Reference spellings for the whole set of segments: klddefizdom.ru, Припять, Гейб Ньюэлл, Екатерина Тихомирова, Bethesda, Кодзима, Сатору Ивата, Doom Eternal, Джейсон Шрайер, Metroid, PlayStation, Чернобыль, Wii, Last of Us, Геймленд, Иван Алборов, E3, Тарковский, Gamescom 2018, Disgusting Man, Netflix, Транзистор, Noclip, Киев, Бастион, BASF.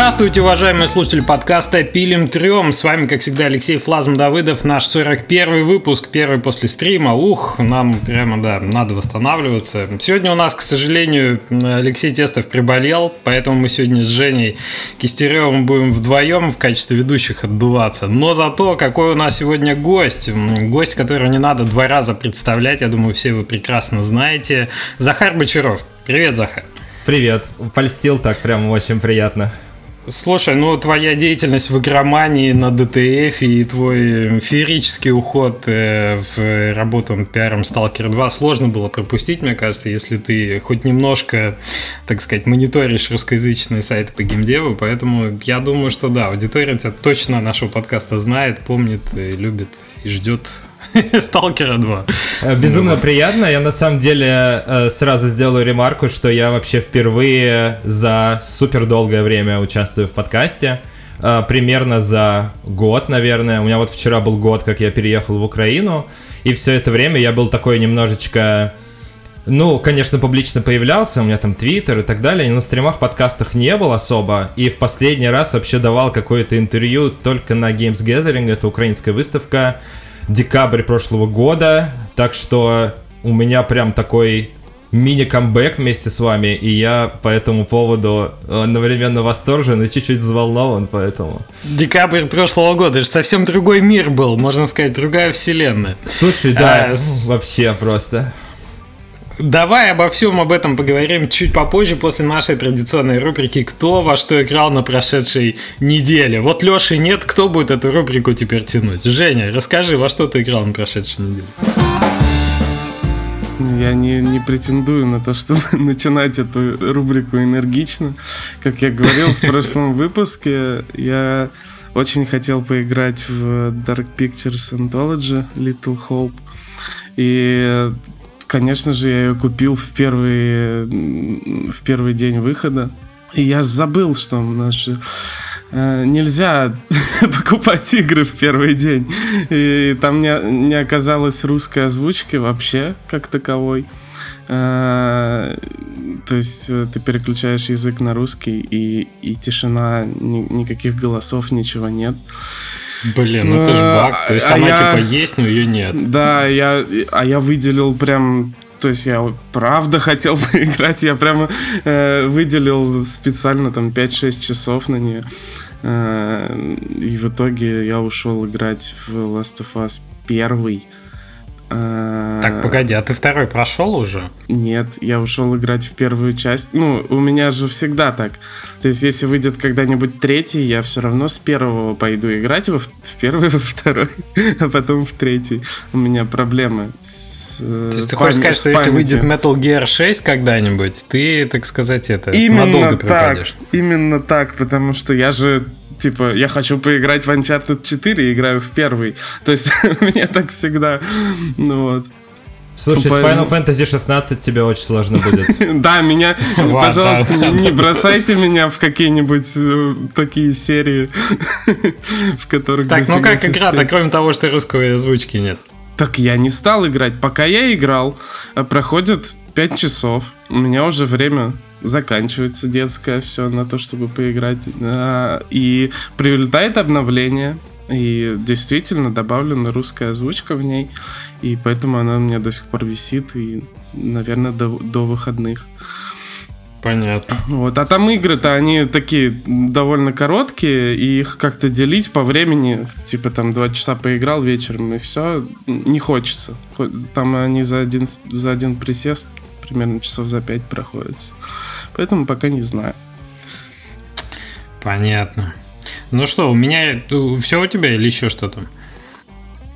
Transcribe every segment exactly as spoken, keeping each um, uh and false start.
Здравствуйте, уважаемые слушатели подкаста «Пилим трем». С вами, как всегда, Алексей Флазм Давыдов. Наш сорок первый выпуск, первый после стрима. Ух, нам прямо, да, надо восстанавливаться. Сегодня у нас, к сожалению, Алексей Тестов приболел, поэтому мы сегодня с Женей Кистеревым будем вдвоем в качестве ведущих отдуваться. Но зато какой у нас сегодня гость. Гость, которого не надо два раза представлять. Я думаю, все вы прекрасно знаете. Захар Бочаров. Привет, Захар. Привет. Польстил так, прям очень приятно. Слушай, ну твоя деятельность в игромании, на ДТФ и твой феерический уход в работу пиаром сталкер два сложно было пропустить, мне кажется, если ты хоть немножко, так сказать, мониторишь русскоязычные сайты по геймдеву, поэтому я думаю, что да, аудитория тебя точно нашего подкаста знает, помнит, и любит и ждет сталкера два. Безумно приятно. Я на самом деле сразу сделаю ремарку, что я вообще впервые за супер долгое время участвую в подкасте. Примерно за год, наверное. У меня вот вчера был год, как я переехал в Украину. И все это время я был такой немножечко... Ну, конечно, публично появлялся, у меня там твиттер и так далее, и на стримах, подкастах не был особо, и в последний раз вообще давал какое-то интервью только на Games Gathering, это украинская выставка, декабрь прошлого года, так что у меня прям такой мини-камбэк вместе с вами, и я по этому поводу одновременно восторжен и чуть-чуть взволнован, поэтому... Декабрь прошлого года, это же совсем другой мир был, можно сказать, другая вселенная. Слушай, да, а... вообще просто... Давай обо всем об этом поговорим чуть попозже, после нашей традиционной рубрики «Кто во что играл на прошедшей неделе?». Вот Леши нет, кто будет эту рубрику теперь тянуть? Женя, расскажи, во что ты играл на прошедшей неделе? Я не, не претендую на то, чтобы начинать эту рубрику энергично. Как я говорил в прошлом выпуске, я очень хотел поиграть в Dark Pictures Anthology Little Hope. И... Конечно же, я ее купил в первый, в первый день выхода. И я забыл, что наши, э, нельзя покупать игры в первый день. И там не, не оказалось русской озвучки вообще как таковой. Э, то есть ты переключаешь язык на русский, и, и тишина, ни, никаких голосов, ничего нет. Блин, ну это же баг, то есть а она я... типа есть, но ее нет. Да, я, а я выделил прям, то есть я правда хотел поиграть, я прямо э, выделил специально там пять-шесть часов на нее, э, и в итоге я ушел играть в Last of Us первый. Так, погоди, а ты второй прошел уже? Нет, я ушел играть в первую часть. Ну, у меня же всегда так. То есть, если выйдет когда-нибудь третий, я все равно с первого пойду играть во, в первый, во второй, а потом в третий. У меня проблемы с... То есть, ты пам- хочешь сказать, что если выйдет Metal Gear шесть когда-нибудь, ты, так сказать, это именно надолго пропадешь? Именно так, потому что я же... Типа, я хочу поиграть в Uncharted четыре, играю в первый. То есть, у меня так всегда. Ну вот. Слушай, с Final Fantasy шестнадцать тебе очень сложно будет. Да, меня, пожалуйста, не бросайте меня в какие-нибудь такие серии, в которых... Так, ну как игра-то, кроме того, что русской озвучки нет? Так я не стал играть. Пока я играл, проходит пять часов, у меня уже время... Заканчивается детское все на то, чтобы поиграть. И прилетает обновление, и действительно добавлена русская озвучка в ней, и поэтому она у меня до сих пор висит, и, наверное, до, до выходных. Понятно. Вот. А там игры-то, они такие довольно короткие, и их как-то делить по времени, типа там два часа поиграл вечером, и все, не хочется. Там они за один, за один присест примерно часов за пять проходится. Поэтому пока не знаю. Понятно. Ну что, у меня... Все у тебя или еще что-то?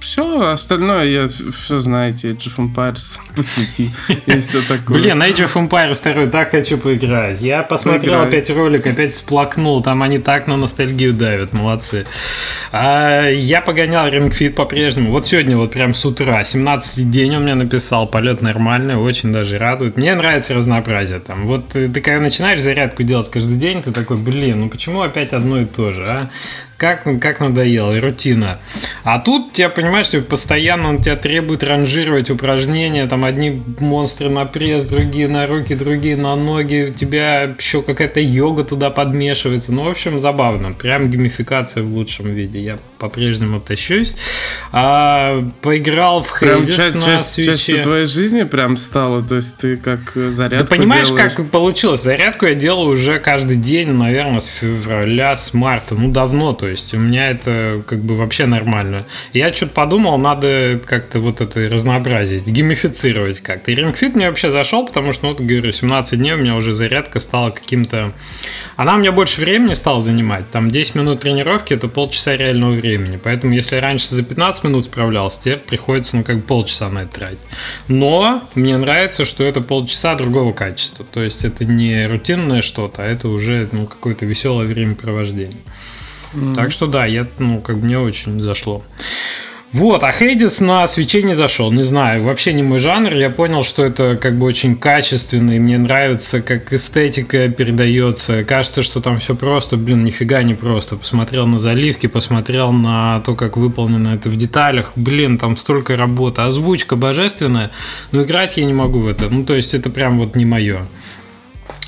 Все, остальное я... Все знаете, Age of Empires по сети и все такое. Блин, Age of Empires второй так хочу поиграть. Я посмотрел опять ролик, опять всплакнул. Там они так на ностальгию давят. Молодцы. А я погонял Ring Fit по-прежнему. Вот сегодня вот прям с утра, семнадцатый день у меня написал, полет нормальный, очень даже радует. Мне нравится разнообразие там. Вот ты когда начинаешь зарядку делать каждый день, ты такой, блин, ну почему опять одно и то же, а? Как, как надоело, рутина. А тут, тебя, понимаешь, постоянно он тебя требует ранжировать упражнения. Там одни монстры на пресс, другие на руки, другие на ноги. У тебя еще какая-то йога туда подмешивается. Ну, в общем, забавно. Прям геймификация в лучшем виде. Я по-прежнему тащусь. А, поиграл в Hades на Switch. Частью твоей жизни прям стало? То есть ты как зарядку Да понимаешь, делаешь? Как получилось? Зарядку я делаю уже каждый день, наверное, с февраля, с марта. Ну, давно. То есть у меня это как бы вообще нормально. Я что-то подумал, надо как-то вот это разнообразить, геймифицировать как-то. И Ring Fit мне вообще зашел, потому что, ну, говорю, семнадцать дней у меня уже зарядка стала каким-то... Она у меня больше времени стала занимать. Там десять минут тренировки — это полчаса реального времени. Поэтому если я раньше за пятнадцать минут справлялся, теперь приходится, ну, как бы полчаса на это тратить. Но мне нравится, что это полчаса другого качества. То есть это не рутинное что-то, а это уже, ну, какое-то веселое времяпровождение. Mm-hmm. Так что да, я, ну, как бы мне очень зашло. Вот, а Hades на Switch не зашел, не знаю, вообще не мой жанр. Я понял, что это как бы очень качественно, и мне нравится, как эстетика передается. Кажется, что там все просто, блин, нифига не просто. Посмотрел на заливки, посмотрел на то, как выполнено это в деталях. Блин, там столько работы, озвучка божественная, но играть я не могу в это. Ну, то есть это прям вот не мое.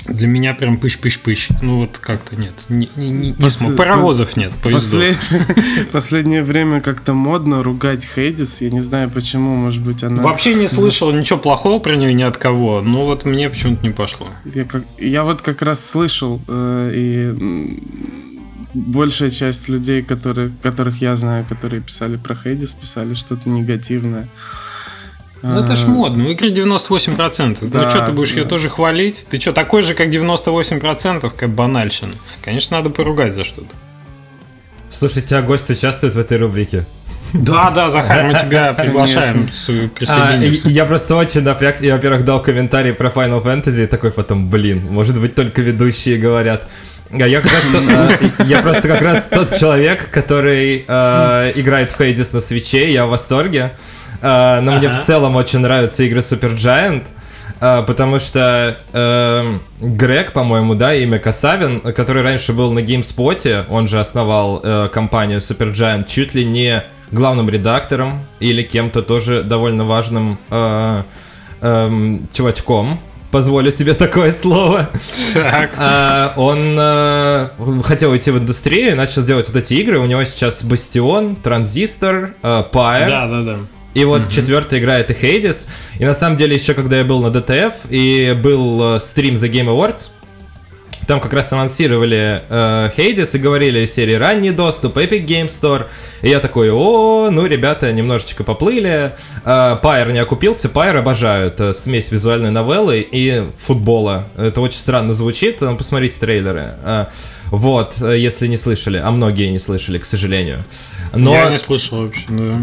Для меня прям пыщ-пыщ-пыщ. Ну вот как-то нет. Не, не, не, не смог. Паровозов по- нет, поездов. Послед... Последнее время как-то модно ругать Hades. Я не знаю почему, может быть, она... Вообще не слышал ничего плохого про нее ни от кого. Но вот мне почему-то не пошло. Я, как... Я вот как раз слышал, э, и большая часть людей, которые... которых я знаю, которые писали про Hades, писали что-то негативное. Ну это ж модно, в игре девяносто восемь процентов. Да, ну что, ты будешь да. ее тоже хвалить? Ты что, такой же, как девяносто восемь процентов, как банальщина? Конечно, надо поругать за что-то. Слушай, тебя гости участвуют в этой рубрике? Да, да, Захар, мы тебя приглашаем присоединиться. Я просто очень напрягся. Я, во-первых, дал комментарий про Final Fantasy, и такой потом, блин, может быть, только ведущие говорят... Я, как раз тот, я просто как раз тот человек, который э, играет в Hades на Switch, я в восторге. Э, но ага. мне в целом очень нравятся игры Super Giant, э, потому что э, Грег, по-моему, да, имя Касавин, который раньше был на GameSpot, он же основал э, компанию Super Giant, чуть ли не главным редактором или кем-то тоже довольно важным э, э, чувачком. Позволю себе такое слово. Так. А, он а, хотел уйти в индустрию, начал делать вот эти игры. У него сейчас Бастион, Транзистор, а, Pyre. Да, да, да. И вот угу. четвертая игра — это Hades. И на самом деле еще когда я был на ДТФ и был а, стрим The Game Awards, там как раз анонсировали э, Hades и говорили из серии «Ранний доступ», «Epic Game Store». И я такой, о, ну, ребята немножечко поплыли. Э, Pyre не окупился, Pyre обожаю. Это смесь визуальной новеллы и футбола. Это очень странно звучит, посмотрите трейлеры. Э, вот, если не слышали, а многие не слышали, к сожалению. Но я не слышал вообще, да.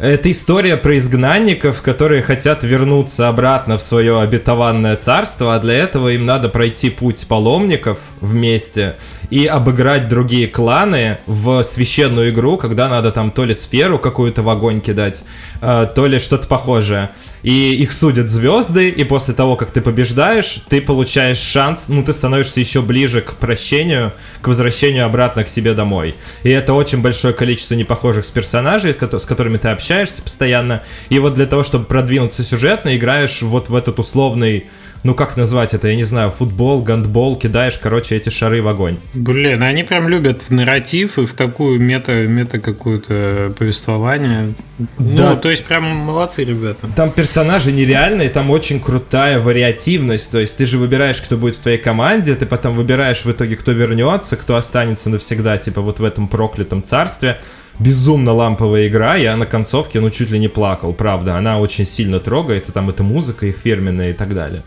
Это история про изгнанников, которые хотят вернуться обратно в свое обетованное царство, а для этого им надо пройти путь паломников вместе и обыграть другие кланы в священную игру, когда надо там то ли сферу какую-то в огонь кидать, э, то ли что-то похожее. И их судят звезды, и после того, как ты побеждаешь, ты получаешь шанс, ну, ты становишься еще ближе к прощению, к возвращению обратно к себе домой. И это очень большое количество непохожих с персонажей, с которыми ты общаешься постоянно. И вот для того, чтобы продвинуться сюжетно, играешь вот в этот условный, ну как назвать это, я не знаю, футбол, гандбол, кидаешь, короче, эти шары в огонь. Блин, они прям любят нарратив и в такую мета, мета какую-то повествование. Да. Ну, то есть прям молодцы ребята. Там персонажи нереальные, там очень крутая вариативность, то есть ты же выбираешь, кто будет в твоей команде, ты потом выбираешь в итоге, кто вернется, кто останется навсегда, типа вот в этом проклятом царстве. Безумно ламповая игра, я на концовке, ну, чуть ли не плакал, правда, она очень сильно трогает, и там эта музыка их фирменная и так далее.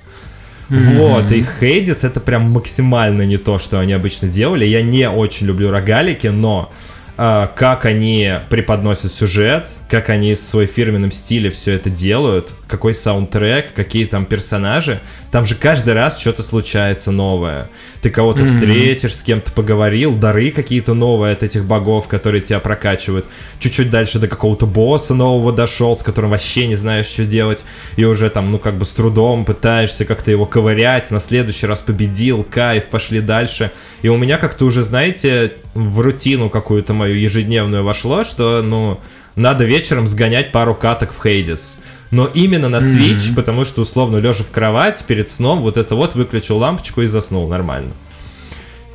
Mm-hmm. Вот, и Hades — это прям максимально не то, что они обычно делали. Я не очень люблю рогалики, но э, как они преподносят сюжет, как они в своем фирменном стиле все это делают, какой саундтрек, какие там персонажи. Там же каждый раз что-то случается новое. Ты кого-то mm-hmm. встретишь, с кем-то поговорил, дары какие-то новые от этих богов, которые тебя прокачивают. Чуть-чуть дальше до какого-то босса нового дошел, с которым вообще не знаешь, что делать. И уже там, ну как бы с трудом пытаешься как-то его ковырять. На следующий раз победил, кайф, пошли дальше. И у меня как-то уже, знаете, в рутину какую-то мою ежедневную вошло, что, ну... надо вечером сгонять пару каток в Hades. Но именно на Switch, mm-hmm. потому что, условно, лежа в кровать перед сном, вот это вот выключил лампочку и заснул нормально.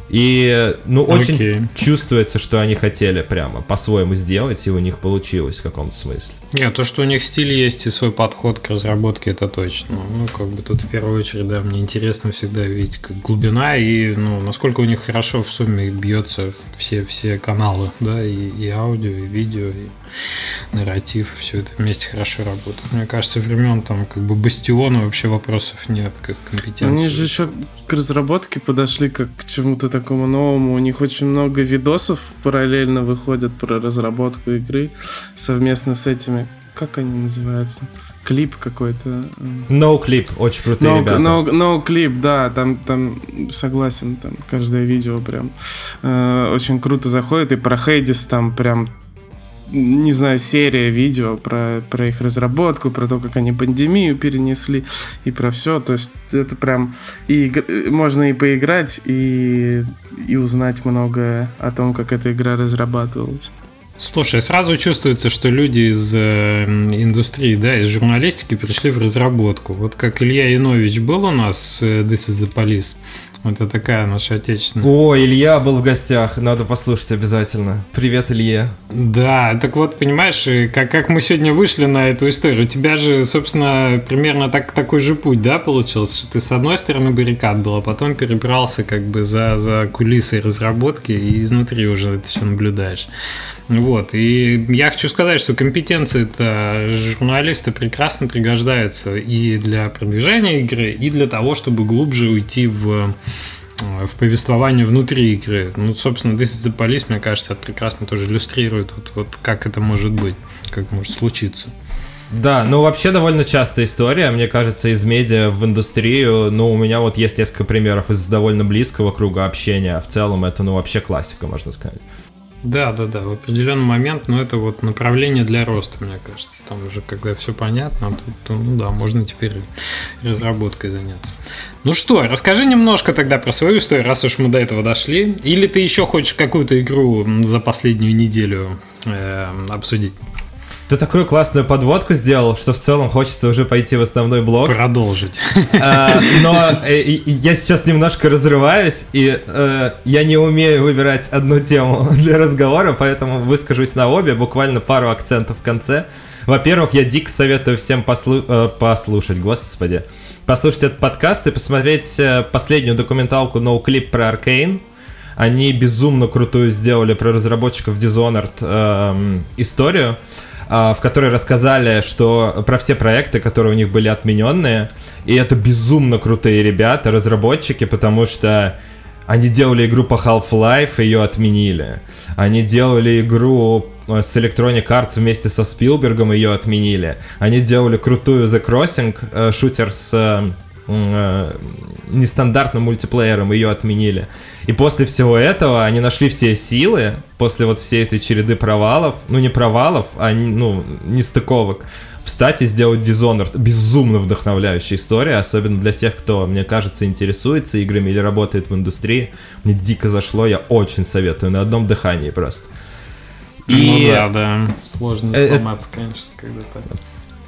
И, ну, очень okay. чувствуется, что они хотели прямо по-своему сделать, и у них получилось в каком-то смысле. Нет, то, что у них стиль есть и свой подход к разработке, это точно. Ну, как бы тут в первую очередь, да, мне интересно всегда видеть как глубина и, ну, насколько у них хорошо в сумме бьются все, все каналы, да, и, и аудио, и видео, и нарратив, все это вместе хорошо работает. Мне кажется, времен там как бы бастиона вообще вопросов нет, как компетенции. Они же еще к разработке подошли как к чему-то такому. Такому новому. У них очень много видосов параллельно выходят про разработку игры совместно с этими, как они называются? Клип какой-то. Noclip, очень крутые no, ребята. No, Noclip, да, там, там согласен, там каждое видео прям э, очень круто заходит. И про Hades там прям, не знаю, серия видео про, про их разработку, про то, как они пандемию перенесли и про все. То есть это прям... И игр... можно и поиграть, и... и узнать многое о том, как эта игра разрабатывалась. Слушай, сразу чувствуется, что люди из э, индустрии, да, из журналистики пришли в разработку. Вот как Илья Янович был у нас, э, This is the Police. Это такая наша отечественная. О, Илья был в гостях, надо послушать обязательно. Привет, Илья. Да, так вот, понимаешь, как, как мы сегодня вышли на эту историю. У тебя же, собственно, примерно так, такой же путь, да, получился, что ты с одной стороны баррикад был, а потом перебрался как бы за, за кулисы разработки и изнутри уже это все наблюдаешь. Вот, и я хочу сказать, что компетенции-то журналиста прекрасно пригождаются и для продвижения игры, и для того, чтобы глубже уйти в... в повествовании внутри игры. Ну, собственно, This is the Police, мне кажется, это прекрасно тоже иллюстрирует, вот, вот как это может быть, как может случиться. Да, ну вообще довольно частая история, мне кажется, из медиа в индустрию. Ну, у меня вот есть несколько примеров из довольно близкого круга общения, а в целом это, ну, вообще классика, можно сказать. Да, да, да, в определенный момент, но ну, это вот направление для роста, мне кажется. Там уже, когда все понятно, то, то, ну да, можно теперь разработкой заняться. Ну что, расскажи немножко тогда про свою историю, раз уж мы до этого дошли. Или ты еще хочешь какую-то игру за последнюю неделю э, обсудить? Ты такую классную подводку сделал, что в целом хочется уже пойти в основной блок. Продолжить. А, но я сейчас немножко разрываюсь, и а, я не умею выбирать одну тему для разговора, поэтому выскажусь на обе, буквально пару акцентов в конце. Во-первых, я дико советую всем послу... послушать, господи, послушать этот подкаст и посмотреть последнюю документалку Noclip про Arcane. Они безумно крутую сделали про разработчиков Dishonored эм, историю, в которой рассказали, что про все проекты, которые у них были отмененные, и это безумно крутые ребята, разработчики, потому что они делали игру по Half-Life, ее отменили. Они делали игру с Electronic Arts вместе со Спилбергом, ее отменили. Они делали крутую The Crossing, шутер с нестандартным мультиплеером, ее отменили. И после всего этого они нашли все силы, после вот всей этой череды провалов, ну не провалов, а ну, нестыковок, встать и сделать Dishonored. Безумно вдохновляющая история, особенно для тех, кто, мне кажется, интересуется играми или работает в индустрии. Мне дико зашло, я очень советую, на одном дыхании просто. И... Ну да, да, сложно сломаться, конечно, когда так.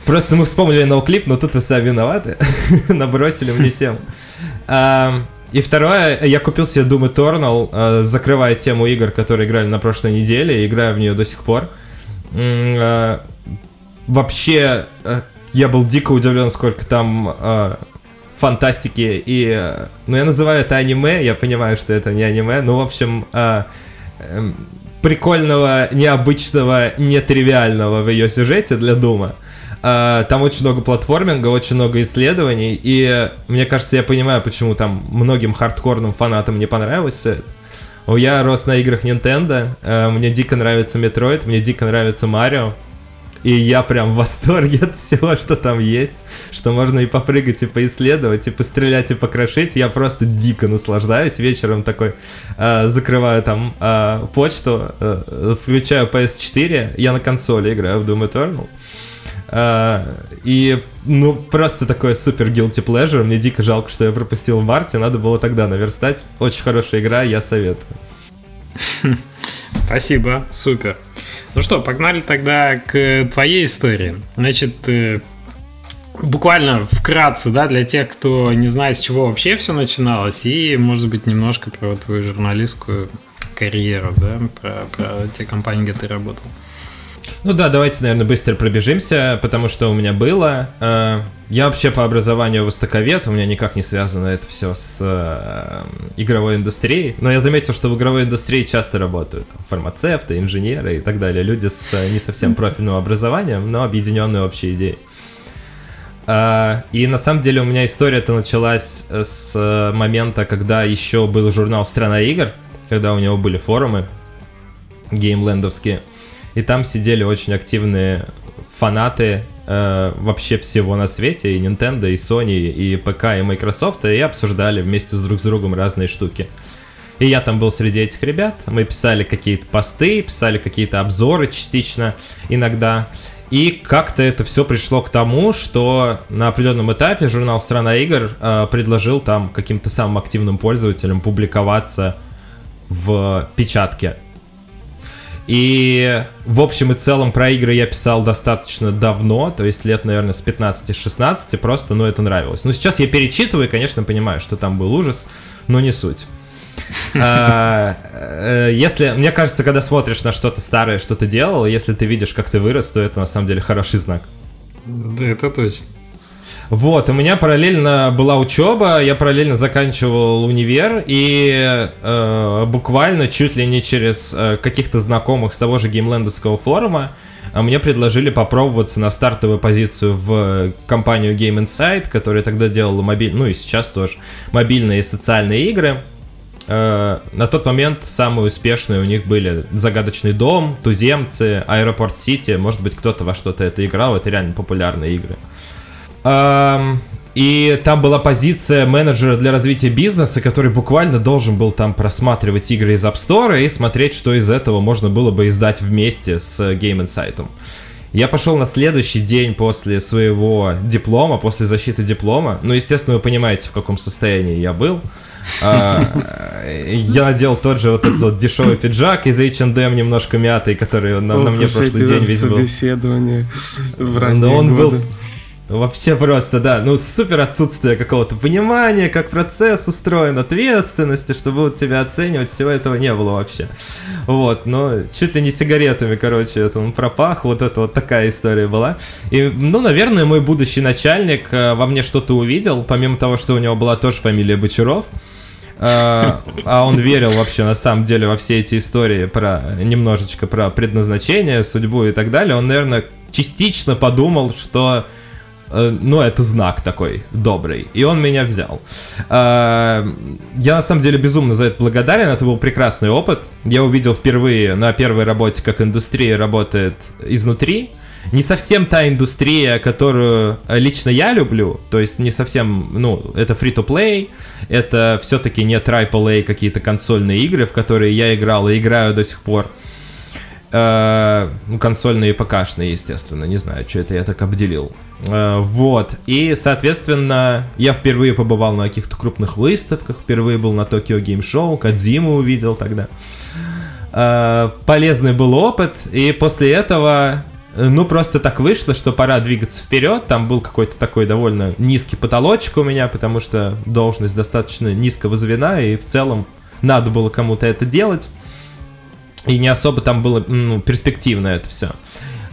Просто мы вспомнили Noclip, но тут вы сами виноваты. Набросили мне тему. А, и второе, я купил себе Doom Eternal, а, закрывая тему игр, которые играли на прошлой неделе, играю в нее до сих пор. А, вообще, я был дико удивлен, сколько там а, фантастики и... Ну, я называю это аниме, я понимаю, что это не аниме, но, в общем... А, прикольного, необычного, нетривиального в ее сюжете для Дума. Там очень много платформинга, очень много исследований, и мне кажется, я понимаю, почему там многим хардкорным фанатам не понравилось все это. Я рос на играх Nintendo, мне дико нравится Metroid, мне дико нравится Марио, и я прям в восторге от всего, что там есть, что можно и попрыгать, и поисследовать, и пострелять, и покрошить. Я просто дико наслаждаюсь. Вечером такой э, закрываю там э, почту, э, включаю пи эс четыре, я на консоли играю в Doom Eternal. Uh, и, ну, просто такое супер guilty pleasure. Мне дико жалко, что я пропустил в марте. Надо было тогда наверстать. Очень хорошая игра, я советую. Спасибо, супер. Ну что, погнали тогда к твоей истории. Значит, буквально вкратце, да, для тех, кто не знает, с чего вообще все начиналось. И, может быть, немножко про твою журналистскую карьеру, да, про, про те компании, где ты работал. Ну да, давайте, наверное, быстро пробежимся, потому что у меня было. Я вообще по образованию востоковед, у меня никак не связано это все с игровой индустрией. Но я заметил, что в игровой индустрии часто работают фармацевты, инженеры и так далее. Люди с не совсем профильным образованием, но объединенные общей идеей. И на самом деле у меня история-то началась с момента, когда еще был журнал «Страна игр», когда у него были форумы геймлендовские. И там сидели очень активные фанаты э, вообще всего на свете, и Nintendo, и Sony, и ПК, и Microsoft, и обсуждали вместе с друг с другом разные штуки. И я там был среди этих ребят, мы писали какие-то посты, писали какие-то обзоры частично иногда, и как-то это все пришло к тому, что на определенном этапе журнал «Страна игр» э, предложил там каким-то самым активным пользователям публиковаться в печатке. И в общем и целом про игры я писал достаточно давно, то есть лет, наверное, с пятнадцати-шестнадцати, просто, ну, это нравилось. Ну, сейчас я перечитываю и, конечно, понимаю, что там был ужас, но не суть. Если, мне кажется, когда смотришь на что-то старое, что ты делал, если ты видишь, как ты вырос, то это на самом деле хороший знак. Да, это точно. Вот, у меня параллельно была учеба, я параллельно заканчивал универ, и э, буквально чуть ли не через э, каких-то знакомых с того же геймлендовского форума э, мне предложили попробоваться на стартовую позицию в компанию Game Insight, которая тогда делала мобиль, ну и сейчас тоже, мобильные и социальные игры. Э, на тот момент самые успешные у них были «Загадочный дом», «Туземцы», «Аэропорт Сити», может быть, кто-то во что-то это играл, это реально популярные игры. И там была позиция менеджера для развития бизнеса, который буквально должен был там просматривать игры из App Store и смотреть, что из этого можно было бы издать вместе с Game Insight. Я пошел на следующий день после своего диплома, после защиты диплома. Ну, естественно, вы понимаете, в каком состоянии я был. Я надел тот же вот этот вот дешевый пиджак из эйч энд эм, немножко мятый, который на, на мне прошлый день весь был. Собеседование в ранние годы. Вообще просто, да, ну супер отсутствие какого-то понимания, как процесс устроен, ответственности, что будут тебя оценивать, всего этого не было вообще. Вот, но чуть ли не сигаретами, короче, это он пропах, вот это вот такая история была. И, ну, наверное, мой будущий начальник во мне что-то увидел, помимо того, что у него была тоже фамилия Бочаров. А он верил вообще на самом деле во все эти истории про немножечко про предназначение, судьбу и так далее. Он, наверное, частично подумал, что... Ну, это знак такой добрый. И он меня взял. Я на самом деле безумно за это благодарен. Это был прекрасный опыт. Я увидел впервые на первой работе, как индустрия работает изнутри. Не совсем та индустрия, которую лично я люблю. То есть не совсем, ну, это free-to-play. Это все-таки не трипл эй какие-то консольные игры, в которые я играл и играю до сих пор. Консольные и ПКшные, естественно. Не знаю, что это я так обделил. Вот. И, соответственно, я впервые побывал на каких-то крупных выставках. Впервые был на Токио Гейм Шоу. Кодзиму увидел тогда. Полезный был опыт. И после этого, ну, просто так вышло, что пора двигаться вперед. Там был какой-то такой довольно низкий потолочек у меня, потому что должность достаточно низкого звена. И в целом надо было кому-то это делать. И не особо там было, ну, перспективно это все.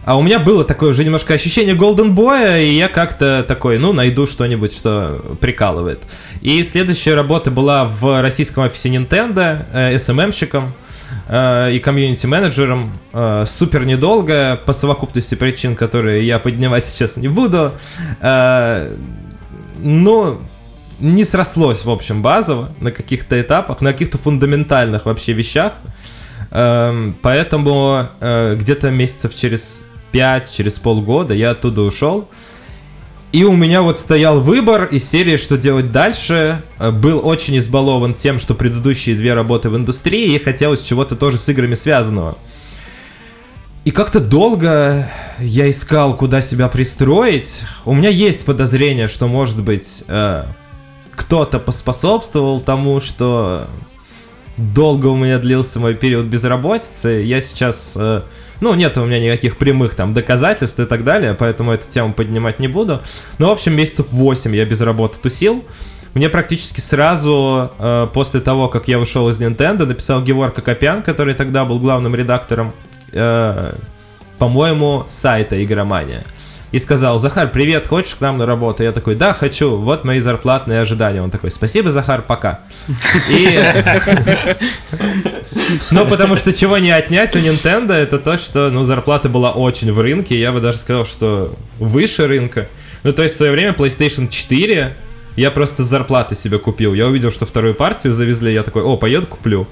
А у меня было такое уже немножко ощущение Golden Boy, и я как-то такой, ну, найду что-нибудь, что прикалывает. И следующая работа была в российском офисе Nintendo, э, эс эм эм-щиком э, и комьюнити-менеджером. Э, супер недолго, по совокупности причин, которые я поднимать сейчас не буду. Э, ну... Не срослось, в общем, базово на каких-то этапах, на каких-то фундаментальных вообще вещах. Поэтому где-то месяцев через пять, через полгода я оттуда ушел. И у меня вот стоял выбор из серии, что делать дальше. Был очень избалован тем, что предыдущие две работы в индустрии, и хотелось чего-то тоже с играми связанного. И как-то долго я искал, куда себя пристроить. У меня есть подозрение, что, может быть, кто-то поспособствовал тому, что долго у меня длился мой период безработицы. Я сейчас... Ну, нет у меня никаких прямых там доказательств и так далее, поэтому эту тему поднимать не буду. Но, в общем, месяцев восемь я без работы тусил. Мне практически сразу э, после того, как я вышел из Nintendo, написал Геворка Копян, который тогда был главным редактором, э, по-моему, сайта «Игромания». И сказал: «Захар, привет, хочешь к нам на работу?» Я такой: «Да, хочу, вот мои зарплатные ожидания». Он такой: «Спасибо, Захар, пока». Ну, потому что чего не отнять у Nintendo, это то, что зарплата была очень в рынке. Я бы даже сказал, что выше рынка. Ну, то есть в свое время PlayStation четыре я просто с зарплаты себе купил. Я увидел, что вторую партию завезли, я такой: «О, поеду, куплю».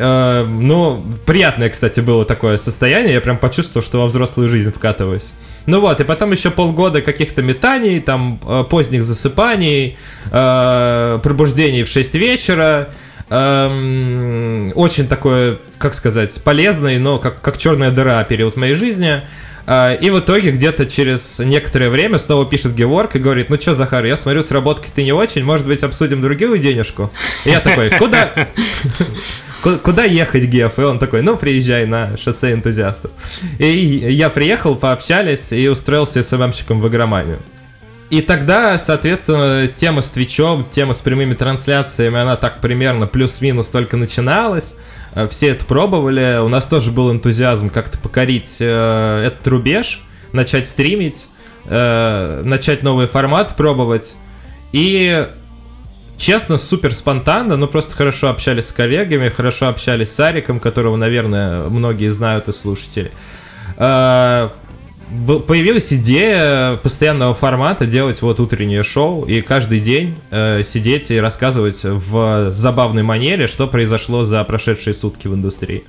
Ну, приятное, кстати, было такое состояние. Я прям почувствовал, что во взрослую жизнь вкатываюсь. Ну вот, и потом еще полгода каких-то метаний, там, поздних засыпаний, пробуждений в шесть вечера. Очень такое, как сказать, полезный, но как, как черная дыра период в моей жизни. И в итоге где-то через некоторое время снова пишет Геворг и говорит: «Ну что, Захар, я смотрю, с работкой ты не очень, может быть, обсудим другую денежку?» И я такой: «Куда? Куда ехать, Геф?» И он такой: «Ну, приезжай на шоссе энтузиастов». И я приехал, пообщались и устроился СММщиком в игроманию. И тогда, соответственно, тема с Твичом, тема с прямыми трансляциями, она так примерно плюс-минус только начиналась. Все это пробовали. У нас тоже был энтузиазм как-то покорить э, этот рубеж, начать стримить, э, начать новый формат пробовать. И, честно, супер спонтанно, но просто хорошо общались с коллегами, хорошо общались с Ариком, которого, наверное, многие знают и слушатели. Э, Появилась идея постоянного формата делать вот утреннее шоу и каждый день э, сидеть и рассказывать в забавной манере, что произошло за прошедшие сутки в индустрии.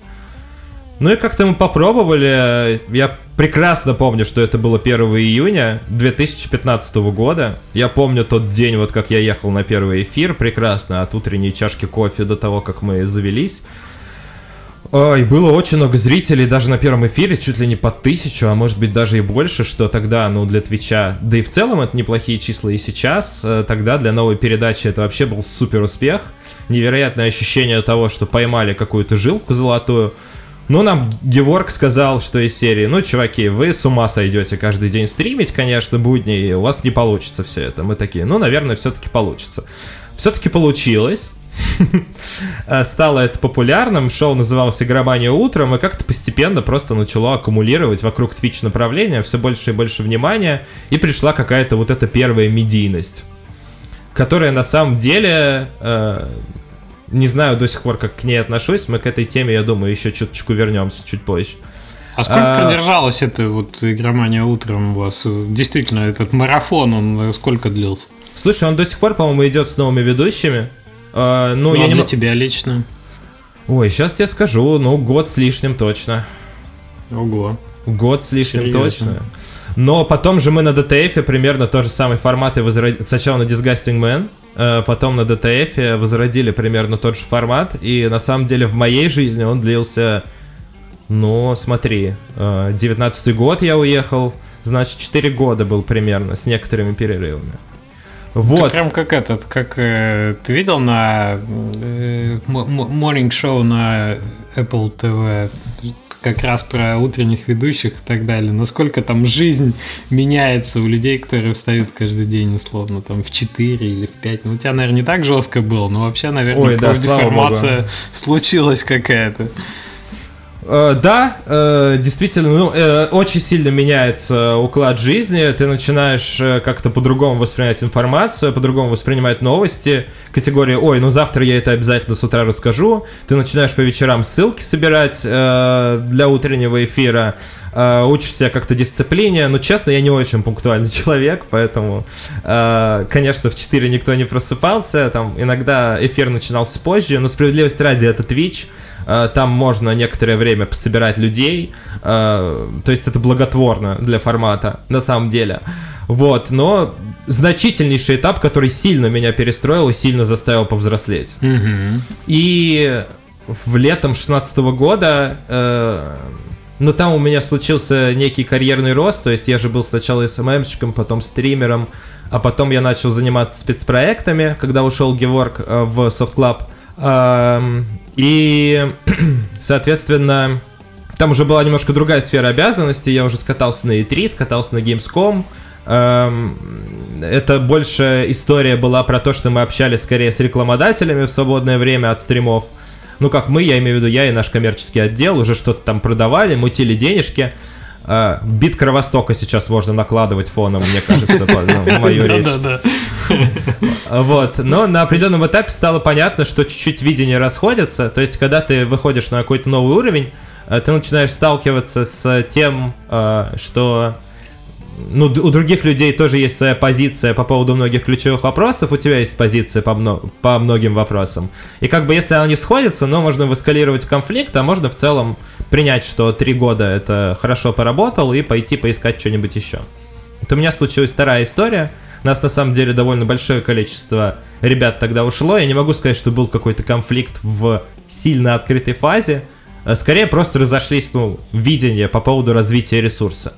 Ну и как-то мы попробовали. Я прекрасно помню, что это было первого июня две тысячи пятнадцатого года. Я помню тот день, вот как я ехал на первый эфир, прекрасно, от утренней чашки кофе до того, как мы завелись. Ой, было очень много зрителей даже на первом эфире, чуть ли не по тысячу, а может быть даже и больше, что тогда, ну, для Твича, да и в целом это неплохие числа и сейчас, тогда для новой передачи это вообще был супер успех, невероятное ощущение того, что поймали какую-то жилку золотую. Но нам Геворг сказал, что из серии: «Ну, чуваки, вы с ума сойдете каждый день стримить, конечно, будни, у вас не получится все это». Мы такие: «Ну, наверное, все-таки получится». Все-таки получилось. Стало это популярным, шоу называлось «Игромания утром», и как-то постепенно просто начало аккумулировать вокруг Twitch направления все больше и больше внимания, и пришла какая-то вот эта первая медийность, которая на самом деле, э, не знаю до сих пор, как к ней отношусь, мы к этой теме, я думаю, еще чуточку вернемся чуть позже. А сколько продержалась эта вот «Игромания утром» у вас? Действительно, этот марафон, он сколько длился? Слушай, он до сих пор, по-моему, идет с новыми ведущими. Uh, ну, ну я а не... для тебя лично? Ой, сейчас тебе скажу, ну, год с лишним точно. Ого. Год с лишним. Серьезно? Точно. Но потом же мы на ДТФе примерно тот же самый формат и возродили. Сначала на Disgusting Man, потом на ДТФе возродили примерно тот же формат. И на самом деле в моей жизни он длился, ну, смотри, девятнадцатый год я уехал, значит, четыре года был примерно, с некоторыми перерывами. Вот. Это прям как этот, как э, ты видел на э, морнинг-шоу на Apple ти ви, как раз про утренних ведущих и так далее, насколько там жизнь меняется у людей, которые встают каждый день, условно, там, в четыре или в пять. Ну, у тебя, наверное, не так жестко было, но вообще, наверное, Ой, да, деформация случилась какая-то. Да, действительно, ну, очень сильно меняется уклад жизни, ты начинаешь как-то по-другому воспринимать информацию, по-другому воспринимать новости, категория «Ой, ну завтра я это обязательно с утра расскажу», ты начинаешь по вечерам ссылки собирать для утреннего эфира, э, учишь себя как-то дисциплине, но, честно, я не очень пунктуальный человек, поэтому, э, конечно, в четыре никто не просыпался, там иногда эфир начинался позже, но справедливости ради, это Twitch, э, там можно некоторое время пособирать людей, э, то есть это благотворно для формата, на самом деле. Вот, но значительнейший этап, который сильно меня перестроил и сильно заставил повзрослеть. Mm-hmm. И в летом шестнадцатого года, э, ну там у меня случился некий карьерный рост, то есть я же был сначала эс эм эм-щиком, потом стримером, а потом я начал заниматься спецпроектами, когда ушел Геворк э, в Soft Club. Э, и, соответственно, там уже была немножко другая сфера обязанностей, я уже скатался на и три, скатался на Gamescom. Это больше история была про то, что мы общались скорее с рекламодателями в свободное время от стримов. Ну как мы, я имею в виду я и наш коммерческий отдел, уже что-то там продавали, мутили денежки. Бит Кровостока сейчас можно накладывать фоном, мне кажется, на мою речь. Вот, но на определенном этапе стало понятно, что чуть-чуть видения расходятся. То есть когда ты выходишь на какой-то новый уровень, ты начинаешь сталкиваться с тем, что... Ну, у других людей тоже есть своя позиция по поводу многих ключевых вопросов, у тебя есть позиция по, мно- по многим вопросам. И как бы если она не сходится, но можно выскалировать в конфликт, а можно в целом принять, что три года это хорошо поработал, и пойти поискать что-нибудь еще. Вот у меня случилась вторая история. У нас на самом деле довольно большое количество ребят тогда ушло. Я не могу сказать, что был какой-то конфликт в сильно открытой фазе. Скорее просто разошлись, ну, видения по поводу развития ресурса.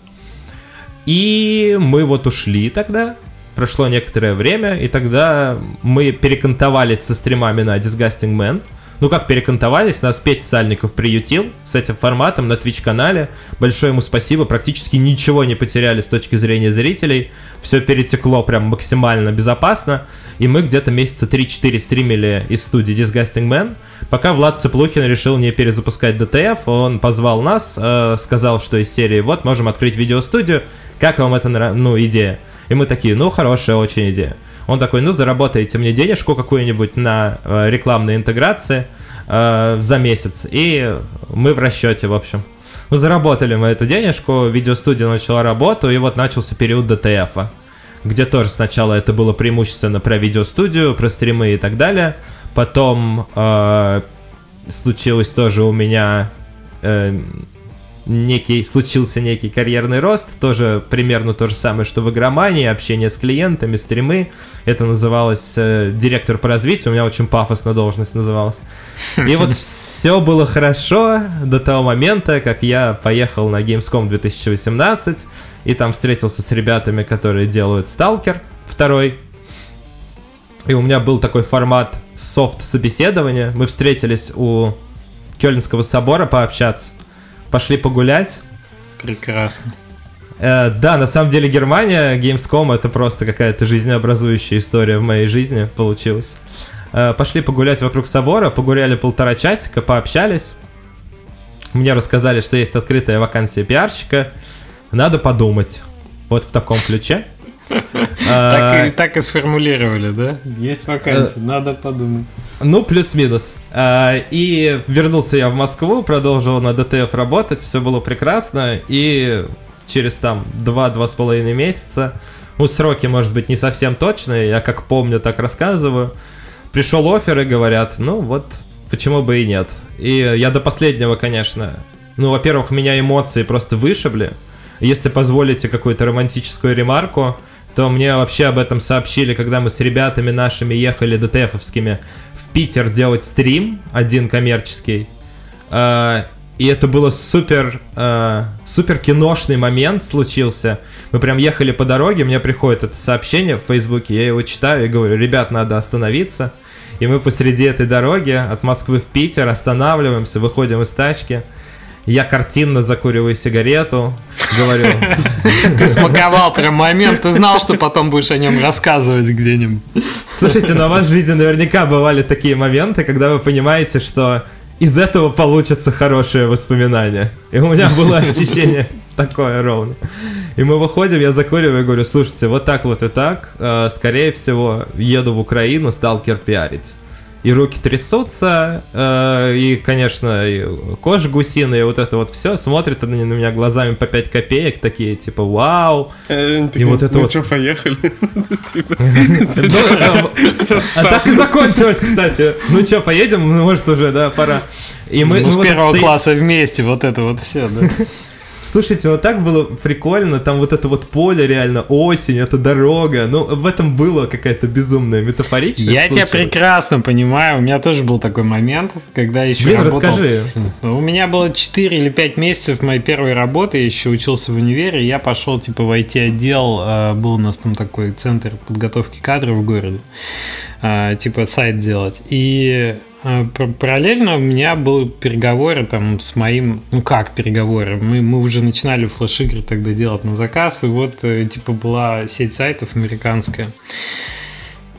И мы вот ушли тогда, прошло некоторое время, и тогда мы перекантовались со стримами на Disgusting Man. Ну как перекантовались, нас Петя Сальников приютил с этим форматом на Twitch-канале. Большое ему спасибо, практически ничего не потеряли с точки зрения зрителей. Все перетекло прям максимально безопасно. И мы где-то месяца три-четыре стримили из студии Disgusting Man, пока Влад Цыплухин решил не перезапускать ДТФ. Он позвал нас, э, сказал, что из серии «Вот, можем открыть видеостудию. Как вам эта ну, идея?» И мы такие, ну, хорошая очень идея. Он такой, ну, заработаете мне денежку какую-нибудь на э, рекламные интеграции э, за месяц. И мы в расчете, в общем. Ну, заработали мы эту денежку, видеостудия начала работу, и вот начался период ДТФа, где тоже сначала это было преимущественно про видеостудию, про стримы и так далее. Потом э, случилось тоже у меня... Э, Некий, случился некий карьерный рост, тоже примерно то же самое, что в игромании, общение с клиентами, стримы. Это называлось э, директор по развитию, у меня очень пафосно должность называлась. И вот все было хорошо до того момента, как я поехал на Gamescom две тысячи восемнадцать, и там встретился с ребятами, которые делают сталкер два. И у меня был такой формат софт-собеседования. Мы встретились у Кёльнского собора пообщаться. Пошли погулять. Прекрасно. Э, да, на самом деле Германия, Gamescom — это просто какая-то жизнеобразующая история в моей жизни получилась. Э, пошли погулять вокруг собора, погуляли полтора часика, пообщались. Мне рассказали, что есть открытая вакансия пиарщика. Надо подумать. Вот в таком ключе. Так и, так и сформулировали, да? Есть вакансия, надо подумать. Ну, плюс-минус. И вернулся я в Москву, продолжил на ДТФ работать, все было прекрасно. И через там два-два с половиной месяца, ну, сроки, может быть, не совсем точные, я как помню, так рассказываю, пришел оффер и говорят, ну вот, почему бы и нет. И я до последнего, конечно, ну, во-первых, меня эмоции просто вышибли. Если позволите какую-то романтическую ремарку, то мне вообще об этом сообщили, когда мы с ребятами нашими ехали ДТФовскими в Питер делать стрим, один коммерческий. И это было супер, супер киношный момент случился. Мы прям ехали по дороге, мне приходит это сообщение в Фейсбуке, я его читаю и говорю, ребят, надо остановиться. И мы посреди этой дороги от Москвы в Питер останавливаемся, выходим из тачки. Я картинно закуриваю сигарету, говорю... Ты смаковал прям момент, ты знал, что потом будешь о нем рассказывать где-нибудь. Слушайте, но у вас в жизни наверняка бывали такие моменты, когда вы понимаете, что из этого получатся хорошие воспоминания. И у меня было ощущение такое ровно. И мы выходим, я закуриваю и говорю, слушайте, вот так вот и так, скорее всего, еду в Украину сталкер пиарить. и руки трясутся, э, и, конечно, и кожа гусиная, и вот это вот все. Смотрят они на меня глазами по пять копеек, такие, типа, вау. Э, и вот это ну вот... что, поехали? Так и закончилось, кстати. Ну что, поедем? Может, уже, да, пора. Ну, с первого класса вместе, вот это вот все, да. Слушайте, ну так было прикольно, там вот это вот поле, реально, осень, это дорога, ну в этом было какая-то безумная метафоричность. Я случай. тебя прекрасно понимаю, у меня тоже был такой момент, когда еще Блин, работал... расскажи. У меня было четыре или пять месяцев моей первой работы, я еще учился в универе, я пошел типа в ай ти-отдел, был у нас там такой центр подготовки кадров в городе, типа сайт делать, и... Параллельно у меня был переговоры там с моим... Ну как переговоры? Мы, мы уже начинали флеш-игры тогда делать на заказ. И вот типа была сеть сайтов американская.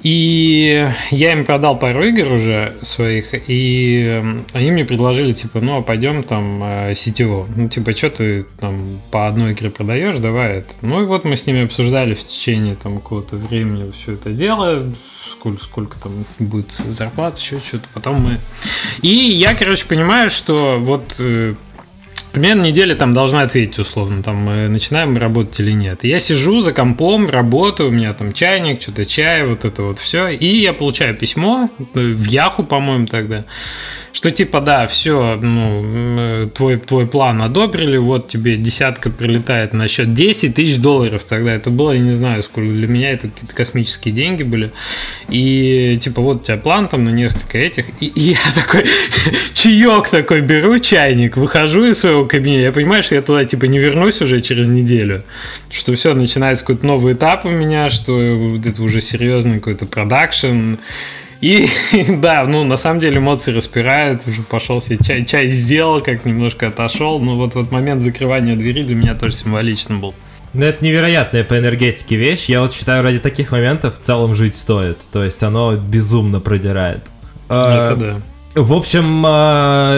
И я им продал пару игр уже своих. И они мне предложили, типа, ну а пойдем там сетево. Ну типа, что ты там по одной игре продаешь? Давай это. Ну и вот мы с ними обсуждали в течение там какого-то времени все это дело. Сколько, сколько там будет зарплата, еще что-то. Потом мы... И я, короче, понимаю, что вот... Примерно неделя там должна ответить условно, там мы начинаем работать или нет. И я сижу за компом, работаю, у меня там чайник, что-то чай, вот это вот все. И я получаю письмо в Яху, по-моему, тогда, что типа да, все, ну, твой, твой план одобрили, вот тебе десятка прилетает на счет десять тысяч долларов тогда. Это было, я не знаю, сколько для меня, это какие-то космические деньги были. И типа вот у тебя план там на несколько этих. И, и я такой чаек такой беру, чайник, выхожу из своего кабинета, я понимаю, что я туда типа не вернусь уже через неделю, что все, начинается какой-то новый этап у меня, что это уже серьезный какой-то продакшн, и да, ну на самом деле эмоции распирают, уже пошел себе чай, чай сделал, как немножко отошел, но вот вот момент закрывания двери для меня тоже символичным был. Ну, это невероятная по энергетике вещь, я вот считаю, ради таких моментов в целом жить стоит, то есть оно безумно продирает. Это да. В общем,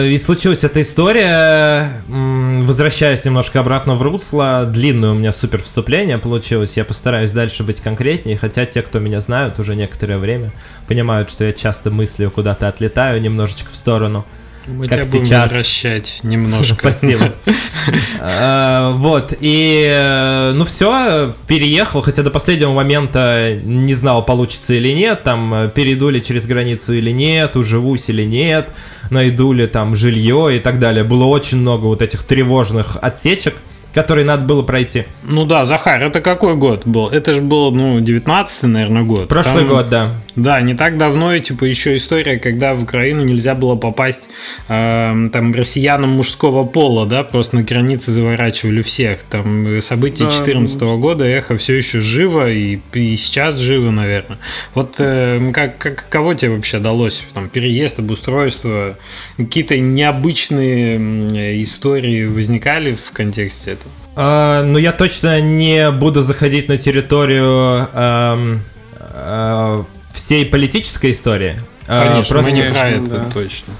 и случилась эта история. Возвращаясь немножко обратно в русло, длинное у меня супер вступление получилось. Я постараюсь дальше быть конкретнее, хотя те, кто меня знают уже некоторое время, понимают, что я часто мыслью куда-то отлетаю немножечко в сторону. Мы как тебя будем сейчас возвращать немножко. Спасибо. Вот, и ну все, переехал, хотя до последнего момента не знал, получится или нет, там, перейду ли через границу или нет, уживусь или нет, найду ли там жилье и так далее. Было очень много вот этих тревожных отсечек, который надо было пройти. Ну да, Захар, это какой год был? Это же был, ну, девятнадцатый, наверное, год. Прошлый Там, год, да. Да, не так давно, и, типа, еще история, когда в Украину нельзя было попасть э, там россиянам мужского пола, да, просто на границе заворачивали всех. Там события две тысячи четырнадцатого да. года, эхо все еще живо, и, и сейчас живо, наверное. Вот э, как, как, кого тебе вообще удалось? Там, переезд, обустройство, какие-то необычные истории возникали в контексте этого? Uh, ну, я точно не буду заходить на территорию uh, uh, всей политической истории. Конечно, uh, просто мы не про это, да. Точно.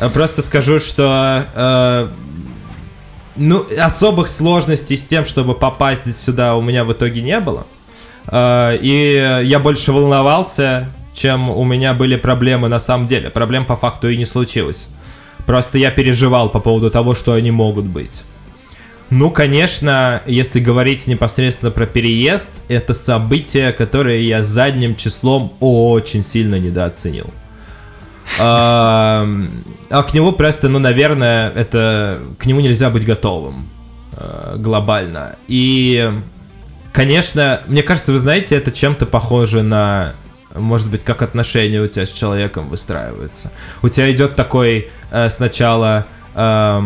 Uh, просто скажу, что uh, ну, особых сложностей с тем, чтобы попасть сюда, у меня в итоге не было. Uh, и я больше волновался, чем у меня были проблемы на самом деле. Проблем по факту и не случилось. Просто я переживал по поводу того, что они могут быть. Ну, конечно, если говорить непосредственно про переезд, это событие, которое я задним числом очень сильно недооценил. А, а к нему просто, ну, наверное, это... К нему нельзя быть готовым а, глобально. И, конечно, мне кажется, вы знаете, это чем-то похоже на... Может быть, как отношения у тебя с человеком выстраиваются. У тебя идет такой а, сначала... А,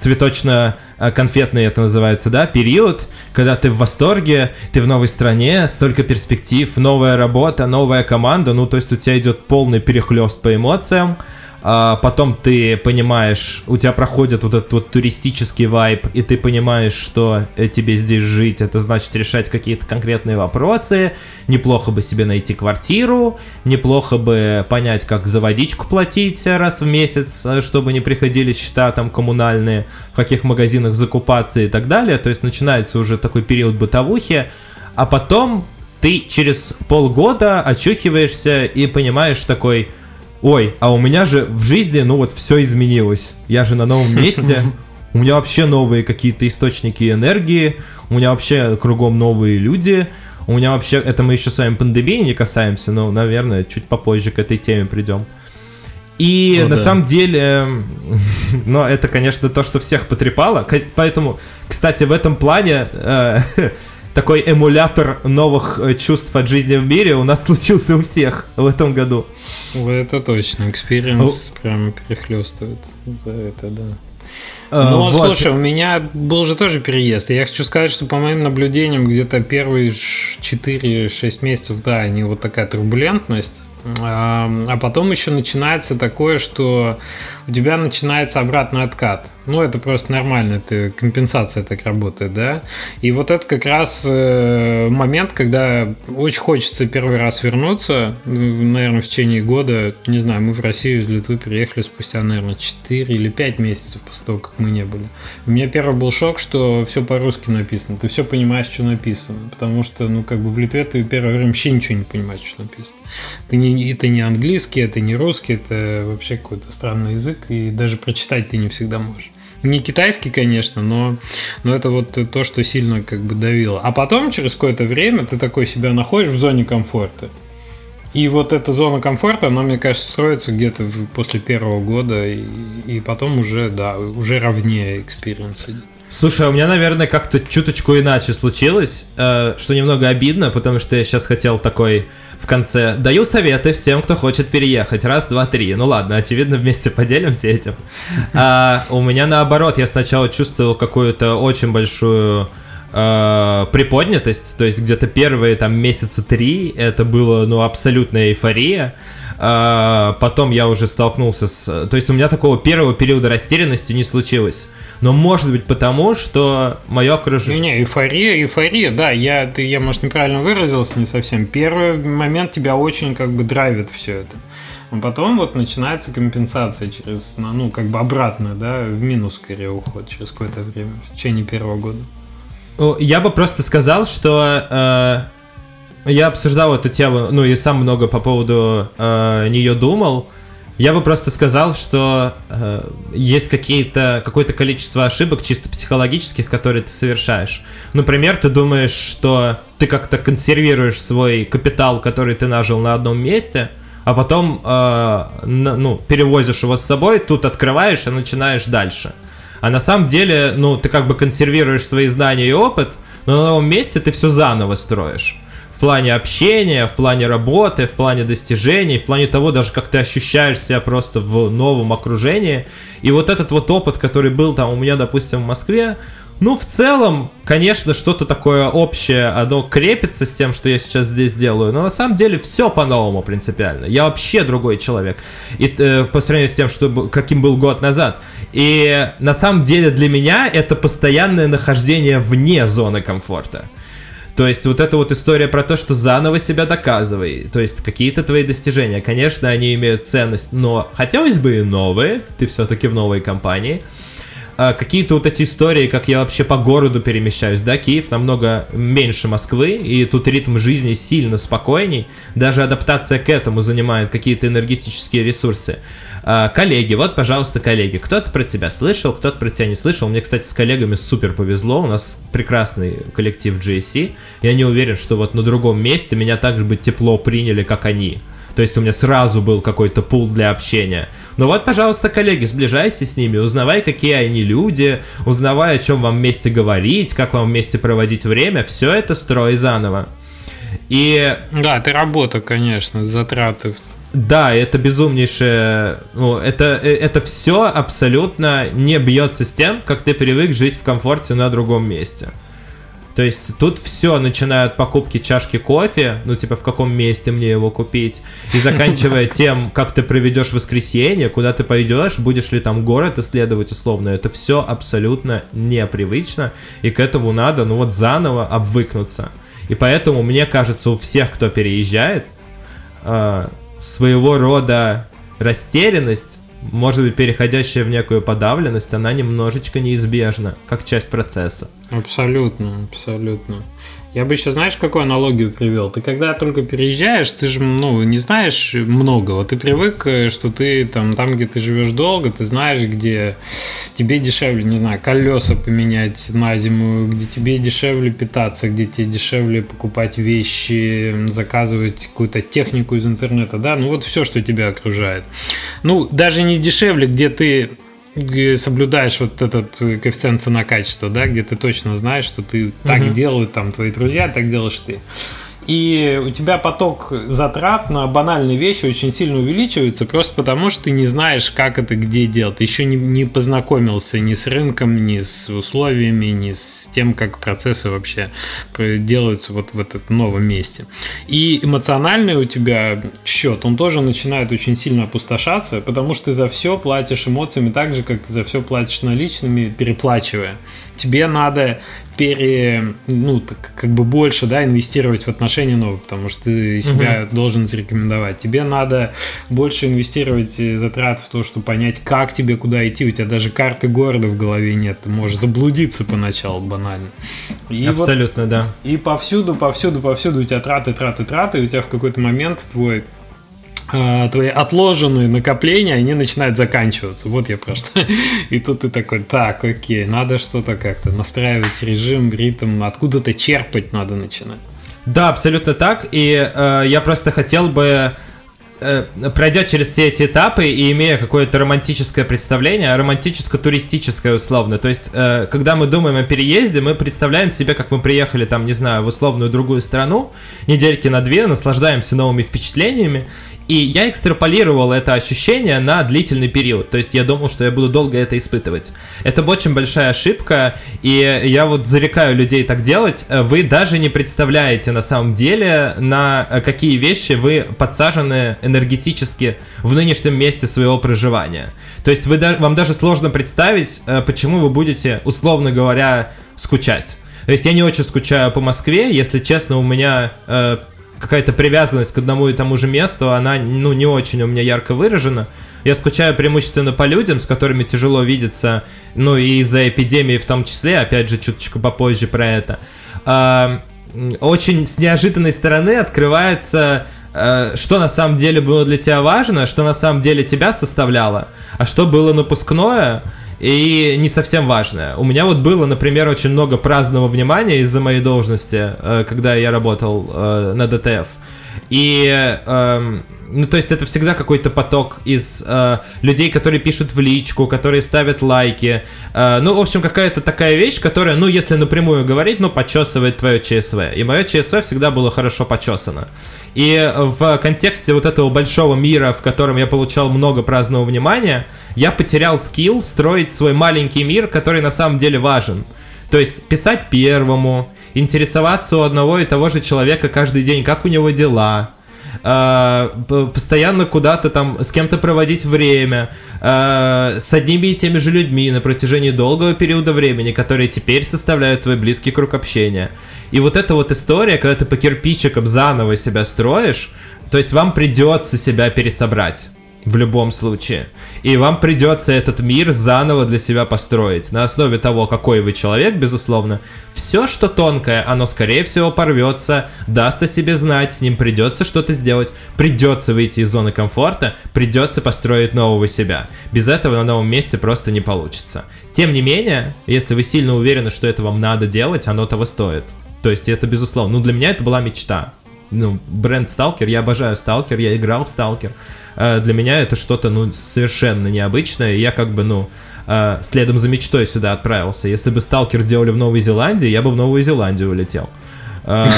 цветочно-конфетный, это называется, да, период, когда ты в восторге, ты в новой стране, столько перспектив, новая работа, новая команда, ну, то есть у тебя идет полный перехлёст по эмоциям, а потом ты понимаешь, у тебя проходит вот этот вот туристический вайб, и ты понимаешь, что тебе здесь жить, это значит решать какие-то конкретные вопросы, неплохо бы себе найти квартиру, неплохо бы понять, как за водичку платить раз в месяц, чтобы не приходили счета там коммунальные, в каких магазинах закупаться и так далее, то есть начинается уже такой период бытовухи, а потом ты через полгода очухиваешься и понимаешь такой... ой, а у меня же в жизни, ну вот, все изменилось. Я же на новом месте, у меня вообще новые какие-то источники энергии, у меня вообще кругом новые люди, у меня вообще... Это мы еще с вами пандемии не касаемся, но, наверное, чуть попозже к этой теме придем. И О, на да. самом деле, ну, это, конечно, то, что всех потрепало. Поэтому, кстати, в этом плане э, такой эмулятор новых чувств от жизни в мире у нас случился у всех в этом году. Это точно. Экспириенс ну, прям перехлёстывает за это, да. Ну, вот. Слушай, у меня был же тоже переезд. И я хочу сказать, что по моим наблюдениям где-то первые четыре-шесть месяцев, да, они вот такая турбулентность. А потом еще начинается такое, что у тебя начинается обратный откат. Ну, это просто нормально, это компенсация так работает, да. И вот это как раз момент, когда очень хочется первый раз вернуться, наверное, в течение года. Не знаю, мы в Россию из Литвы переехали спустя, наверное, четыре или пять месяцев после того, как мы не были. У меня первый был шок, что все по-русски написано. Ты все понимаешь, что написано. Потому что, ну, как бы в Литве ты первое время вообще ничего не понимаешь, что написано. Ты не, это не английский, это не русский, это вообще какой-то странный язык. И даже прочитать ты не всегда можешь. Не китайский, конечно, но, но это вот то, что сильно как бы давило. А потом, через какое-то время, ты такой себя находишь в зоне комфорта. И вот эта зона комфорта, она, мне кажется, строится где-то после первого года, и, и потом уже, да, уже ровнее экспириенс. Слушай, у меня, наверное, как-то чуточку иначе случилось, э, что немного обидно, потому что я сейчас хотел такой в конце: даю советы всем, кто хочет переехать. Раз, два, три. Ну ладно, очевидно, вместе поделимся этим. А у меня наоборот, я сначала чувствовал какую-то очень большую э, приподнятость, то есть где-то первые там месяца три это было, ну, абсолютная эйфория. Потом я уже столкнулся с... То есть у меня такого первого периода растерянности не случилось. Но может быть потому, что мое окружение... Не, не, эйфория, эйфория, да. Я, ты, я, может, неправильно выразился, не совсем. Первый момент тебя очень как бы драйвит все это. А потом вот начинается компенсация через... Ну, как бы обратно, да, в минус скорее уход через какое-то время, в течение первого года. Я бы просто сказал, что... Э... Я обсуждал эту тему, ну и сам много по поводу э, нее думал. Я бы просто сказал, что э, есть какие-то, какое-то количество ошибок чисто психологических, которые ты совершаешь. Например, ты думаешь, что ты как-то консервируешь свой капитал, который ты нажил на одном месте, а потом э, ну, перевозишь его с собой, тут открываешь и начинаешь дальше. А на самом деле, ну, ты как бы консервируешь свои знания и опыт, но на новом месте ты все заново строишь. В плане общения, в плане работы, в плане достижений, в плане того, даже как ты ощущаешь себя просто в новом окружении. И вот этот вот опыт, который был там у меня, допустим, в Москве, ну, в целом, конечно, что-то такое общее, оно крепится с тем, что я сейчас здесь делаю, но на самом деле все по-новому принципиально. Я вообще другой человек и, э, по сравнению с тем, что, каким был год назад. И на самом деле для меня это постоянное нахождение вне зоны комфорта. То есть вот эта вот история про то, что заново себя доказывай, то есть какие-то твои достижения, конечно, они имеют ценность, но хотелось бы и новые, ты все-таки в новой компании. А какие-то вот эти истории, как я вообще по городу перемещаюсь, да, Киев намного меньше Москвы, и тут ритм жизни сильно спокойней, даже адаптация к этому занимает какие-то энергетические ресурсы. А, коллеги, вот, пожалуйста, коллеги, кто-то про тебя слышал, кто-то про тебя не слышал, мне, кстати, с коллегами супер повезло, у нас прекрасный коллектив джи эс си, я не уверен, что вот на другом месте меня так же бы тепло приняли, как они. То есть у меня сразу был какой-то пул для общения. Ну вот, пожалуйста, коллеги, сближайся с ними, узнавай, какие они люди, узнавай, о чем вам вместе говорить, как вам вместе проводить время, все это строй заново. И... Да, это работа, конечно, затраты. Да, это безумнейшее... Ну, это, это все абсолютно не бьется с тем, как ты привык жить в комфорте на другом месте. То есть тут все, начиная от покупки чашки кофе, ну типа в каком месте мне его купить, и заканчивая тем, как ты проведешь воскресенье, куда ты пойдешь, будешь ли там город исследовать условно, это все абсолютно непривычно, и к этому надо, ну вот, заново обвыкнуться. И поэтому, мне кажется, у всех, кто переезжает, своего рода растерянность, может быть, переходящая в некую подавленность, она немножечко неизбежна, как часть процесса. Абсолютно, абсолютно. Я бы еще, знаешь, какую аналогию привел? Ты когда только переезжаешь, ты же, ну, не знаешь многого. Ты привык, что ты там, там, где ты живешь долго, ты знаешь, где тебе дешевле, не знаю, колеса поменять на зиму, где тебе дешевле питаться, где тебе дешевле покупать вещи, заказывать какую-то технику из интернета, да? Ну, вот все, что тебя окружает. Ну, даже не дешевле, где ты соблюдаешь вот этот коэффициент цена-качество, да, где ты точно знаешь, что ты так uh-huh. делают там твои друзья, так делаешь ты. И у тебя поток затрат на банальные вещи очень сильно увеличивается, просто потому что ты не знаешь, как это, где делать. Ты еще не, не познакомился ни с рынком, ни с условиями, ни с тем, как процессы вообще делаются вот в этом новом месте. И эмоциональный у тебя счет, он тоже начинает очень сильно опустошаться, потому что ты за все платишь эмоциями так же, как ты за все платишь наличными, переплачивая. Тебе надо пере, ну, так, как бы больше, да, инвестировать в отношения новые, потому что ты себя угу. должен зарекомендовать. Тебе надо больше инвестировать затрат в то, чтобы понять, как тебе, куда идти. У тебя даже карты города в голове нет. Ты можешь заблудиться поначалу банально. И абсолютно, вот, да. И повсюду, повсюду, повсюду у тебя траты, траты, траты. И у тебя в какой-то момент твой... твои отложенные накопления, они начинают заканчиваться. Вот я про что. И тут ты такой, так, окей, надо что-то как-то настраивать режим, ритм, откуда-то черпать надо начинать. Да, абсолютно так. И э, я просто хотел бы, э, пройдя через все эти этапы и имея какое-то романтическое представление, романтическо-туристическое условно. То есть, э, когда мы думаем о переезде, мы представляем себе, как мы приехали, там, не знаю, в условную другую страну, недельки на две, наслаждаемся новыми впечатлениями. И я экстраполировал это ощущение на длительный период. То есть я думал, что я буду долго это испытывать. Это очень большая ошибка. И я вот зарекаю людей так делать. Вы даже не представляете на самом деле, на какие вещи вы подсажены энергетически в нынешнем месте своего проживания. То есть вы, вам даже сложно представить, почему вы будете, условно говоря, скучать. То есть я не очень скучаю по Москве. Если честно, у меня... какая-то привязанность к одному и тому же месту, она, ну, не очень у меня ярко выражена. Я скучаю преимущественно по людям, с которыми тяжело видеться, ну, и из-за эпидемии в том числе, опять же, чуточку попозже про это. А, очень с неожиданной стороны открывается, а, что на самом деле было для тебя важно, что на самом деле тебя составляло, а что было напускное и не совсем важное. У меня вот было, например, очень много праздного внимания из-за моей должности, когда я работал на ДТФ. И, ну, то есть это всегда какой-то поток из людей, которые пишут в личку, которые ставят лайки. Ну, в общем, какая-то такая вещь, которая, ну, если напрямую говорить, ну, почесывает твое ЧСВ. И мое ЧСВ всегда было хорошо почесано. И в контексте вот этого большого мира, в котором я получал много праздного внимания, я потерял скилл строить свой маленький мир, который на самом деле важен. То есть писать первому, интересоваться у одного и того же человека каждый день, как у него дела, э, постоянно куда-то там с кем-то проводить время, э, с одними и теми же людьми на протяжении долгого периода времени, которые теперь составляют твой близкий круг общения. И вот эта вот история, когда ты по кирпичикам заново себя строишь, то есть вам придется себя пересобрать. В любом случае. И вам придется этот мир заново для себя построить. На основе того, какой вы человек, безусловно. Все, что тонкое, оно, скорее всего, порвется, даст о себе знать, с ним придется что-то сделать. Придется выйти из зоны комфорта, придется построить нового себя. Без этого на новом месте просто не получится. Тем не менее, если вы сильно уверены, что это вам надо делать, оно того стоит. То есть это, безусловно, ну, для меня это была мечта. Ну, бренд сталкер, я обожаю сталкер, я играл в сталкер. Для меня это что-то, ну, совершенно необычное. Я как бы, ну, следом за мечтой сюда отправился. Если бы сталкер делали в Новой Зеландии, я бы в Новую Зеландию улетел. Ну,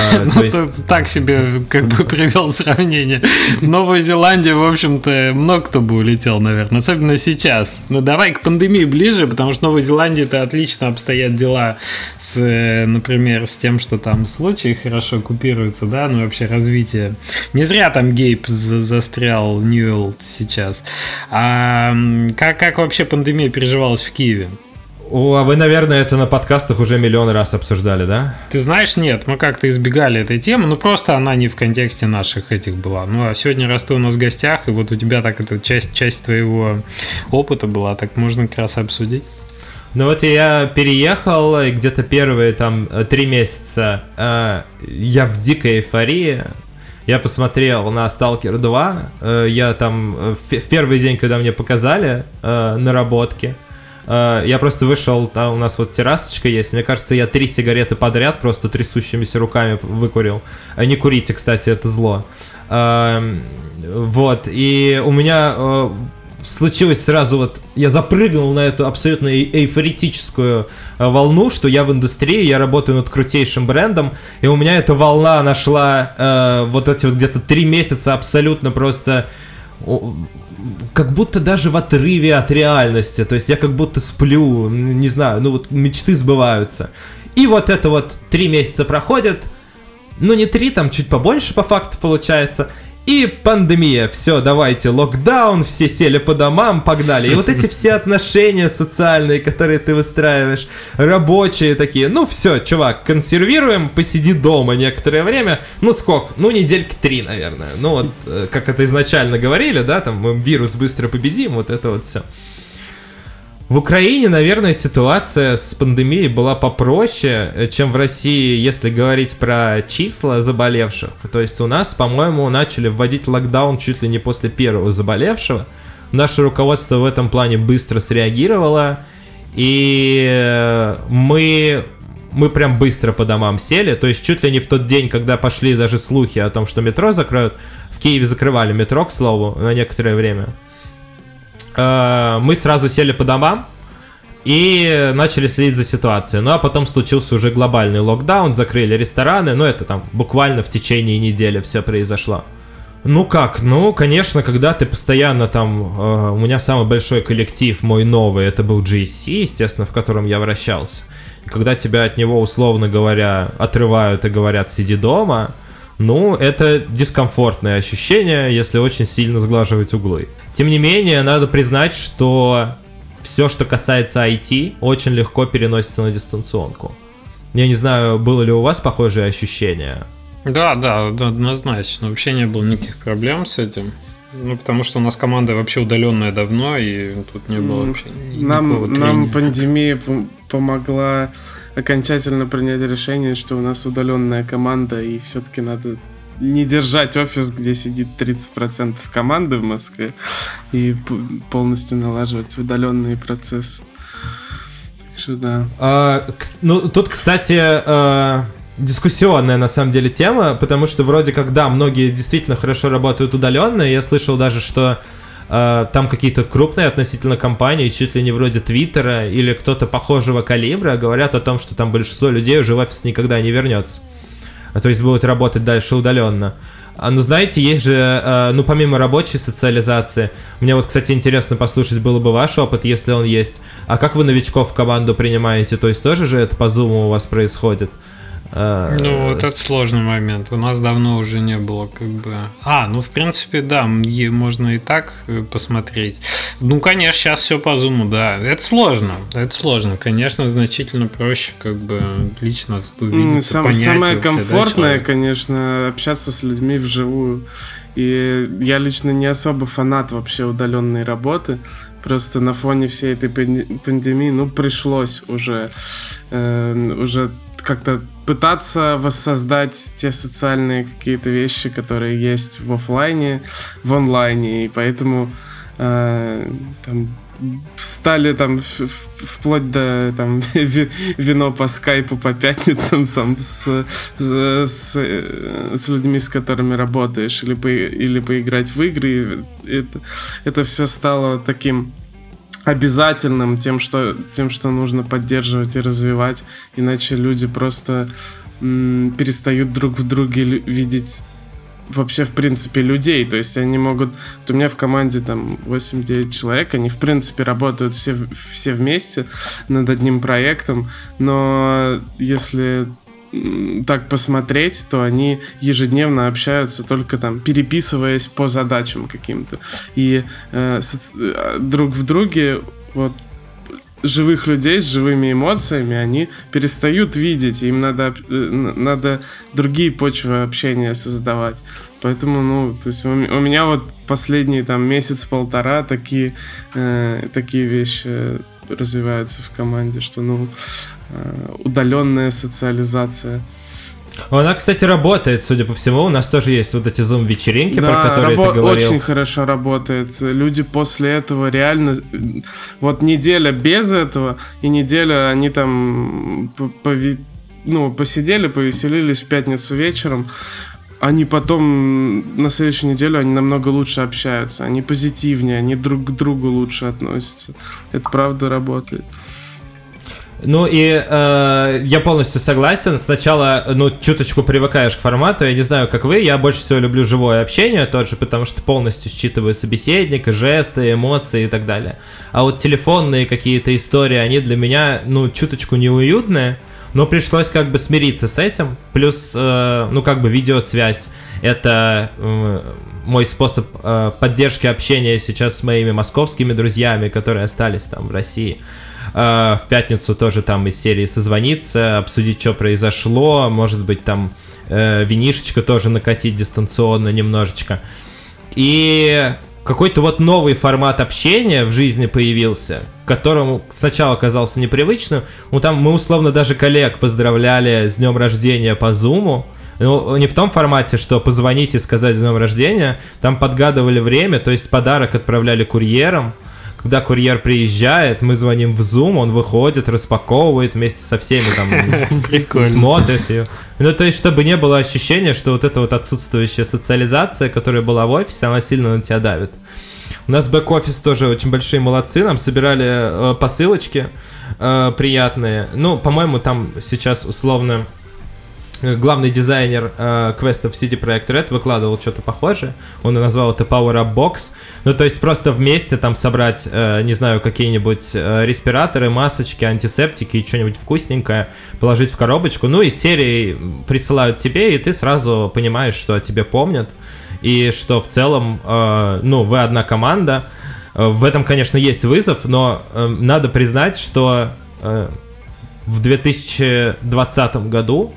так себе как бы привел сравнение. В Новую Зеландию, в общем-то, много кто бы улетел, наверное. Особенно сейчас. Но давай к пандемии ближе, потому что в Новой Зеландии-то отлично обстоят дела с, например, с тем, что там случаи хорошо купируются, да, ну вообще развитие. Не зря там Гейб застрял, Ньюэлл сейчас. А как, как вообще пандемия переживалась в Киеве? О, а вы, наверное, это на подкастах уже миллион раз обсуждали, да? Ты знаешь, нет, мы как-то избегали этой темы, ну просто она не в контексте наших этих была. Ну а сегодня, раз ты у нас в гостях, и вот у тебя так эта часть, часть твоего опыта была, так можно как раз обсудить. Ну вот я переехал, и где-то первые там три месяца э, я в дикой эйфории. Я посмотрел на сталкер два, э, я там в, в первый день, когда мне показали э, наработки, э, я просто вышел, там у нас вот террасочка есть, мне кажется, я три сигареты подряд просто трясущимися руками выкурил. Не курите, кстати, это зло. Э, вот, и у меня... Э, случилось сразу вот, я запрыгнул на эту абсолютно эйфорическую волну, что я в индустрии, я работаю над крутейшим брендом, и у меня эта волна нашла э, вот эти вот где-то три месяца абсолютно просто... Как будто даже в отрыве от реальности, то есть я как будто сплю, не знаю, ну вот мечты сбываются. И вот это вот три месяца проходит, ну не три, там чуть побольше по факту получается... И пандемия, все, давайте, локдаун, все сели по домам, погнали. И вот эти все отношения социальные, которые ты выстраиваешь, рабочие такие, ну все, чувак, консервируем, посиди дома некоторое время. Ну сколько? Ну недельки три, наверное. Ну вот, как это изначально говорили, да, там мы вирус быстро победим, вот это вот все. В Украине, наверное, ситуация с пандемией была попроще, чем в России, если говорить про числа заболевших. То есть у нас, по-моему, начали вводить локдаун чуть ли не после первого заболевшего. Наше руководство в этом плане быстро среагировало, и мы... Мы прям быстро по домам сели, то есть чуть ли не в тот день, когда пошли даже слухи о том, что метро закроют. В Киеве закрывали метро, к слову, на некоторое время. Мы сразу сели по домам и начали следить за ситуацией. Ну а потом случился уже глобальный локдаун, закрыли рестораны, ну это там буквально в течение недели все произошло. Ну как, ну конечно, когда ты постоянно там, э, у меня самый большой коллектив мой новый, это был джи эс си, естественно, в котором я вращался. И когда тебя от него, условно говоря, отрывают и говорят «сиди дома», ну, это дискомфортное ощущение, если очень сильно сглаживать углы. Тем не менее, надо признать, что все, что касается ай ти, очень легко переносится на дистанционку. Я не знаю, было ли у вас похожие ощущения? Да, да, однозначно. Вообще не было никаких проблем с этим. Ну, потому что у нас команда вообще удаленная давно, и тут не было вообще никакого трения. Нам пандемия помогла... окончательно принять решение, что у нас удаленная команда, и все-таки надо не держать офис, где сидит тридцать процентов команды в Москве, и полностью налаживать удаленный процесс. Так что да. А, ну, тут, кстати, а, дискуссионная на самом деле тема, потому что вроде как, да, многие действительно хорошо работают удаленно, я слышал даже, что а, там какие-то крупные относительно компании, чуть ли не вроде Твиттера или кто-то похожего калибра, говорят о том, что там большинство людей уже в офис никогда не вернется. А то есть будут работать дальше удаленно. А, ну, знаете, есть же, а, ну, помимо рабочей социализации, мне вот, кстати, интересно послушать было бы ваш опыт, если он есть. А как вы новичков в команду принимаете? То есть тоже же это по зуму у вас происходит? Uh, ну, вот это сложный момент. У нас давно уже не было как бы... А, ну, в принципе, да, можно и так посмотреть. Ну, конечно, сейчас все по зуму, да. Это сложно, это сложно. Конечно, значительно проще как бы лично увидеться, Сам, понять. Самое вообще, комфортное, да, конечно, общаться с людьми вживую. И я лично не особо фанат вообще удаленной работы. Просто на фоне всей этой пандемии, ну, пришлось уже, э, уже как-то пытаться воссоздать те социальные какие-то вещи, которые есть в офлайне, в онлайне, и поэтому э, там, стали там в, вплоть до там, вино по скайпу по пятницам там, с, с, с, с людьми, с которыми работаешь, или, по, или поиграть в игры. Это, это все стало таким... обязательным, тем что, тем, что нужно поддерживать и развивать, иначе люди просто м, перестают друг в друге л- видеть вообще в принципе людей, то есть они могут... Вот у меня в команде там восемь-девять человек, они в принципе работают все, все вместе над одним проектом, но если так посмотреть, то они ежедневно общаются только там, переписываясь по задачам каким-то. И э, соци... друг в друге вот живых людей с живыми эмоциями они перестают видеть, им надо, надо другие почвы общения создавать. Поэтому, ну, то есть у, у меня вот последние там месяц-полтора такие, э, такие вещи развиваются в команде, что, ну, удаленная социализация. Она, кстати, работает, судя по всему. У нас тоже есть вот эти зум-вечеринки, да, про которые рабо- ты говорил. Очень хорошо работает. Люди после этого реально... Вот неделя без этого, и неделя они там пови... ну, посидели, повеселились в пятницу вечером. Они потом, на следующую неделю, они намного лучше общаются. Они позитивнее, они друг к другу лучше относятся. Это правда работает. Ну и э, я полностью согласен. Сначала, ну, чуточку привыкаешь к формату. Я не знаю, как вы, я больше всего люблю живое общение тот же, потому что полностью считываю собеседника, жесты, эмоции и так далее. А вот телефонные какие-то истории, они для меня, ну, чуточку неуютные. Но пришлось как бы смириться с этим. Плюс, э, ну, как бы видеосвязь. Это э, мой способ э, поддержки общения сейчас с моими московскими друзьями, которые остались там в России. Uh, в пятницу тоже там из серии созвониться, обсудить, что произошло, может быть, там uh, винишечко тоже накатить дистанционно немножечко. И какой-то вот новый формат общения в жизни появился, к которому сначала казался непривычным. Ну, там мы условно даже коллег поздравляли с днем рождения по Zoom. Ну, не в том формате, что позвонить и сказать с днем рождения. Там подгадывали время, то есть подарок отправляли курьером. Когда курьер приезжает, мы звоним в Zoom, он выходит, распаковывает вместе со всеми, там, смотрит ее. Ну, то есть, чтобы не было ощущения, что вот эта вот отсутствующая социализация, которая была в офисе, она сильно на тебя давит. У нас бэк-офис тоже очень большие молодцы, нам собирали э, посылочки э, приятные. Ну, по-моему, там сейчас условно... Главный дизайнер э, квестов си ди Projekt Red выкладывал что-то похожее. Он назвал это Power Up Box. Ну, то есть просто вместе там собрать, э, не знаю, какие-нибудь э, респираторы, масочки, антисептики и что-нибудь вкусненькое положить в коробочку. Ну, и серии присылают тебе, и ты сразу понимаешь, что о тебе помнят. И что в целом, э, ну, вы одна команда. В этом, конечно, есть вызов, но э, надо признать, что э, в две тысячи двадцатом году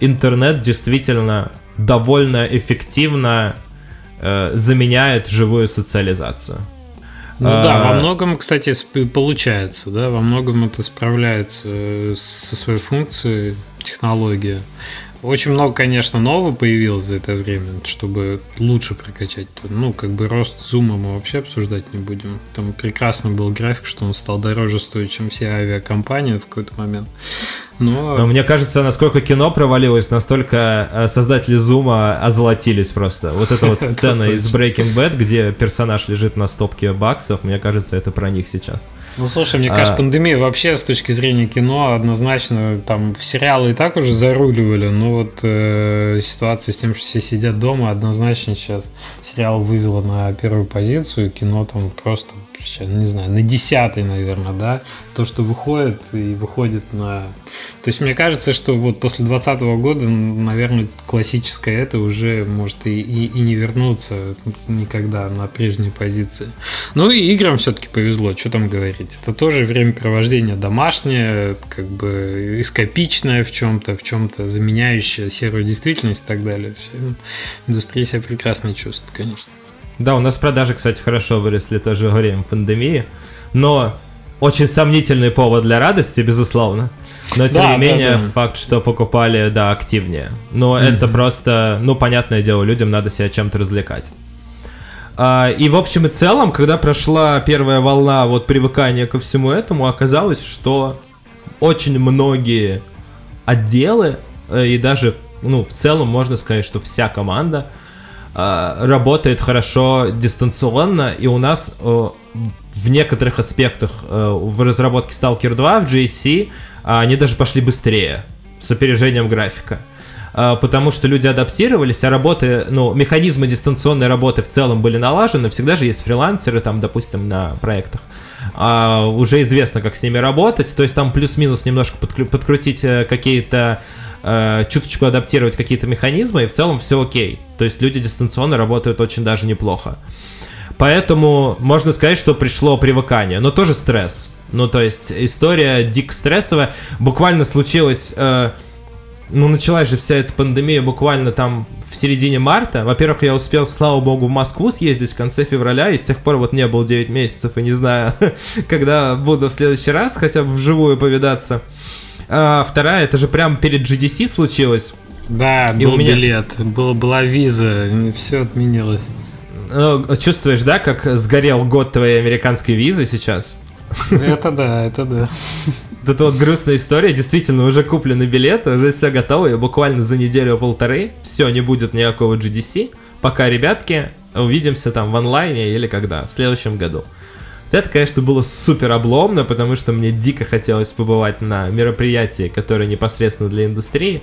интернет действительно довольно эффективно э, заменяет живую социализацию. Ну а... да, во многом, кстати, сп- получается, да, во многом это справляется со своей функцией технология. Очень много, конечно, нового появилось за это время, чтобы лучше прокачать. Ну, как бы рост зума мы вообще обсуждать не будем. Там прекрасно был график, что он стал дороже стоить, чем все авиакомпании в какой-то момент. Но... Но мне кажется, насколько кино провалилось, настолько создатели зума озолотились просто. Вот эта вот сцена из Breaking Bad, где персонаж лежит на стопке баксов, мне кажется, это про них сейчас. Ну, слушай, мне кажется, пандемия вообще с точки зрения кино однозначно, там сериалы и так уже заруливали, но вот э, ситуация с тем, что все сидят дома, однозначно сейчас сериал вывело на первую позицию, кино там просто, не знаю, на десятый, наверное, да, то, что выходит и выходит на... То есть мне кажется, что вот после двадцатого года, наверное, классическое это уже может и, и, и не вернуться никогда на прежние позиции. Ну и играм все-таки повезло, что там говорить. Это тоже времяпровождение домашнее, как бы эскапичное в чем-то, в чем-то заменяющее серую действительность и так далее. Индустрия себя прекрасно чувствует, конечно. Да, у нас продажи, кстати, хорошо выросли тоже во время пандемии, но очень сомнительный повод для радости, безусловно, но тем да, не менее да, да. Факт, что покупали, да, активнее, но mm-hmm. это просто, ну, понятное дело, людям надо себя чем-то развлекать. А, и в общем и целом, когда прошла первая волна вот привыкания ко всему этому, оказалось, что очень многие отделы и даже, ну, в целом можно сказать, что вся команда работает хорошо дистанционно, и у нас э, в некоторых аспектах э, в разработке сталкер два, в джи эс си, э, они даже пошли быстрее, с опережением графика. Э, потому что люди адаптировались, а работы, ну, механизмы дистанционной работы в целом были налажены, всегда же есть фрилансеры, там, допустим, на проектах. Э, уже известно, как с ними работать, то есть там плюс-минус немножко подклю- подкрутить какие-то чуточку адаптировать какие-то механизмы, и в целом все окей. То есть люди дистанционно работают очень даже неплохо. Поэтому можно сказать, что пришло привыкание, но тоже стресс. Ну, то есть история дико стрессовая. Буквально случилось э, ну, началась же вся эта пандемия буквально там в середине марта. Во-первых, я успел, слава богу, в Москву съездить в конце февраля, и с тех пор вот не было девять месяцев, и не знаю, когда буду в следующий раз хотя бы вживую повидаться. А вторая, это же прямо перед джи ди си случилось. Да, и был у меня... билет, был, была виза, все отменилось. Ну, чувствуешь, да, как сгорел год твоей американской визы сейчас? Это да, это да. Это вот грустная история, действительно, уже куплены билеты, уже все готово, и буквально за неделю-полторы все, не будет никакого джи ди си. Пока, ребятки, увидимся там в онлайне или когда, в следующем году. Это, конечно, было супер обломно, потому что мне дико хотелось побывать на мероприятии, которое непосредственно для индустрии.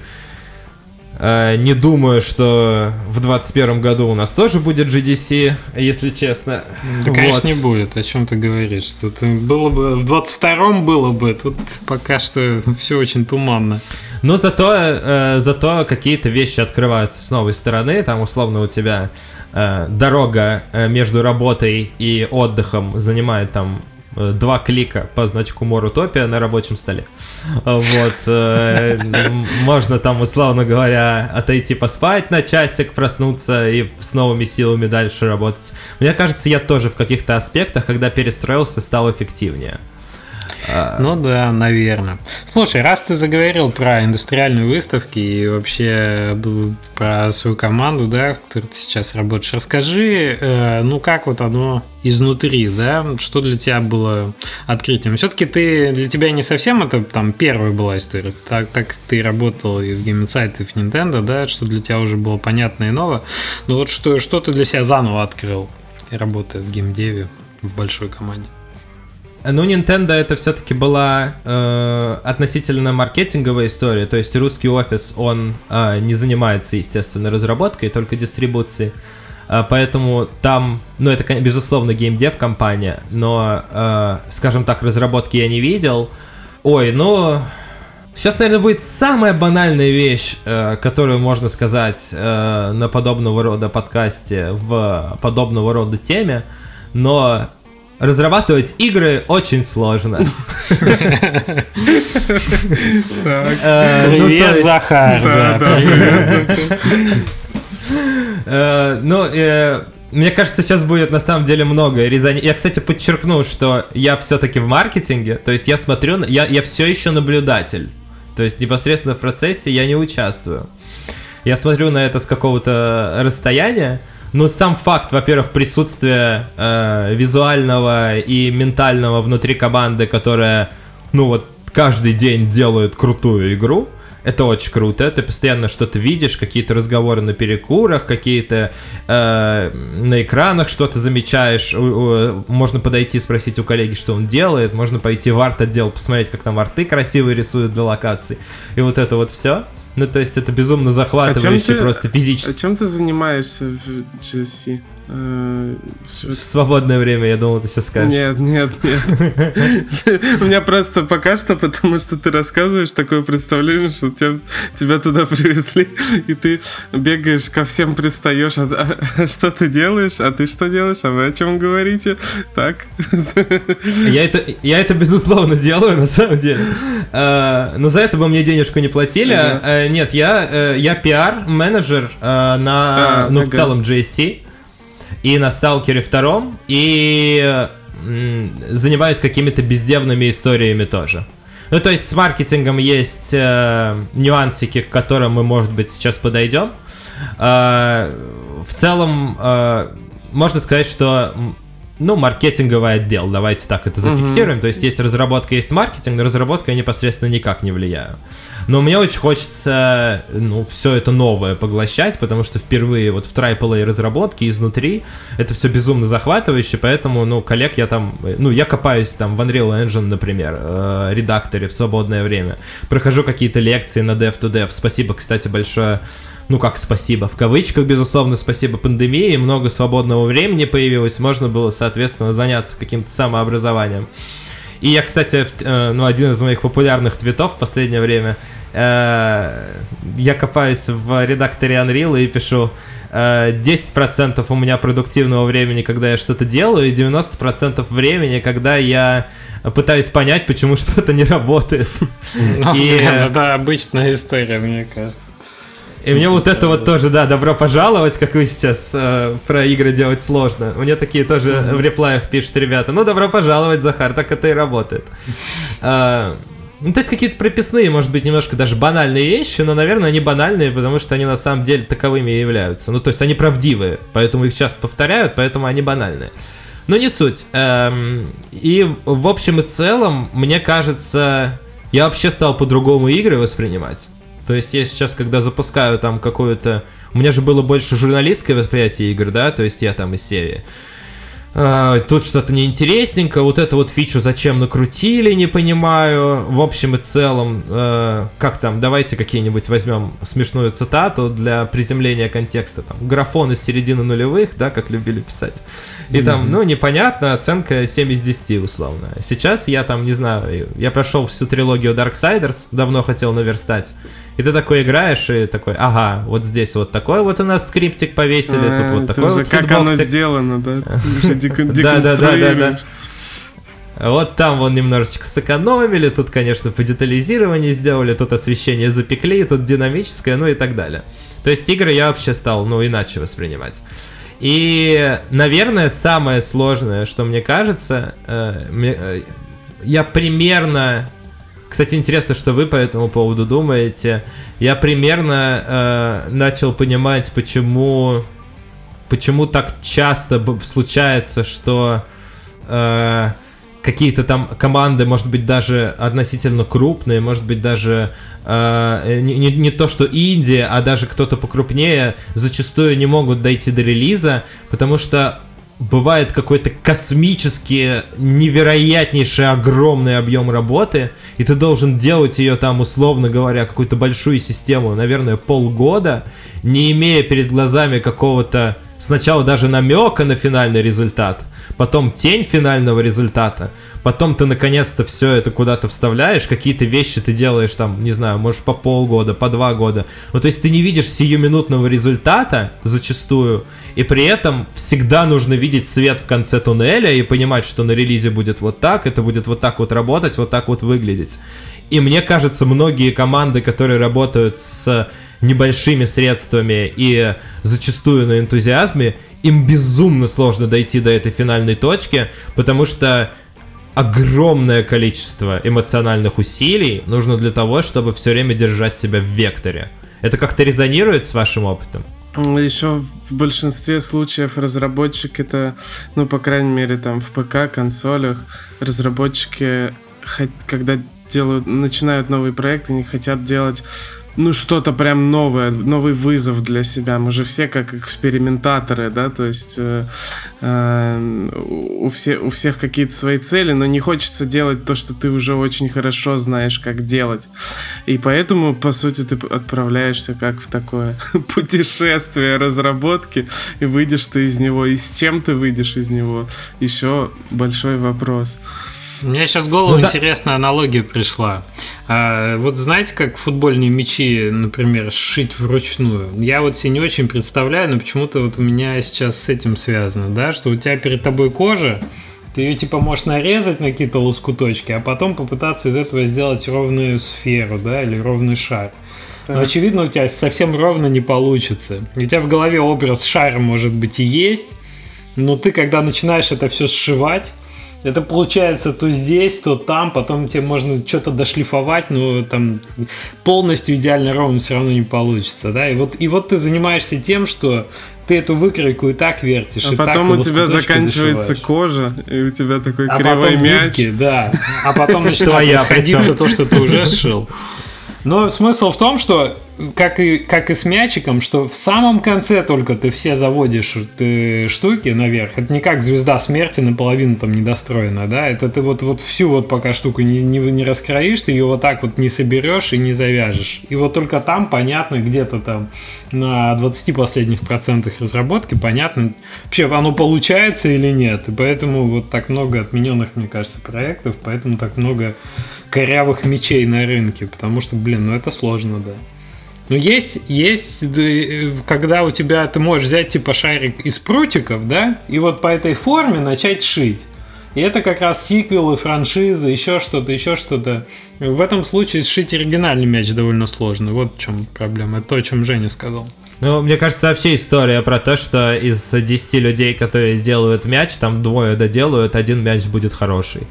Не думаю, что в двадцать первом году у нас тоже будет джи ди си, если честно. Да, конечно, вот. Не будет, о чем ты говоришь. Тут было бы, в двадцать втором было бы, тут пока что все очень туманно. Но зато, э, зато какие-то вещи открываются с новой стороны. Там, условно, у тебя э, дорога между работой и отдыхом занимает там два клика по значку Морутопия на рабочем столе. Вот. Можно там, условно говоря, отойти поспать на часик, проснуться и с новыми силами дальше работать. Мне кажется, я тоже в каких-то аспектах, когда перестроился, стал эффективнее. Ну да, наверное. Слушай, раз ты заговорил про индустриальные выставки и вообще про свою команду, да, в которой ты сейчас работаешь, расскажи, э, ну как вот оно изнутри, да, что для тебя было открытием? Все-таки ты, для тебя не совсем это там первая была история, так, так как ты работал и в Game Insight, и в Nintendo, да, что для тебя уже было понятно и ново, но вот что, что ты для себя заново открыл, работая в геймдеве, в большой команде? Ну, Nintendo это все-таки была э, относительно маркетинговая история, то есть русский офис, он э, не занимается, естественно, разработкой, только дистрибуцией, э, поэтому там, ну, это, безусловно, геймдев-компания, но, э, скажем так, разработки я не видел. Ой, ну, сейчас, наверное, будет самая банальная вещь, э, которую можно сказать э, на подобного рода подкасте, в подобного рода теме, но... Разрабатывать игры очень сложно. Привет, Захар. Ну, мне кажется, сейчас будет на самом деле много резонансов. Я, кстати, подчеркну, что я все-таки в маркетинге, то есть я смотрю, я все еще наблюдатель. То есть непосредственно в процессе я не участвую. Я смотрю на это с какого-то расстояния. Ну, сам факт, во-первых, присутствия э, визуального и ментального внутри команды, которая, ну вот, каждый день делает крутую игру, это очень круто, ты постоянно что-то видишь, какие-то разговоры на перекурах, какие-то э, на экранах что-то замечаешь, можно подойти и спросить у коллеги, что он делает, можно пойти в арт-отдел, посмотреть, как там арты красивые рисуют для локаций, и вот это вот все. Ну, то есть это безумно захватывающе, а ты, просто физически. А чем ты занимаешься в джи эс си? Э, в свободное время, я думал, ты сейчас скажешь. Нет, нет, нет. У меня просто пока что, потому что ты рассказываешь такое представление, что тебя туда привезли, и ты бегаешь, ко всем пристаешь. А что ты делаешь? А ты что делаешь? А вы о чем говорите? Так. Я это, я это безусловно делаю, на самом деле. Но за это бы мне денежку не платили. Нет, я, я пиар-менеджер на, а, ну, ага. в целом джи эс си и на сталкере два, и м, занимаюсь какими-то бездевными историями тоже. Ну, то есть с маркетингом есть э, нюансики, к которым мы, может быть, сейчас подойдем. Э, в целом, э, можно сказать, что... Ну, маркетинговый отдел, давайте так это зафиксируем. Uh-huh. То есть есть разработка, есть маркетинг, на разработку я непосредственно никак не влияю. Но мне очень хочется, ну, все это новое поглощать, потому что впервые вот в трипл эй разработке изнутри это все безумно захватывающе, поэтому, ну, коллег я там, ну, я копаюсь там в Unreal Engine, например, э, редакторе в свободное время, прохожу какие-то лекции на dev-to-dev, спасибо, кстати, большое. Ну как спасибо, в кавычках, безусловно, спасибо пандемии, много свободного времени появилось, можно было, соответственно, заняться каким-то самообразованием. И я, кстати, в, ну, один из моих популярных твитов в последнее время, э, я копаюсь в редакторе Unreal и пишу: десять процентов у меня продуктивного времени, когда я что-то делаю, и девяносто процентов времени, когда я пытаюсь понять, почему что-то не работает. Это обычная история, мне кажется. И мне вот это вот тоже, да, добро пожаловать, как вы сейчас э, про игры делать сложно. Мне такие тоже mm-hmm. в реплаях пишут ребята: ну, добро пожаловать, Захар, так это и работает. А, ну, то есть какие-то прописные, может быть, немножко даже банальные вещи, но, наверное, они банальные, потому что они на самом деле таковыми и являются. Ну, то есть они правдивые, поэтому их часто повторяют, поэтому они банальные. Но не суть. Эм, и в общем и целом, мне кажется, я вообще стал по-другому игры воспринимать. То есть я сейчас, когда запускаю там какую-то... У меня же было больше журналистское восприятие игр, да? То есть я там из серии... Э, тут что-то неинтересненько, вот эту вот фичу зачем накрутили, не понимаю. В общем и целом, э, как там, давайте какие-нибудь возьмем смешную цитату для приземления контекста. Там, графон из середины нулевых, да, как любили писать. И mm-hmm. там, ну, непонятно, оценка семь из десяти условно. Сейчас я там, не знаю, я прошел всю трилогию Darksiders, давно хотел наверстать. И ты такой играешь, и такой: ага, вот здесь вот такой вот у нас скриптик повесили, а, тут вот такой вот футбоксик. Как оно сделано, да? Деконструируешь. Вот там вон немножечко сэкономили, тут, конечно, по детализированию сделали, тут освещение запекли, тут динамическое, ну и так далее. То есть игры я вообще стал, ну, иначе воспринимать. И, наверное, самое сложное, что мне кажется, я примерно... Кстати, интересно, что вы по этому поводу думаете. Я примерно э, начал понимать, почему, почему так часто случается, что э, какие-то там команды, может быть, даже относительно крупные, может быть, даже э, не, не, не то, что инди, а даже кто-то покрупнее, зачастую не могут дойти до релиза, потому что бывает какой-то космический, невероятнейший, огромный объем работы, и ты должен делать ее там, условно говоря, какую-то большую систему, наверное, полгода, не имея перед глазами какого-то сначала даже намека на финальный результат, потом тень финального результата, потом ты наконец-то все это куда-то вставляешь, какие-то вещи ты делаешь там, не знаю, может, по полгода, по два года. Ну, то есть ты не видишь сиюминутного результата зачастую, и при этом всегда нужно видеть свет в конце туннеля и понимать, что на релизе будет вот так, это будет вот так вот работать, вот так вот выглядеть. И мне кажется, многие команды, которые работают с небольшими средствами и зачастую на энтузиазме, им безумно сложно дойти до этой финальной точки, потому что огромное количество эмоциональных усилий нужно для того, чтобы все время держать себя в векторе. Это как-то резонирует с вашим опытом? Еще в большинстве случаев разработчик это, ну, по крайней мере, там в ПК, консолях, разработчики, когда делают, начинают новый проект, они хотят делать... Ну, что-то прям новое, новый вызов для себя. Мы же все как экспериментаторы, да, то есть э, э, у, все, у всех какие-то свои цели, но не хочется делать то, что ты уже очень хорошо знаешь, как делать. И поэтому, по сути, ты отправляешься как в такое путешествие разработки, и выйдешь ты из него. И с чем ты выйдешь из него? Еще большой вопрос. Мне сейчас в голову ну, интересная да. аналогия пришла. А, вот знаете, как футбольные мячи, например, сшить вручную? Я вот себе не очень представляю, но почему-то вот у меня сейчас с этим связано, да, что у тебя перед тобой кожа, ты ее типа можешь нарезать на какие-то лоскуточки, а потом попытаться из этого сделать ровную сферу, да, или ровный шар. Но, очевидно, у тебя совсем ровно не получится. У тебя в голове образ шара, может быть, и есть, но ты, когда начинаешь это все сшивать, это получается то здесь, то там, потом тебе можно что-то дошлифовать, но там полностью идеально ровно все равно не получится, да? И вот, и вот ты занимаешься тем, что ты эту выкройку и так вертишь, а и потом так у тебя заканчивается дышиваешь. Кожа, и у тебя такой а кривой мяч. Вытки, да. А потом начинает расходиться то, что ты уже сшил. Но смысл в том, что как и, как и с мячиком, что в самом конце только ты все заводишь ты штуки наверх. Это не как «Звезда смерти» наполовину там недостроена, да? Это ты вот, вот всю вот пока штуку не, не, не раскроишь, ты ее вот так вот не соберешь и не завяжешь. И вот только там понятно, где-то там на двадцати последних процентах разработки понятно, вообще оно получается или нет. И поэтому вот так много отмененных, мне кажется, проектов, поэтому так много корявых мечей на рынке, потому что, блин, ну это сложно, да. Но есть, есть, когда у тебя ты можешь взять типа шарик из прутиков, да, и вот по этой форме начать шить. И это как раз сиквелы, франшизы, еще что-то, еще что-то. В этом случае сшить оригинальный мяч довольно сложно. Вот в чем проблема. Это то, о чем Женя сказал. Ну, мне кажется, вообще история про то, что из десяти людей, которые делают мяч, там двое доделают, один мяч будет хороший.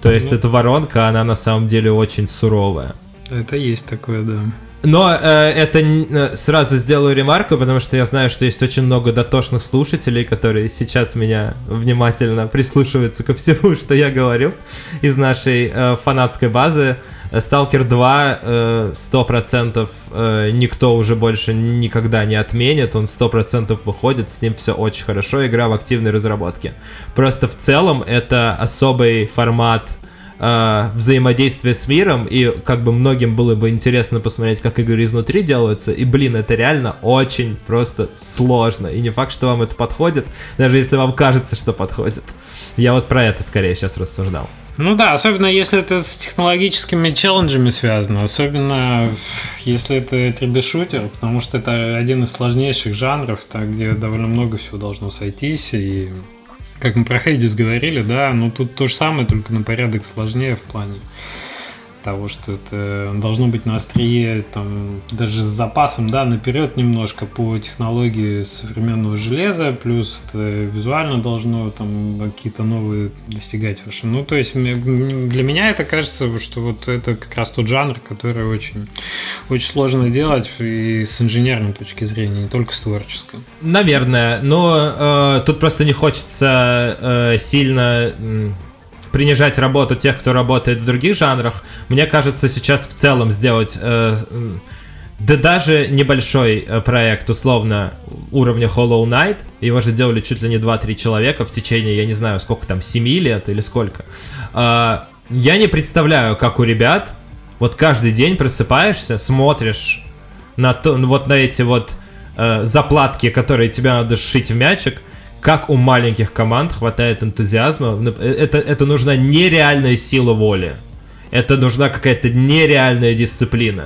То есть, ну, эта воронка, она на самом деле очень суровая. Это есть такое, да. Но э, это э, сразу сделаю ремарку, потому что я знаю, что есть очень много дотошных слушателей, которые сейчас меня внимательно прислушиваются ко всему, что я говорю. Из нашей э, фанатской базы сталкер два э, сто процентов э, никто уже больше никогда не отменит. Он сто процентов выходит, с ним все очень хорошо, игра в активной разработке. Просто в целом это особый формат взаимодействие с миром, и как бы многим было бы интересно посмотреть, как игры изнутри делаются, и, блин, это реально очень просто сложно, и не факт, что вам это подходит, даже если вам кажется, что подходит. Я вот про это скорее сейчас рассуждал. Ну да, особенно если это с технологическими челленджами связано, особенно если это три дэ-шутер, потому что это один из сложнейших жанров, так, где довольно много всего должно сойтись, и... Как мы про Hades говорили, да, но тут то же самое, только на порядок сложнее в плане того, что это должно быть на острие, там, даже с запасом, да, наперед немножко по технологии современного железа, плюс это визуально должно там какие-то новые достигать вообще. Ну, то есть для меня это кажется, что вот это как раз тот жанр, который очень, очень сложно делать и с инженерной точки зрения, не только с творческой. Наверное, но э, тут просто не хочется э, сильно... принижать работу тех, кто работает в других жанрах. Мне кажется, сейчас в целом сделать э, да даже небольшой проект, условно, уровня Hollow Knight, его же делали чуть ли не два-три человека в течение, я не знаю, сколько там, семь лет или сколько. Э, я не представляю, как у ребят, вот каждый день просыпаешься, смотришь на, то, вот на эти вот э, заплатки, которые тебе надо сшить в мячик, как у маленьких команд хватает энтузиазма. Это, это нужна нереальная сила воли. Это нужна какая-то нереальная дисциплина.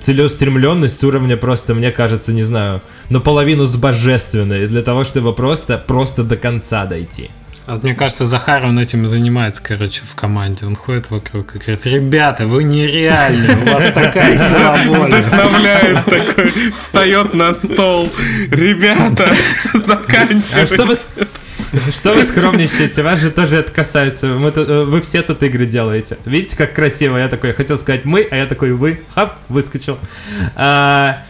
Целеустремленность уровня просто, мне кажется, не знаю, наполовину с божественной, для того, чтобы просто, просто до конца дойти. Вот мне кажется, Захар, он этим и занимается, короче, в команде. Он ходит вокруг и говорит: ребята, вы нереальны, у вас такая сила воли. Вдохновляет такой, встает на стол. Ребята, заканчивайте. А что вы, что вы скромничаете? Вас же тоже это касается. Мы тут, вы все тут игры делаете. Видите, как красиво? Я такой, хотел сказать мы, а я такой вы. Хап, выскочил. А...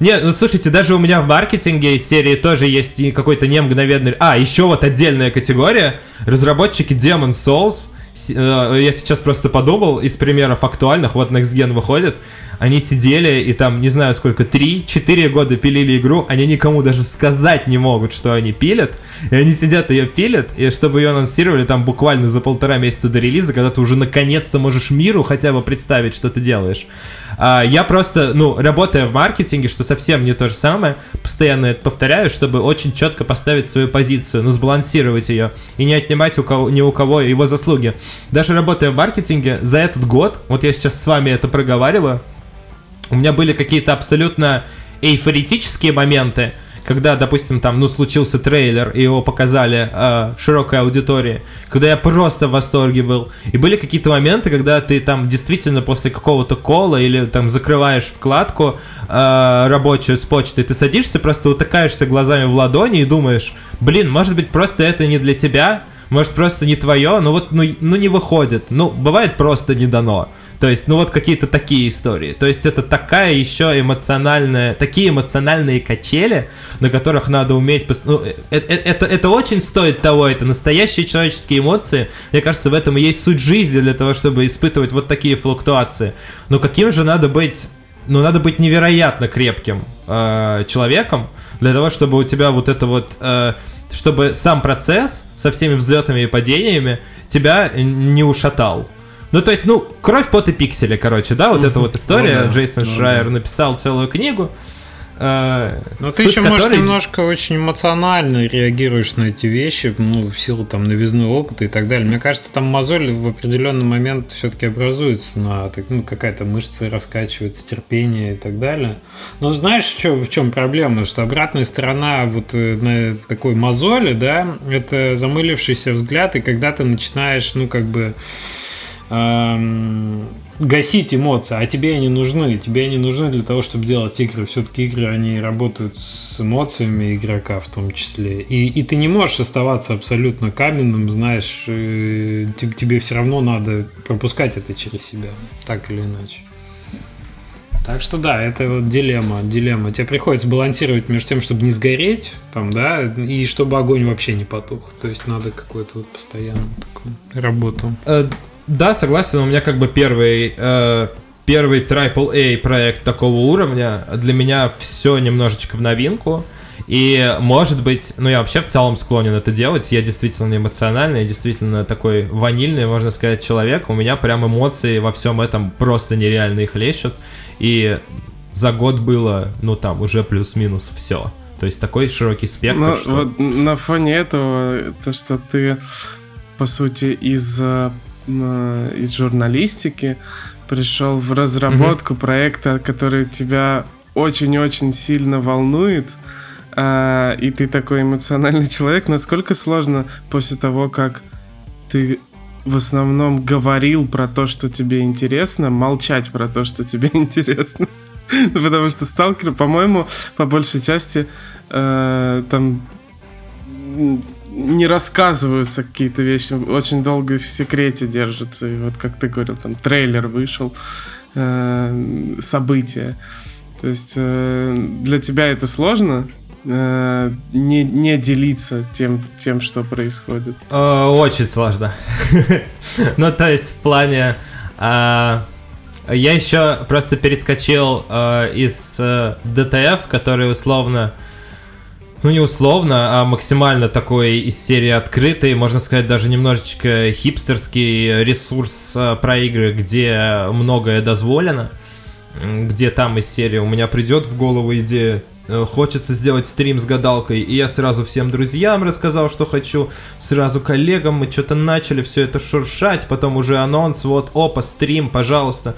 Нет, ну слушайте, даже у меня в маркетинге серии тоже есть какой-то немгновенный... А, еще вот отдельная категория. Разработчики Demon Souls. Я сейчас просто подумал, из примеров актуальных, вот Next Gen выходит. Они сидели и там, не знаю сколько, три-четыре года пилили игру. Они никому даже сказать не могут, что они пилят. И они сидят ее пилят, и чтобы ее анонсировали там буквально за полтора месяца до релиза, когда ты уже наконец-то можешь миру хотя бы представить, что ты делаешь. Я просто, ну, работая в маркетинге, что совсем не то же самое, постоянно это повторяю, чтобы очень четко поставить свою позицию, ну, сбалансировать ее и не отнимать у кого, ни у кого его заслуги. Даже работая в маркетинге, за этот год, вот я сейчас с вами это проговариваю, у меня были какие-то абсолютно эйфорические моменты, когда, допустим, там, ну, случился трейлер, и его показали э, широкой аудитории, когда я просто в восторге был. И были какие-то моменты, когда ты там действительно после какого-то кола или там закрываешь вкладку э, рабочую с почты, ты садишься, просто утыкаешься глазами в ладони и думаешь: блин, может быть, просто это не для тебя, может, просто не твое, ну вот, ну, ну не выходит, ну, бывает просто не дано. То есть, ну вот какие-то такие истории. То есть это такая еще эмоциональная, такие эмоциональные качели, на которых надо уметь... Пос... Ну, это, это, это очень стоит того, это настоящие человеческие эмоции. Мне кажется, в этом и есть суть жизни, для того, чтобы испытывать вот такие флуктуации. Но каким же надо быть Но надо быть невероятно крепким э, человеком для того, чтобы у тебя вот это вот... Э, чтобы сам процесс со всеми взлетами и падениями тебя не ушатал. Ну, то есть, ну, кровь, пот и пиксели, короче, да? Вот uh-huh. эта вот история. Ну, да. Джейсон ну, Шрайер да. написал целую книгу. Э, Но ты еще, которой... может, немножко очень эмоционально реагируешь на эти вещи, ну, в силу там новизны опыта и так далее. Мне кажется, там мозоль в определенный момент все-таки образуется, на, ну, какая-то мышца раскачивается, терпение и так далее. Но знаешь, что, в чем проблема? Что обратная сторона вот на такой мозоли, да, это замылившийся взгляд, и когда ты начинаешь, ну, как бы... гасить эмоции, а тебе они нужны. Тебе они нужны для того, чтобы делать игры. Все-таки игры, они работают с эмоциями игрока в том числе. И, и ты не можешь оставаться абсолютно каменным, знаешь, тебе все равно надо пропускать это через себя, так или иначе. Так что да, это вот дилемма, дилемма. Тебе приходится балансировать между тем, чтобы не сгореть, там, да, и чтобы огонь вообще не потух. То есть надо какую-то вот постоянную такую работу. Да, согласен, у меня как бы первый, э, первый трипл эй проект такого уровня, для меня все немножечко в новинку, и может быть, ну я вообще в целом склонен это делать, я действительно эмоциональный, я действительно такой ванильный, можно сказать, человек, у меня прям эмоции во всем этом просто нереально их лещут, и за год было, ну там, уже плюс-минус все, то есть такой широкий спектр. Но, что... вот на фоне этого, то, что ты, по сути, из... из журналистики пришел в разработку mm-hmm. проекта, который тебя очень-очень сильно волнует, э, и ты такой эмоциональный человек. Насколько сложно после того, как ты в основном говорил про то, что тебе интересно, молчать про то, что тебе интересно? Потому что сталкер, по-моему, по большей части э, там... не рассказываются какие-то вещи, очень долго в секрете держатся. И вот, как ты говорил, там трейлер вышел, э, события. То есть э, для тебя это сложно э, не, не делиться тем, тем, что происходит? Очень сложно. Ну, то есть в плане... Я еще просто перескочил из ДТФ, который условно... Ну, не условно, а максимально такой из серии открытый, можно сказать, даже немножечко хипстерский ресурс э, про игры, где многое дозволено, где там из серии у меня придет в голову идея, э, хочется сделать стрим с гадалкой, и я сразу всем друзьям рассказал, что хочу, сразу коллегам, мы что-то начали все это шуршать, потом уже анонс, вот, опа, стрим, пожалуйста.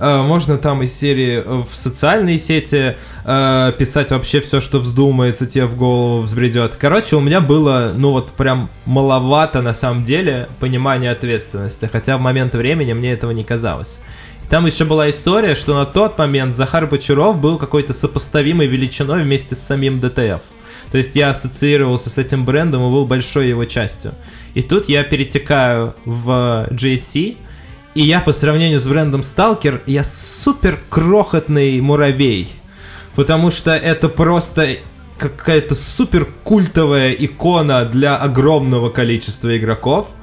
Можно там из серии в социальные сети э, писать вообще все, что вздумается, тебе в голову взбредет. Короче, у меня было, ну вот прям маловато на самом деле понимания ответственности, хотя в момент времени мне этого не казалось. И там еще была история, что на тот момент Захар Бочаров был какой-то сопоставимой величиной вместе с самим ДТФ. То есть я ассоциировался с этим брендом и был большой его частью. И тут я перетекаю в джи эс си, и я по сравнению с брендом сталкер, я супер крохотный муравей. Потому что это просто какая-то супер культовая икона для огромного количества игроков.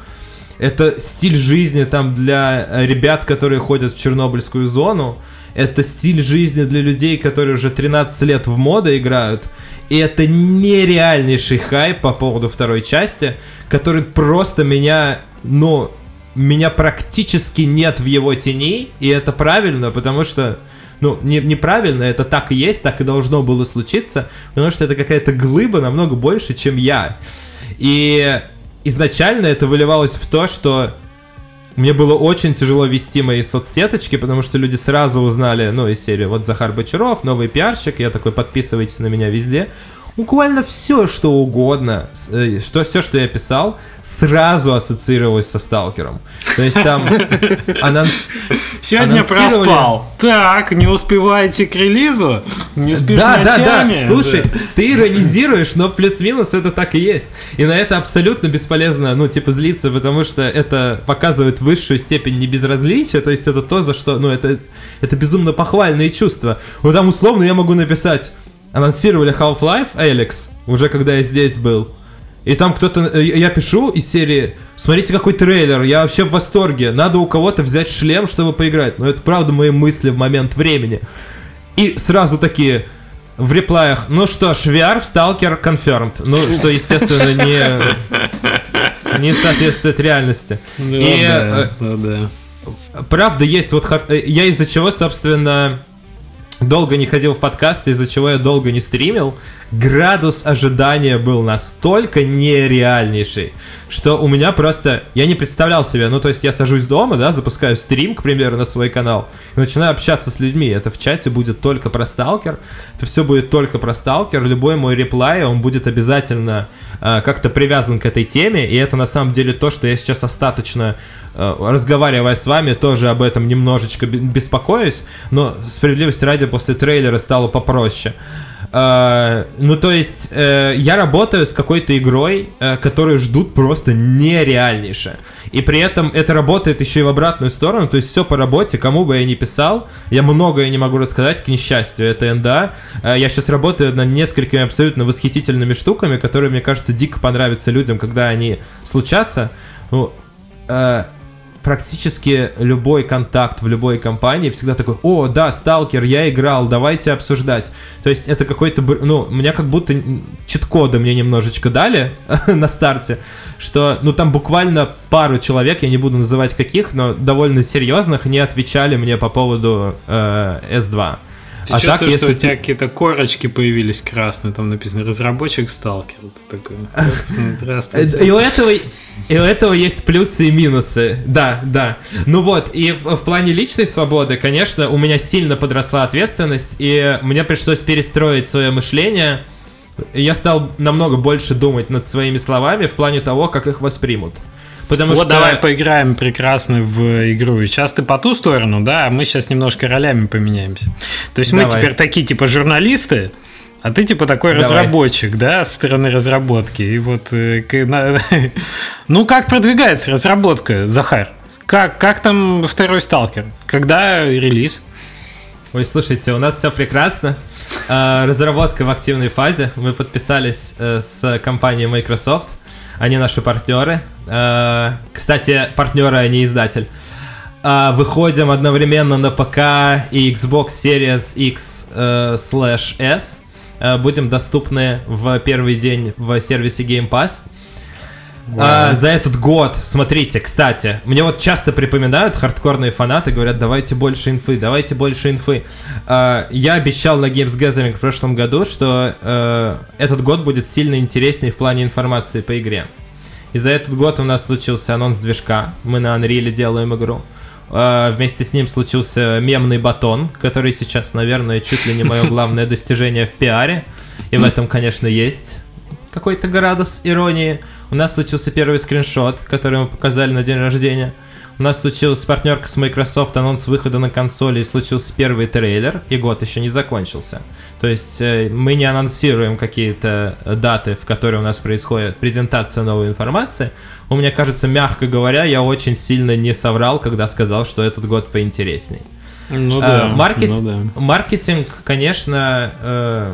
Это стиль жизни там для ребят, которые ходят в Чернобыльскую зону. Это стиль жизни для людей, которые уже тринадцать лет в моды играют. И это нереальнейший хайп по поводу второй части, который просто меня, ну... меня практически нет в его тени, и это правильно, потому что... Ну, не, неправильно, это так и есть, так и должно было случиться, потому что это какая-то глыба намного больше, чем я. И изначально это выливалось в то, что мне было очень тяжело вести мои соцсеточки, потому что люди сразу узнали, ну, из серии, вот Захар Бочаров, новый пиарщик, я такой, подписывайтесь на меня везде. Буквально все, что угодно, что, все, что я писал, сразу ассоциировалось со сталкером. То есть там анонс... Сегодня проспал. Так, не успеваете к релизу? Не спишь да, ночами? Да, да, слушай, да. Ты иронизируешь, но плюс-минус это так и есть. И на это абсолютно бесполезно, ну, типа, злиться, потому что это показывает высшую степень небезразличия, то есть это то, за что, ну, это, это безумно похвальные чувства. Ну, там, условно, я могу написать... Анонсировали Half-Life, Алекс, уже когда я здесь был. И там кто-то... Я пишу из серии... Смотрите, какой трейлер, я вообще в восторге. Надо у кого-то взять шлем, чтобы поиграть. Но это правда мои мысли в момент времени. И сразу такие... В реплаях, ну что ж, ви ар в сталкер confirmed. Ну, что, естественно, не, не соответствует реальности. Ну, и, да, ну, да. Правда, есть вот... Я из-за чего, собственно, долго не ходил в подкасты, из-за чего я долго не стримил, градус ожидания был настолько нереальнейший, что у меня просто... Я не представлял себе. Ну, то есть я сажусь дома, да, запускаю стрим, к примеру, на свой канал, и начинаю общаться с людьми. Это в чате будет только про сталкер. Это все будет только про сталкер. Любой мой реплай, он будет обязательно э, как-то привязан к этой теме. И это на самом деле то, что я сейчас остаточно, э, разговаривая с вами, тоже об этом немножечко беспокоюсь. Но справедливости ради, после трейлера стало попроще. Uh, ну, то есть, uh, я работаю с какой-то игрой, uh, которую ждут просто нереальнейше. И при этом это работает еще и в обратную сторону. То есть, все по работе, кому бы я ни писал, я многое не могу рассказать, к несчастью, это эн дэ а. Uh, я сейчас работаю над несколькими абсолютно восхитительными штуками, которые, мне кажется, дико понравятся людям, когда они случатся. Ну, uh, практически любой контакт в любой компании всегда такой: о, да, сталкер, я играл, давайте обсуждать. То есть это какой-то, ну, меня как будто чит-коды мне немножечко дали на старте, что, ну, там буквально пару человек, я не буду называть каких, но довольно серьезных, не отвечали мне по поводу э, эс два. Ты а чувствуешь, так, если... что у тебя какие-то корочки появились красные, там написано «разработчик сталкер». Такой, здравствуйте. И у этого, и у этого есть плюсы и минусы. Да, да. Ну вот, и в, в плане личной свободы, конечно, у меня сильно подросла ответственность, и мне пришлось перестроить свое мышление. Я стал намного больше думать над своими словами в плане того, как их воспримут. Потому вот что... давай поиграем прекрасно в игру. И сейчас ты по ту сторону, да, а мы сейчас немножко ролями поменяемся. То есть давай. Мы теперь такие типа журналисты, а ты типа такой давай. разработчик, да, с стороны разработки. И вот, ну, как продвигается разработка, Захар? Как, как там второй сталкер? Когда релиз? Ой, слушайте, у нас все прекрасно. Разработка в активной фазе. Мы подписались с компанией Microsoft. Они наши партнеры. Кстати, партнеры, а не издатель. Выходим одновременно на ПК и Xbox Series X slash S. Будем доступны в первый день в сервисе Game Pass. Wow. А, за этот год, смотрите, кстати, мне вот часто припоминают хардкорные фанаты, говорят: давайте больше инфы, давайте больше инфы. А, я обещал на Games Gathering в прошлом году, что а, этот год будет сильно интереснее в плане информации по игре. И за этот год у нас случился анонс движка, мы на Unreal делаем игру. А, вместе с ним случился мемный батон, который сейчас, наверное, чуть ли не мое главное достижение в пиаре. И в этом, конечно, есть какой-то градус иронии. У нас случился первый скриншот, который мы показали на день рождения. У нас случилась партнерка с Microsoft, анонс выхода на консоли, и случился первый трейлер, и год еще не закончился. То есть мы не анонсируем какие-то даты, в которые у нас происходит презентация новой информации. У меня кажется, мягко говоря, я очень сильно не соврал, когда сказал, что этот год поинтересней. Ну да, а, маркет... ну да. Маркетинг, конечно... Э...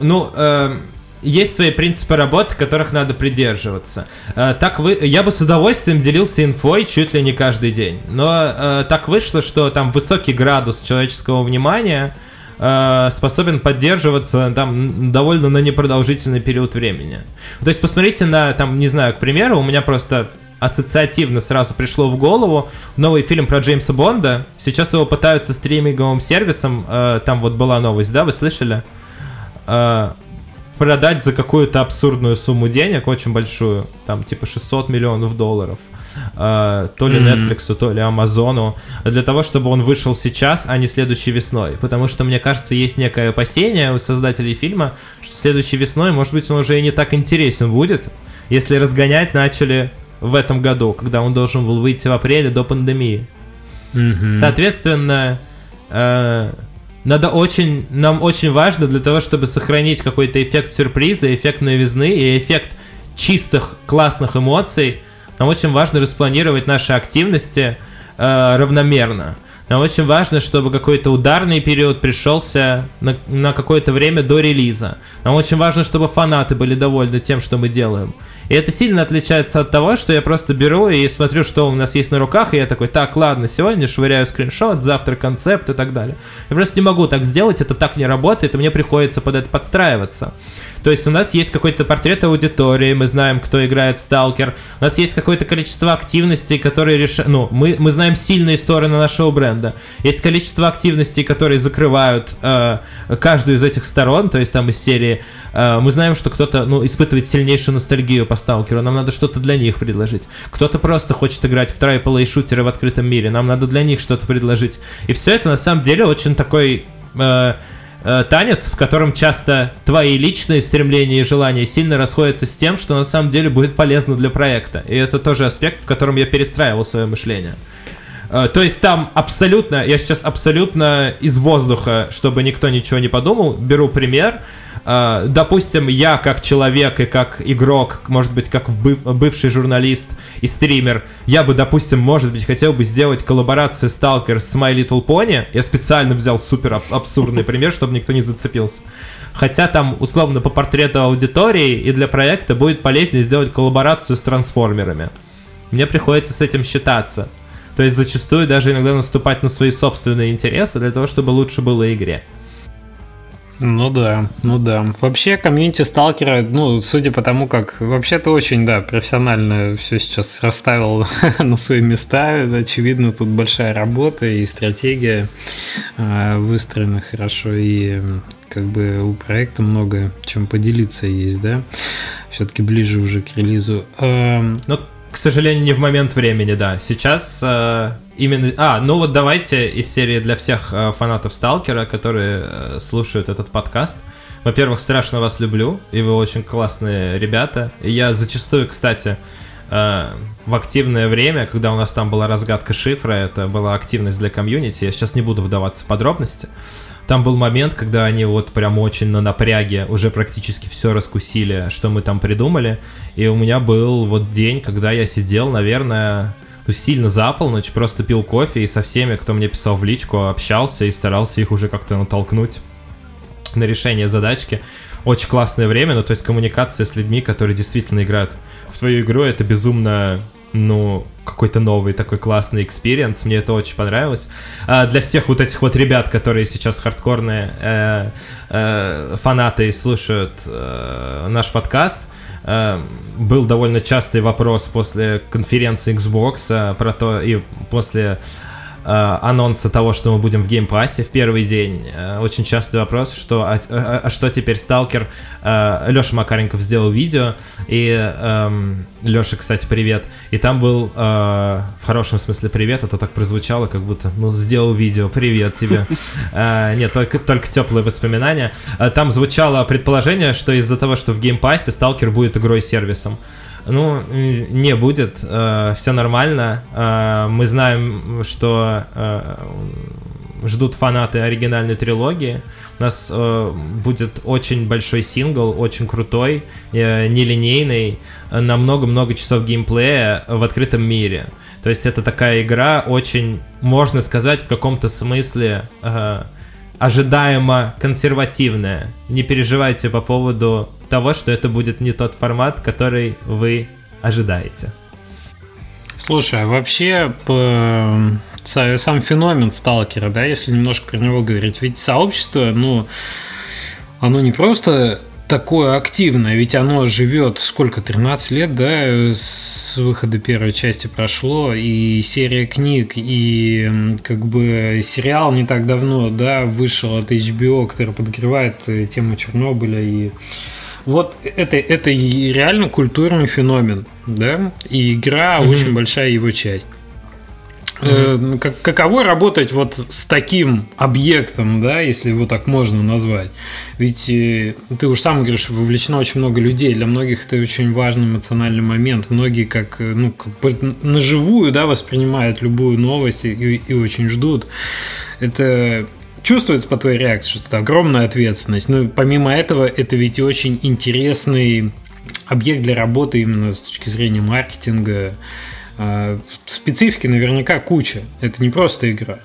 Ну... Э... Есть свои принципы работы, которых надо придерживаться. Э, так вы... Я бы с удовольствием делился инфой чуть ли не каждый день. Но э, так вышло, что там высокий градус человеческого внимания э, способен поддерживаться там довольно на непродолжительный период времени. То есть посмотрите на, там, не знаю, к примеру, у меня просто ассоциативно сразу пришло в голову новый фильм про Джеймса Бонда. Сейчас его пытаются стриминговым сервисом, э, там вот была новость, да, вы слышали? Э, продать за какую-то абсурдную сумму денег, очень большую, там типа шестьсот миллионов долларов, э, то ли mm-hmm. Netflix, то ли Амазону, для того, чтобы он вышел сейчас, а не следующей весной. Потому что, мне кажется, есть некое опасение у создателей фильма, что следующей весной, может быть, он уже и не так интересен будет, если разгонять начали в этом году, когда он должен был выйти в апреле до пандемии. Mm-hmm. Соответственно... Э, Надо очень, нам очень важно для того, чтобы сохранить какой-то эффект сюрприза, эффект новизны и эффект чистых классных эмоций, нам очень важно распланировать наши активности э, равномерно. Нам очень важно, чтобы какой-то ударный период пришелся на, на какое-то время до релиза. Нам очень важно, чтобы фанаты были довольны тем, что мы делаем. И это сильно отличается от того, что я просто беру и смотрю, что у нас есть на руках, и я такой, так, ладно, сегодня швыряю скриншот, завтра концепт и так далее. Я просто не могу так сделать, это так не работает, и мне приходится под это подстраиваться. То есть у нас есть какой-то портрет аудитории, мы знаем, кто играет в сталкер, у нас есть какое-то количество активностей, которые решают, ну, мы, мы знаем сильные стороны нашего бренда, есть количество активностей, которые закрывают э, каждую из этих сторон, то есть там из серии, э, мы знаем, что кто-то, ну, испытывает сильнейшую ностальгию по сталкеру, нам надо что-то для них предложить, кто-то просто хочет играть в трайпл и шутеры в открытом мире, нам надо для них что-то предложить, и все это на самом деле очень такой... Э, танец, в котором часто твои личные стремления и желания сильно расходятся с тем, что на самом деле будет полезно для проекта. И это тоже аспект, в котором я перестраивал свое мышление. То есть там абсолютно, я сейчас абсолютно из воздуха, чтобы никто ничего не подумал, беру пример. Допустим, я как человек и как игрок, может быть, как бывший журналист и стример, я бы, допустим, может быть, хотел бы сделать коллаборацию сталкер с My Little Pony. Я специально взял супер абсурдный пример, чтобы никто не зацепился. Хотя там, условно, по портрету аудитории и для проекта будет полезнее сделать коллаборацию с трансформерами. Мне приходится с этим считаться. То есть зачастую даже иногда наступать на свои собственные интересы для того, чтобы лучше было игре. Ну да, ну да. Вообще комьюнити сталкера, ну, судя по тому, как... Вообще ты очень, да, профессионально все сейчас расставил на свои места. Очевидно, тут большая работа и стратегия э, выстроена хорошо. И как бы у проекта много чем поделиться есть, да? Все-таки ближе уже к релизу. Эм... К сожалению, не в момент времени, да. Сейчас э, именно... А, ну вот давайте из серии для всех э, фанатов Сталкера, которые э, слушают этот подкаст. Во-первых, страшно вас люблю, и вы очень классные ребята. И я зачастую, кстати, э, в активное время, когда у нас там была разгадка шифра, это была активность для комьюнити, я сейчас не буду вдаваться в подробности. Там был момент, когда они вот прям очень на напряге уже практически все раскусили, что мы там придумали. И у меня был вот день, когда я сидел, наверное, ну, сильно за полночь, просто пил кофе и со всеми, кто мне писал в личку, общался и старался их уже как-то натолкнуть на решение задачки. Очень классное время, ну то есть коммуникация с людьми, которые действительно играют в твою игру, это безумно... ну, какой-то новый такой классный экспириенс, мне это очень понравилось. А для всех вот этих вот ребят, которые сейчас хардкорные э, э, фанаты и слушают э, наш подкаст, э, был довольно частый вопрос после конференции Xbox э, про то, и после э, анонса того, что мы будем в Game Pass'е в первый день, э, очень частый вопрос, что а, а, а что теперь Сталкер? Э, Леша Макаренков сделал видео, и э, Леша, кстати, привет. И там был, э, в хорошем смысле привет, а то так прозвучало, как будто, ну, сделал видео, привет тебе. Э, нет, только, только теплые воспоминания. Э, там звучало предположение, что из-за того, что в Game Pass'е Сталкер будет игрой-сервисом. Ну, не будет, э, все нормально. Э, мы знаем, что э, ждут фанаты оригинальной трилогии. У нас э, будет очень большой сингл, очень крутой, э, нелинейный, на много-много часов геймплея в открытом мире. То есть это такая игра очень, можно сказать, в каком-то смысле э, ожидаемо консервативная. Не переживайте по поводу того, что это будет не тот формат, который вы ожидаете. Слушай, вообще по... сам феномен сталкера, да, если немножко про него говорить, ведь сообщество, ну, оно не просто такое активное, ведь оно живет сколько, тринадцать лет, да, с выхода первой части прошло, и серия книг, и как бы сериал не так давно, да, вышел от эйч би о, который подогревает тему Чернобыля, и вот это, это реально культурный феномен, да, и игра mm-hmm. очень большая его часть. Mm-hmm. Как, каково работать вот с таким объектом, да, если его так можно назвать? Ведь э, ты уж сам говоришь, вовлечено очень много людей. Для многих это очень важный эмоциональный момент. Многие как, ну, как наживую, да, воспринимают любую новость и, и очень ждут. Это чувствуется по твоей реакции, что это огромная ответственность. Но помимо этого, это ведь очень интересный объект для работы именно с точки зрения маркетинга. Специфики наверняка куча. Это не просто игра.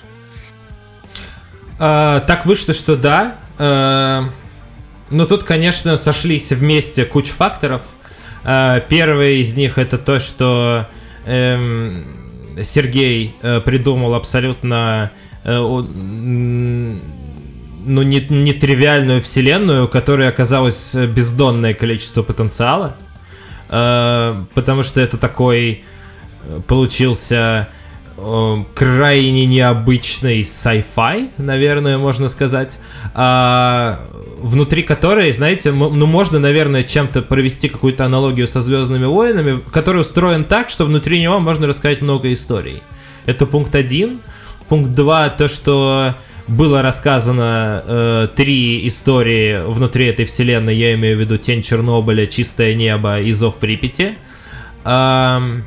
Э, так вышло, что да. Э, но тут, конечно, сошлись вместе куча факторов. Э, первый из них — это то, что э, Сергей э, придумал абсолютно... Э, он, ну, не, не тривиальную вселенную, которая оказалась бездонное количество потенциала, э, потому что это такой получился э, крайне необычный sci-fi, наверное, можно сказать, э, внутри которой, знаете, м- ну, можно, наверное, чем-то провести какую-то аналогию со «Звездными войнами», который устроен так, что внутри него можно рассказать много историй. Это пункт один. Пункт два, то, что было рассказано э, три истории внутри этой вселенной, я имею в виду «Тень Чернобыля», «Чистое небо» и «Зов Припяти». Эм,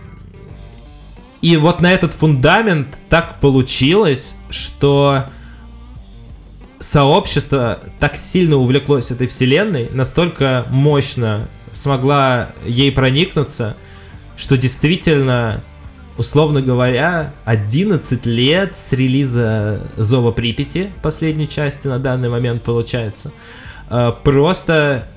и вот на этот фундамент так получилось, что сообщество так сильно увлеклось этой вселенной, настолько мощно смогла ей проникнуться, что действительно... Условно говоря, одиннадцать лет с релиза «Зова Припяти», последней части на данный момент получается, просто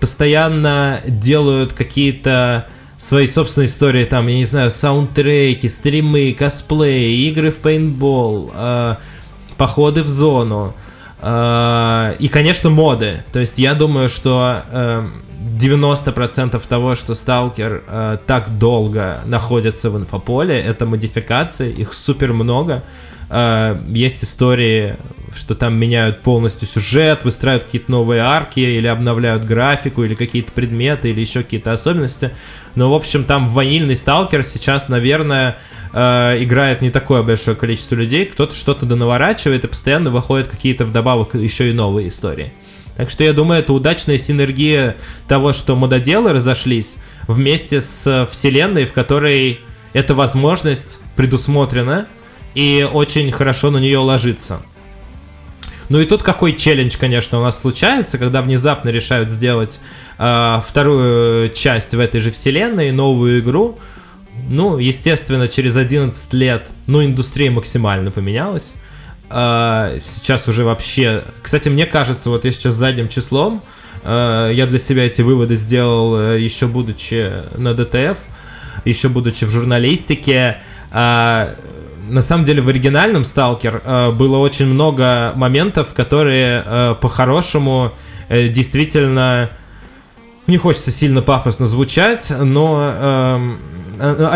постоянно делают какие-то свои собственные истории, там, я не знаю, саундтреки, стримы, косплеи, игры в пейнтбол, походы в зону и, конечно, моды. То есть я думаю, что... девяносто процентов того, что сталкер э, так долго находится в инфополе, это модификации, их супер много. Э, есть истории, что там меняют полностью сюжет, выстраивают какие-то новые арки, или обновляют графику, или какие-то предметы, или еще какие-то особенности. Но, в общем, там ванильный сталкер сейчас, наверное, э, играет не такое большое количество людей. Кто-то что-то донаворачивает, и постоянно выходят какие-то вдобавок еще и новые истории. Так что я думаю, это удачная синергия того, что мододелы разошлись вместе с вселенной, в которой эта возможность предусмотрена и очень хорошо на нее ложится. Ну и тут какой челлендж, конечно, у нас случается, когда внезапно решают сделать э, вторую часть в этой же вселенной, новую игру. Ну, естественно, через одиннадцать лет, ну, индустрия максимально поменялась. Сейчас уже вообще... Кстати, мне кажется, вот я сейчас задним числом, я для себя эти выводы сделал, еще будучи на ДТФ, еще будучи в журналистике. На самом деле в оригинальном «сталкер» было очень много моментов, которые по-хорошему действительно... Не хочется сильно пафосно звучать, но э,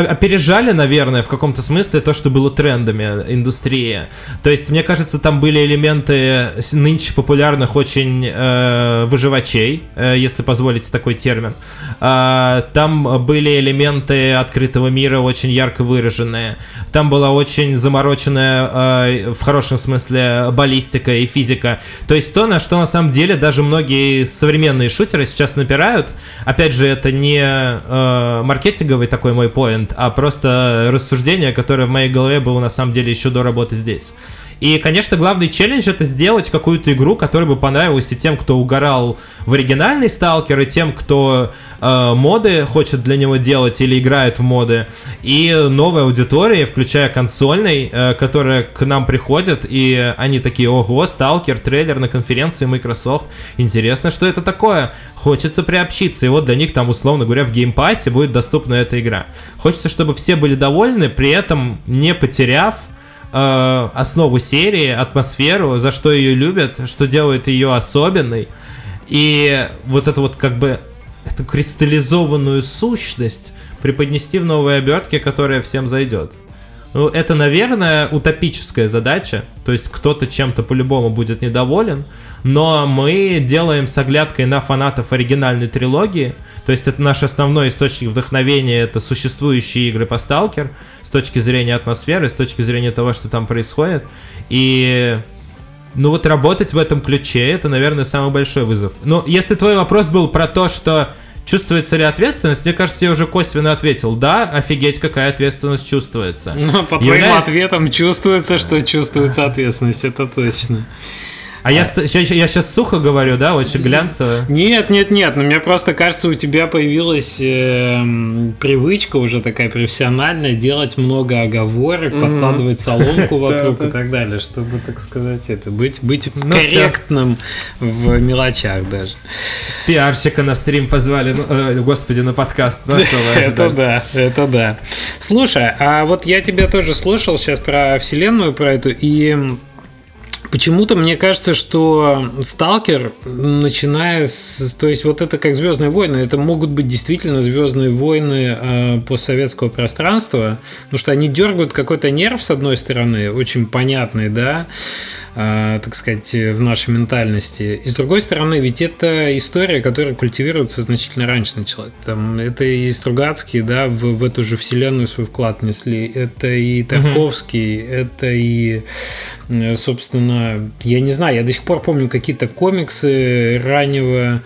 опережали, наверное, в каком-то смысле то, что было трендами индустрии. То есть, мне кажется, там были элементы нынче популярных очень э, выживачей, э, если позволите такой термин. Э, там были элементы открытого мира очень ярко выраженные. Там была очень замороченная, э, в хорошем смысле, баллистика и физика. То есть то, на что на самом деле даже многие современные шутеры сейчас напирают. Опять же, это не э, маркетинговый такой мой поинт, а просто рассуждение, которое в моей голове было на самом деле еще до работы здесь. И, конечно, главный челлендж — это сделать какую-то игру, которая бы понравилась и тем, кто угорал в оригинальный сталкер, и тем, кто э, моды хочет для него делать или играет в моды, и новая аудитория, включая консольный, э, которая к нам приходит, и они такие: ого, сталкер, трейлер на конференции Microsoft, интересно, что это такое, хочется приобщиться. И вот для них там, условно говоря, в геймпассе будет доступна эта игра. Хочется, чтобы все были довольны, при этом не потеряв основу серии, атмосферу, за что ее любят, что делает ее особенной. И вот эту вот как бы эту кристаллизованную сущность преподнести в новой обертке, которая всем зайдет. Ну, это, наверное, утопическая задача. То есть кто-то чем-то по-любому будет недоволен, но мы делаем с оглядкой на фанатов оригинальной трилогии. То есть это наш основной источник вдохновения, это существующие игры по Stalker с точки зрения атмосферы, с точки зрения того, что там происходит. И... Ну вот работать в этом ключе — это, наверное, самый большой вызов. Но если твой вопрос был про то, что чувствуется ли ответственность, мне кажется, я уже косвенно ответил. Да, офигеть, какая ответственность чувствуется. Ну, по твоим Является... ответам чувствуется, что чувствуется ответственность, это точно. А я, я, я сейчас сухо говорю, да, очень глянцево? Нет, нет, нет, но мне просто кажется, у тебя появилась э, привычка уже такая профессиональная делать много оговорок, mm-hmm. подкладывать соломку вокруг и так далее, чтобы, так сказать, это быть, быть ну, корректным все. В мелочах даже. Пиарщика на стрим позвали, ну, э, господи, на подкаст. Это да, это да. Слушай, а вот я тебя тоже слушал сейчас про вселенную, про эту, и... Почему-то мне кажется, что сталкер, начиная с... То есть вот это как «Звездные войны», это могут быть действительно «Звездные войны» э, постсоветского пространства, потому что они дергают какой-то нерв, с одной стороны, очень понятный, да, э, так сказать, в нашей ментальности. И с другой стороны, ведь это история, которая культивируется значительно раньше начала. Там, это и Стругацкий, да, в, в эту же вселенную свой вклад внесли, это и Тарковский, mm-hmm. это и, собственно, я не знаю, я до сих пор помню какие-то комиксы раннего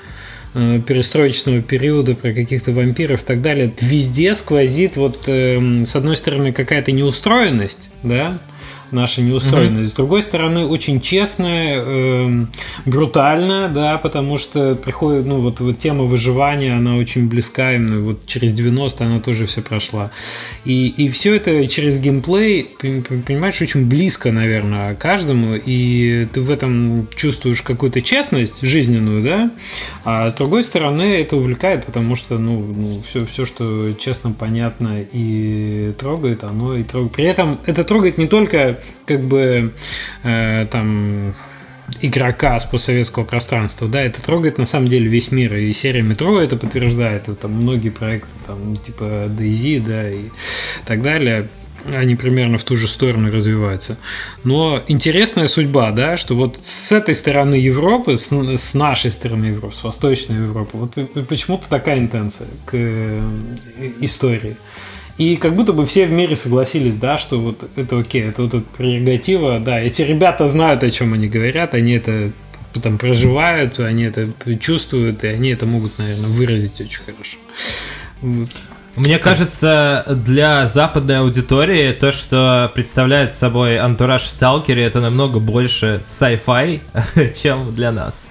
э, перестроечного периода про каких-то вампиров и так далее. Везде сквозит вот э, с одной стороны какая-то неустроенность, да, наша неустроенность, mm-hmm. с другой стороны очень честная, э, брутальная, да, потому что приходит, ну вот, вот тема выживания, она очень близка именно, вот через девяностые она тоже все прошла, и, и все это через геймплей, понимаешь, очень близко, наверное, каждому, и ты в этом чувствуешь какую-то честность жизненную, да, а с другой стороны это увлекает, потому что, ну, ну все, все, что честно, понятно и трогает, оно и трогает, при этом это трогает не только как бы э, там игрока с постсоветского пространства, да, это трогает на самом деле весь мир, и серия «Метро» это подтверждает, и там многие проекты, там, типа DayZ, да, и так далее, они примерно в ту же сторону развиваются. Но интересная судьба, да, что вот с этой стороны Европы, с, с нашей стороны Европы, с восточной Европы, вот почему-то такая интенция к истории. И как будто бы все в мире согласились, да, что вот это окей, это вот прерогатива, да, эти ребята знают, о чем они говорят, они это там проживают, они это чувствуют, и они это могут, наверное, выразить очень хорошо. Вот. Мне кажется, для западной аудитории то, что представляет собой антураж в «Сталкере», это намного больше sci-fi, чем для нас.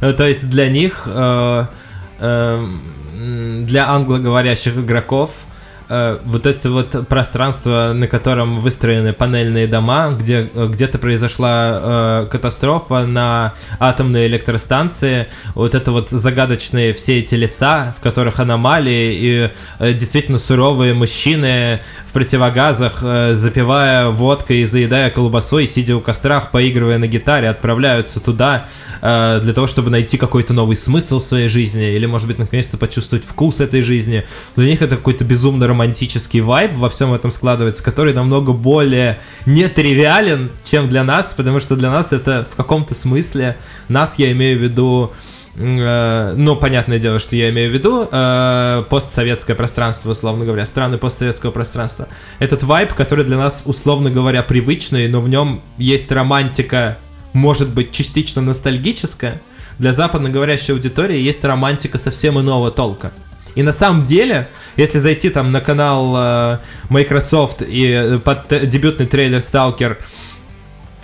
То есть для них, для англоговорящих игроков, вот это вот пространство, на котором выстроены панельные дома, где где-то произошла э, катастрофа на атомной электростанции, вот это вот загадочные все эти леса, в которых аномалии, и э, действительно суровые мужчины в противогазах, э, запивая водкой и заедая колбасой, сидя у костра, поигрывая на гитаре, отправляются туда э, для того, чтобы найти какой-то новый смысл в своей жизни, или, может быть, наконец-то почувствовать вкус этой жизни. Для них это какой-то безумно романтический романтический вайб во всем этом складывается, который намного более нетривиален, чем для нас, потому что для нас это в каком-то смысле, нас я имею в виду, э, ну, понятное дело, что я имею в виду, э, постсоветское пространство, условно говоря, страны постсоветского пространства. Этот вайб, который для нас, условно говоря, привычный, но в нем есть романтика, может быть, частично ностальгическая, для западноговорящей аудитории есть романтика совсем иного толка. И на самом деле, если зайти там на канал э, Microsoft и э, под т- дебютный трейлер сталкер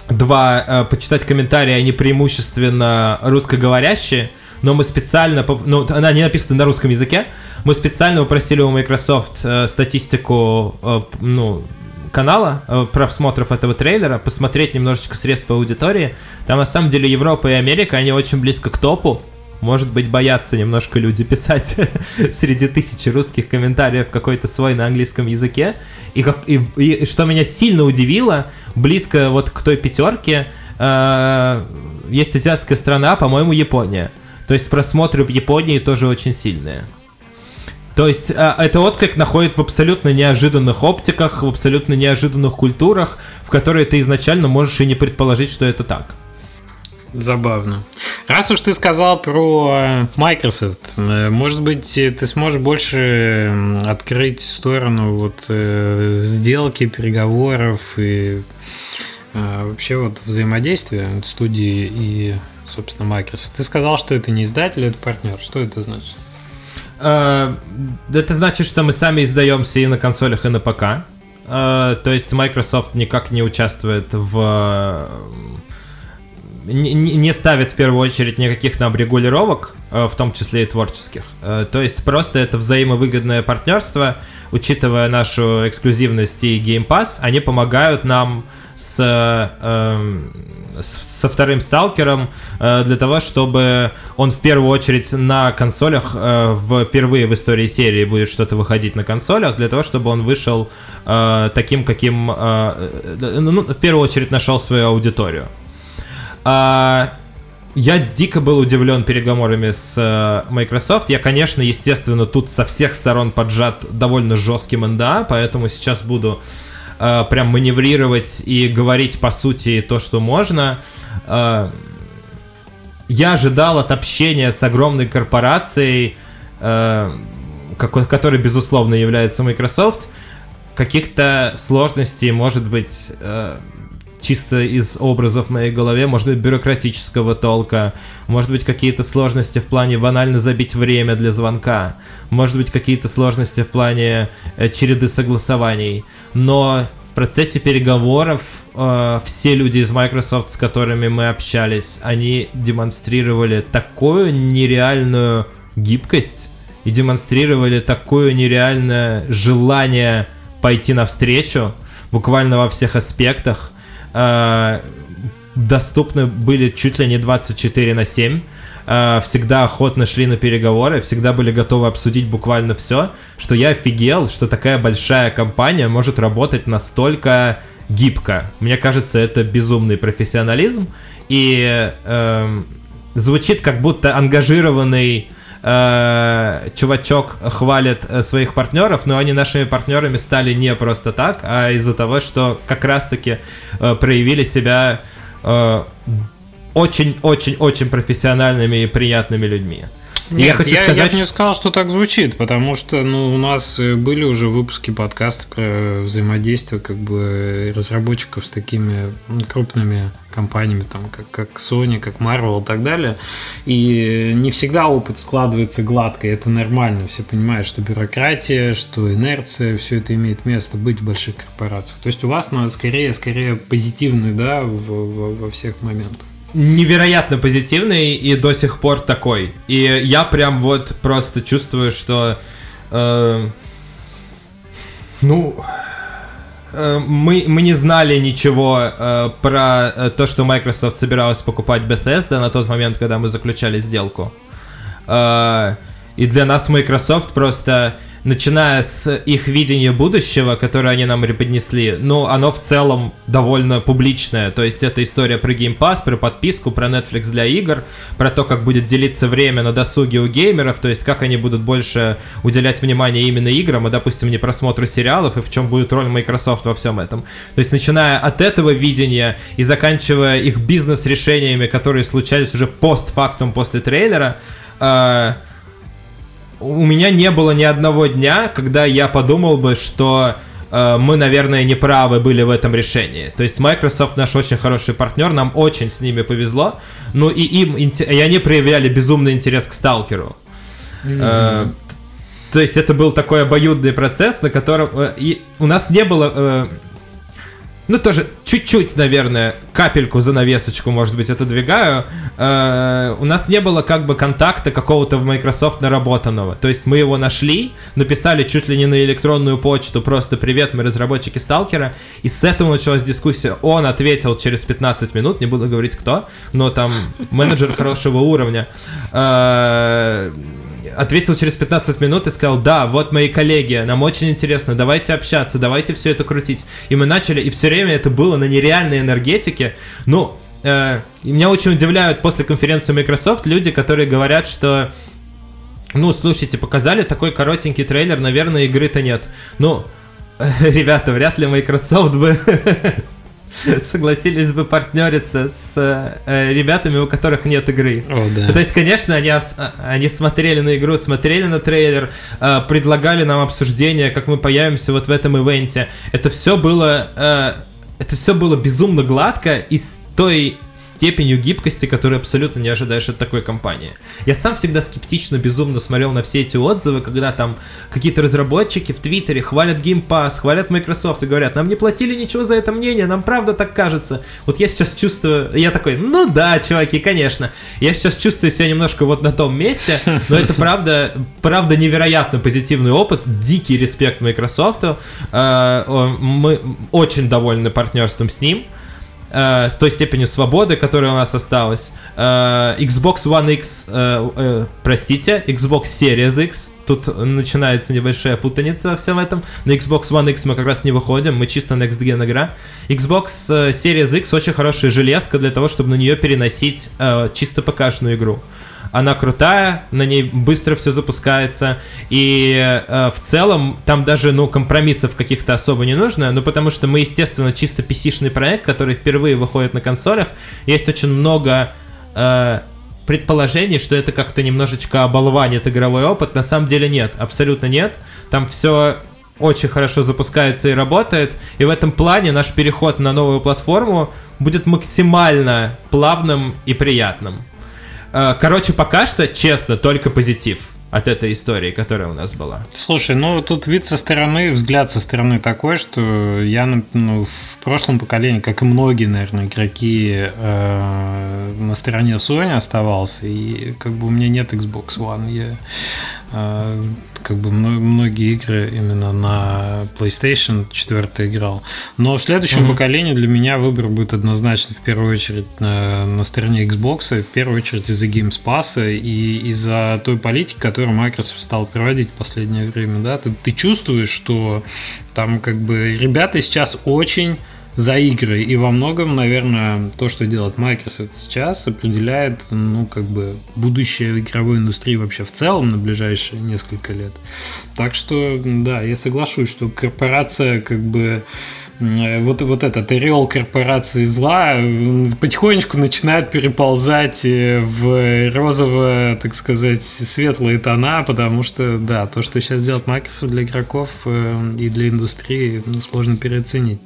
два, э, почитать комментарии, они преимущественно русскоговорящие, но мы специально, ну, она не написана на русском языке, мы специально попросили у Microsoft э, статистику, э, ну, канала, э, просмотров этого трейлера, посмотреть немножечко срез по аудитории. Там на самом деле Европа и Америка, они очень близко к топу. Может быть, боятся немножко люди писать среди тысячи русских комментариев какой-то свой на английском языке. И, как, и, и что меня сильно удивило, близко вот к той пятерке э, есть азиатская страна, по-моему, Япония. То есть просмотры в Японии тоже очень сильные. То есть э, это отклик находит в абсолютно неожиданных оптиках, в абсолютно неожиданных культурах, в которые ты изначально можешь и не предположить, что это так. Забавно. Раз уж ты сказал про Microsoft, может быть, ты сможешь больше открыть сторону вот сделки, переговоров и вообще вот взаимодействия студии и, собственно, Microsoft. Ты сказал, что это не издатель, это партнер. Что это значит? Это значит, что мы сами издаемся и на консолях, и на ПК. То есть Microsoft никак не участвует в... не, не ставит в первую очередь никаких нам регулировок, в том числе и творческих. То есть просто это взаимовыгодное партнерство, учитывая нашу эксклюзивность и Game Pass, они помогают нам с, э, со вторым сталкером э, для того, чтобы он в первую очередь на консолях, э, впервые в истории серии будет что-то выходить на консолях, для того, чтобы он вышел э, таким, каким э, ну, в первую очередь нашел свою аудиторию. А, я дико был удивлен переговорами с э, Microsoft. Я, конечно, естественно, тут со всех сторон поджат довольно жестким эн дэ а, поэтому сейчас буду Uh, прям маневрировать и говорить по сути то, что можно. Uh, я ожидал от общения с огромной корпорацией, uh, какой, которой, безусловно, является Microsoft, каких-то сложностей, может быть, uh, чисто из образов в моей голове, может быть, бюрократического толка, может быть, какие-то сложности в плане банально забить время для звонка, может быть, какие-то сложности в плане э, череды согласований. Но в процессе переговоров э, все люди из Microsoft, с которыми мы общались, они демонстрировали такую нереальную гибкость и демонстрировали такое нереальное желание пойти навстречу буквально во всех аспектах. Доступны были чуть ли не двадцать четыре на семь, всегда охотно шли на переговоры, всегда были готовы обсудить буквально все, что я офигел, что такая большая компания может работать настолько гибко. Мне кажется, это безумный профессионализм, и э, звучит, как будто ангажированный э, чувачок хвалит своих партнеров, но они нашими партнерами стали не просто так, а из-за того, что как раз-таки э, проявили себя э, очень-очень-очень профессиональными и приятными людьми. Нет, я, хочу я, сказать, я бы не сказал, что так звучит, потому что ну, у нас были уже выпуски подкаста про взаимодействие как бы разработчиков с такими крупными компаниями, там, как, как Sony, как Marvel и так далее. И не всегда опыт складывается гладко, и это нормально. Все понимают, что бюрократия, что инерция, все это имеет место быть в больших корпорациях. То есть у вас ну, скорее, скорее позитивный, да, в, в, во всех моментах. Невероятно позитивный и до сих пор такой. И я прям вот просто чувствую, что э, ну э, мы, мы не знали ничего э, про то, что Microsoft собиралась покупать Bethesda на тот момент, когда мы заключали сделку. Э, и для нас Microsoft просто, начиная с их видения будущего, которое они нам преподнесли, ну, оно в целом довольно публичное. То есть это история про Game Pass, про подписку, про Netflix для игр, про то, как будет делиться время на досуге у геймеров, то есть как они будут больше уделять внимание именно играм, а, допустим, не просмотру сериалов, и в чем будет роль Microsoft во всем этом. То есть начиная от этого видения и заканчивая их бизнес-решениями, которые случались уже постфактум после трейлера, э- у меня не было ни одного дня, когда я подумал бы, что э, мы, наверное, не правы были в этом решении. То есть Microsoft наш очень хороший партнер, нам очень с ними повезло. Ну и им, и они проявляли безумный интерес к Сталкеру. Mm-hmm. Э, то есть это был такой обоюдный процесс, на котором э, и у нас не было... Э, ну тоже чуть-чуть, наверное, капельку, занавесочку, может быть, отодвигаю. Э-э- у нас не было как бы контакта какого-то в Microsoft наработанного. То есть мы его нашли, написали чуть ли не на электронную почту просто «Привет, мы разработчики Сталкера». И с этого началась дискуссия. Он ответил через пятнадцать минут, не буду говорить кто, но там менеджер хорошего уровня. Э-э- Ответил через пятнадцать минут и сказал: да, вот мои коллеги, нам очень интересно, давайте общаться, давайте все это крутить. И мы начали, и все время это было на нереальной энергетике. Ну, э, меня очень удивляют после конференции Microsoft люди, которые говорят, что ну, слушайте, показали такой коротенький трейлер, наверное, игры-то нет. Ну, э, ребята, вряд ли Microsoft бы... согласились бы партнериться с э, ребятами, у которых нет игры. О, да. То есть, конечно, они, они смотрели на игру, смотрели на трейлер, э, предлагали нам обсуждение, как мы появимся вот в этом ивенте. Это все было, э, это все было безумно гладко и с той степенью гибкости, которую абсолютно не ожидаешь от такой компании. Я сам всегда скептично, безумно смотрел на все эти отзывы, когда там какие-то разработчики в Твиттере хвалят Game Pass, хвалят Microsoft и говорят: нам не платили ничего за это мнение, нам правда так кажется. Вот я сейчас чувствую, я такой, ну да, чуваки, конечно. Я сейчас чувствую себя немножко вот на том месте, но это правда, правда невероятно позитивный опыт, дикий респект Microsoft. Мы очень довольны партнерством с ним, с той степенью свободы, которая у нас осталась. Xbox One X, простите, Xbox Series X, тут начинается небольшая путаница во всем этом. На Xbox One X мы как раз не выходим, мы чисто Next Gen игра. Xbox Series X очень хорошая железка для того, чтобы на нее переносить чисто ПК-шную игру. Она крутая, на ней быстро все запускается, и э, в целом там даже, ну, компромиссов каких-то особо не нужно, ну, потому что мы, естественно, чисто пи си-шный проект, который впервые выходит на консолях, есть очень много э, предположений, что это как-то немножечко оболванит игровой опыт, на самом деле нет, абсолютно нет, там все очень хорошо запускается и работает, и в этом плане наш переход на новую платформу будет максимально плавным и приятным. Короче, пока что, честно, только позитив от этой истории, которая у нас была. Слушай, ну тут вид со стороны, взгляд со стороны такой, что я, ну, в прошлом поколении, как и многие, наверное, игроки, э, на стороне Sony оставался, и как бы у меня нет Xbox One, я э, как бы многие игры именно на PlayStation четыре играл. Но в следующем mm-hmm. поколении для меня выбор будет однозначно в первую очередь на, на стороне Xbox, в первую очередь из-за Games Pass и из-за той политики, которую Microsoft стал проводить в последнее время, да? Ты, ты чувствуешь, что там как бы ребята сейчас очень за игры, и во многом, наверное, то, что делает Microsoft сейчас, определяет, ну, как бы будущее игровой индустрии вообще в целом на ближайшие несколько лет. Так что, да, я соглашусь, что корпорация, как бы вот, вот этот ореол корпорации зла потихонечку начинает переползать в розово, так сказать, светлые тона, потому что, да, то, что сейчас делает Microsoft для игроков и для индустрии, ну, сложно переоценить.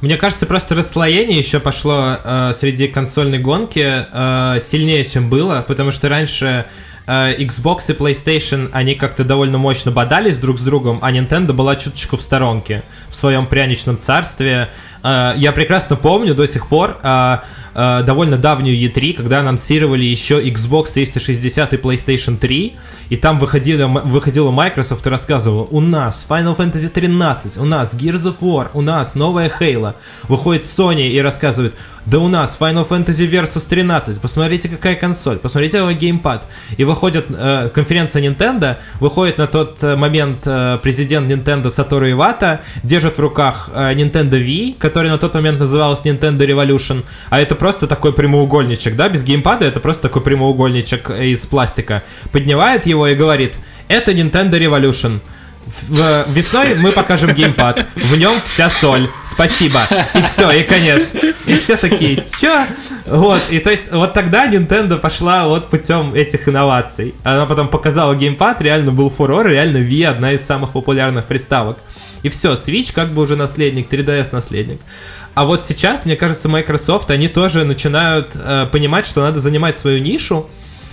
Мне кажется, просто расслоение еще пошло э, среди консольной гонки э, сильнее, чем было, потому что раньше э, Xbox и PlayStation, они как-то довольно мощно бодались друг с другом, а Nintendo была чуточку в сторонке, в своем пряничном царстве. Э, я прекрасно помню до сих пор э, э, довольно давнюю и три, когда анонсировали еще Xbox триста шестьдесят и PlayStation три, и там выходила, выходила Microsoft и рассказывала: у нас Final Fantasy тринадцать, у нас Gears of War, у нас новая Halo. Выходит Sony и рассказывает: да у нас Final Fantasy Versus тринадцать, посмотрите, какая консоль, посмотрите, какой геймпад. И выходит э, конференция Nintendo, выходит на тот момент э, президент Nintendo Сатору Ивата, держит в руках э, Nintendo Wii, который на тот момент назывался Nintendo Revolution, а это просто такой прямоугольничек, да, без геймпада, это просто такой прямоугольничек из пластика. Поднимает его и говорит: это Nintendo Revolution. В, весной мы покажем геймпад, в нем вся соль, спасибо. И все, и конец. И все такие: че? Вот, и то есть вот тогда Nintendo пошла вот путем этих инноваций. Она потом показала геймпад, реально был фурор, реально Wii одна из самых популярных приставок. И все, Switch как бы уже наследник, три ди эс наследник. А вот сейчас, мне кажется, Microsoft, они тоже начинают э, понимать, что надо занимать свою нишу.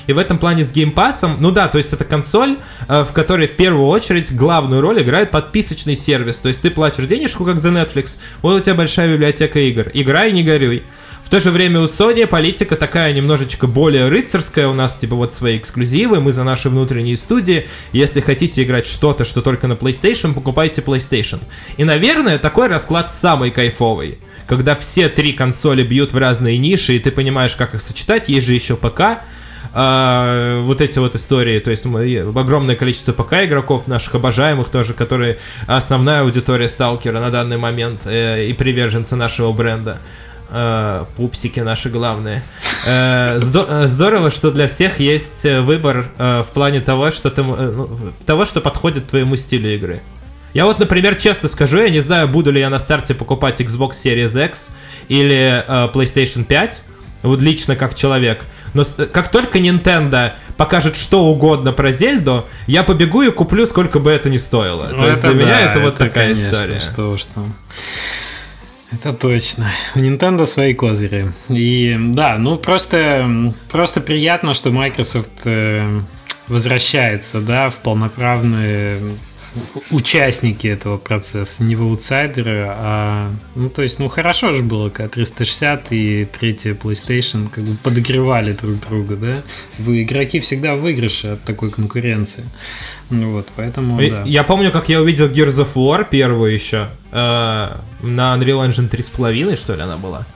И в этом плане с Game Pass'ом, ну да, то есть это консоль, в которой в первую очередь главную роль играет подписочный сервис. То есть ты платишь денежку, как за Netflix, вот у тебя большая библиотека игр. Играй, не горюй. В то же время у Sony политика такая немножечко более рыцарская. У нас типа вот свои эксклюзивы, мы за наши внутренние студии. Если хотите играть что-то, что только на PlayStation, покупайте PlayStation. И, наверное, такой расклад самый кайфовый. Когда все три консоли бьют в разные ниши, и ты понимаешь, как их сочетать. Есть же еще ПК. А, вот эти вот истории, то есть мы, огромное количество ПК-игроков, наших обожаемых тоже, которые основная аудитория сталкера на данный момент э, и приверженцы нашего бренда. Э, пупсики наши главные. Э, здо- здорово, что для всех есть выбор э, в плане того, что ты, э, того, что подходит твоему стилю игры. Я вот, например, честно скажу, я не знаю, буду ли я на старте покупать Xbox Series X или э, PlayStation пять, вот лично как человек. Но как только Nintendo покажет что угодно про Зельду, я побегу и куплю, сколько бы это ни стоило. Ну, то есть для да, меня это вот это такая конечно, история. Что, что. Это точно. У Nintendo свои козыри. И да, ну просто, просто приятно, что Microsoft возвращается, да, в полноправные участники этого процесса, не в аутсайдеры, а... Ну, то есть, ну, хорошо же было, когда триста шестьдесят и третья PlayStation как бы подогревали друг друга, да? Вы, игроки, всегда в выигрыше от такой конкуренции. Ну, вот, поэтому, и, да. Я помню, как я увидел Gears of War первую еще, э, на Unreal Engine три с половиной, что ли, она была.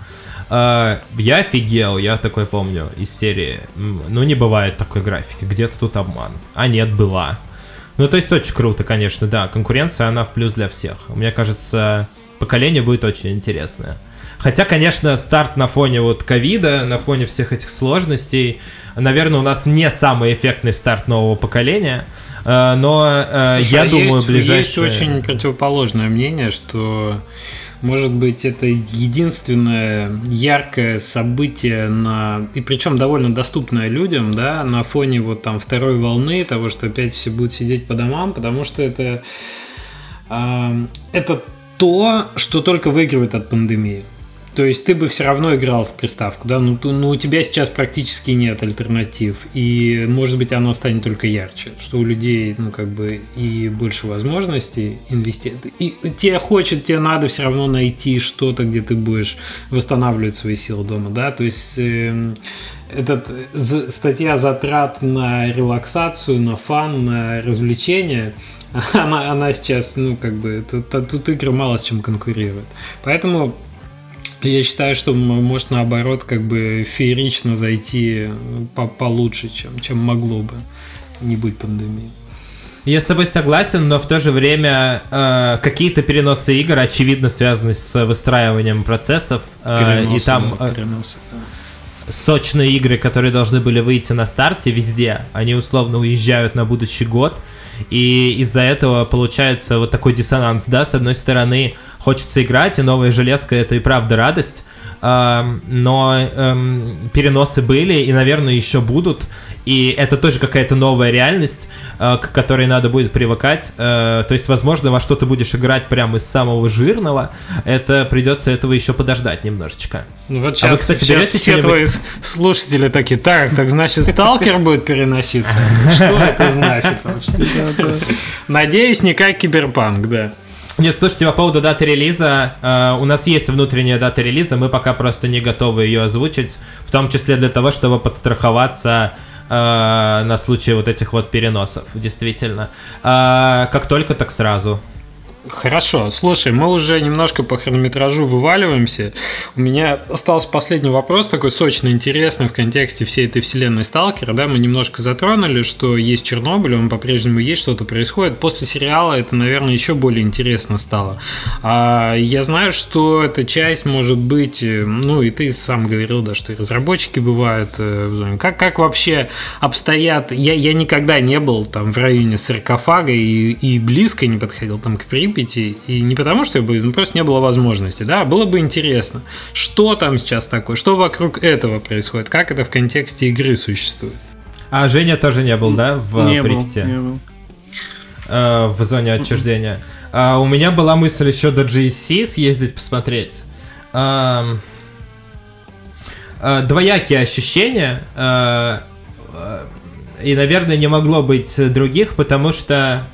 Э, я офигел, я такой помню, из серии. Ну, не бывает такой графики, где-то тут обман. А нет, была. Ну, то есть очень круто, конечно, да. Конкуренция, она в плюс для всех. Мне кажется, поколение будет очень интересное. Хотя, конечно, старт на фоне вот ковида, на фоне всех этих сложностей, наверное, у нас не самый эффектный старт нового поколения. Но слушай, я а думаю, есть, ближайшее... Есть очень противоположное мнение, что, может быть, это единственное яркое событие на... И причем довольно доступное людям, да, на фоне вот там второй волны, того, что опять все будут сидеть по домам, потому что это... Это то, что только выигрывает от пандемии. То есть ты бы все равно играл в приставку, да, но, но у тебя сейчас практически нет альтернатив, и, может быть, оно станет только ярче, что у людей, ну, как бы, и больше возможностей инвестировать. И тебе хочет, тебе надо все равно найти что-то, где ты будешь восстанавливать свои силы дома, да, то есть... Э- Этот, статья затрат на релаксацию, на фан, на развлечения, она, она сейчас, ну, как бы, тут, тут игры мало с чем конкурируют. Поэтому я считаю, что может, наоборот, как бы феерично зайти по- получше, чем, чем могло бы, не быть пандемии. Я с тобой согласен, но в то же время э, какие-то переносы игр, очевидно, связаны с выстраиванием процессов. Э, переносы, и там, э, переносы, да. Сочные игры, которые должны были выйти на старте везде, они условно уезжают на будущий год, и из-за этого получается вот такой диссонанс, да, с одной стороны хочется играть, и новая железка — это и правда радость, эм, но эм, переносы были и, наверное, еще будут, и это тоже какая-то новая реальность, э, к которой надо будет привыкать, э, то есть, возможно, во что ты будешь играть прямо из самого жирного, это придется этого еще подождать немножечко. Ну, вот сейчас, а вы, кстати, сейчас все твои слушатели такие: так, так значит, сталкер будет переноситься? Что это значит? Надеюсь, не как киберпанк, да. Нет, слушайте, по поводу даты релиза, э, у нас есть внутренняя дата релиза, мы пока просто не готовы ее озвучить, в том числе для того, чтобы подстраховаться э, на случай вот этих вот переносов, действительно. Э, как только, так сразу. Хорошо, слушай, мы уже немножко по хронометражу вываливаемся. У меня остался последний вопрос, такой сочно интересный в контексте всей этой вселенной Сталкера, да, мы немножко затронули, что есть Чернобыль, он по-прежнему есть, что-то происходит. После сериала это, наверное, еще более интересно стало. А я знаю, что эта часть может быть, ну, и ты сам говорил, да, что и разработчики бывают в зоне. Как, как вообще обстоят? Я, я никогда не был там в районе саркофага и, и близко не подходил там к Припяти. И не потому, что я бы, ну, просто не было возможности, да, было бы интересно, что там сейчас такое, что вокруг этого происходит, как это в контексте игры существует. А Женя тоже не был, да, в не Припяти? Не был, не был. Э, в зоне отчуждения. Э, у меня была мысль еще до джи эс си съездить посмотреть. Э, э, двоякие ощущения, э, э, и, наверное, не могло быть других, потому что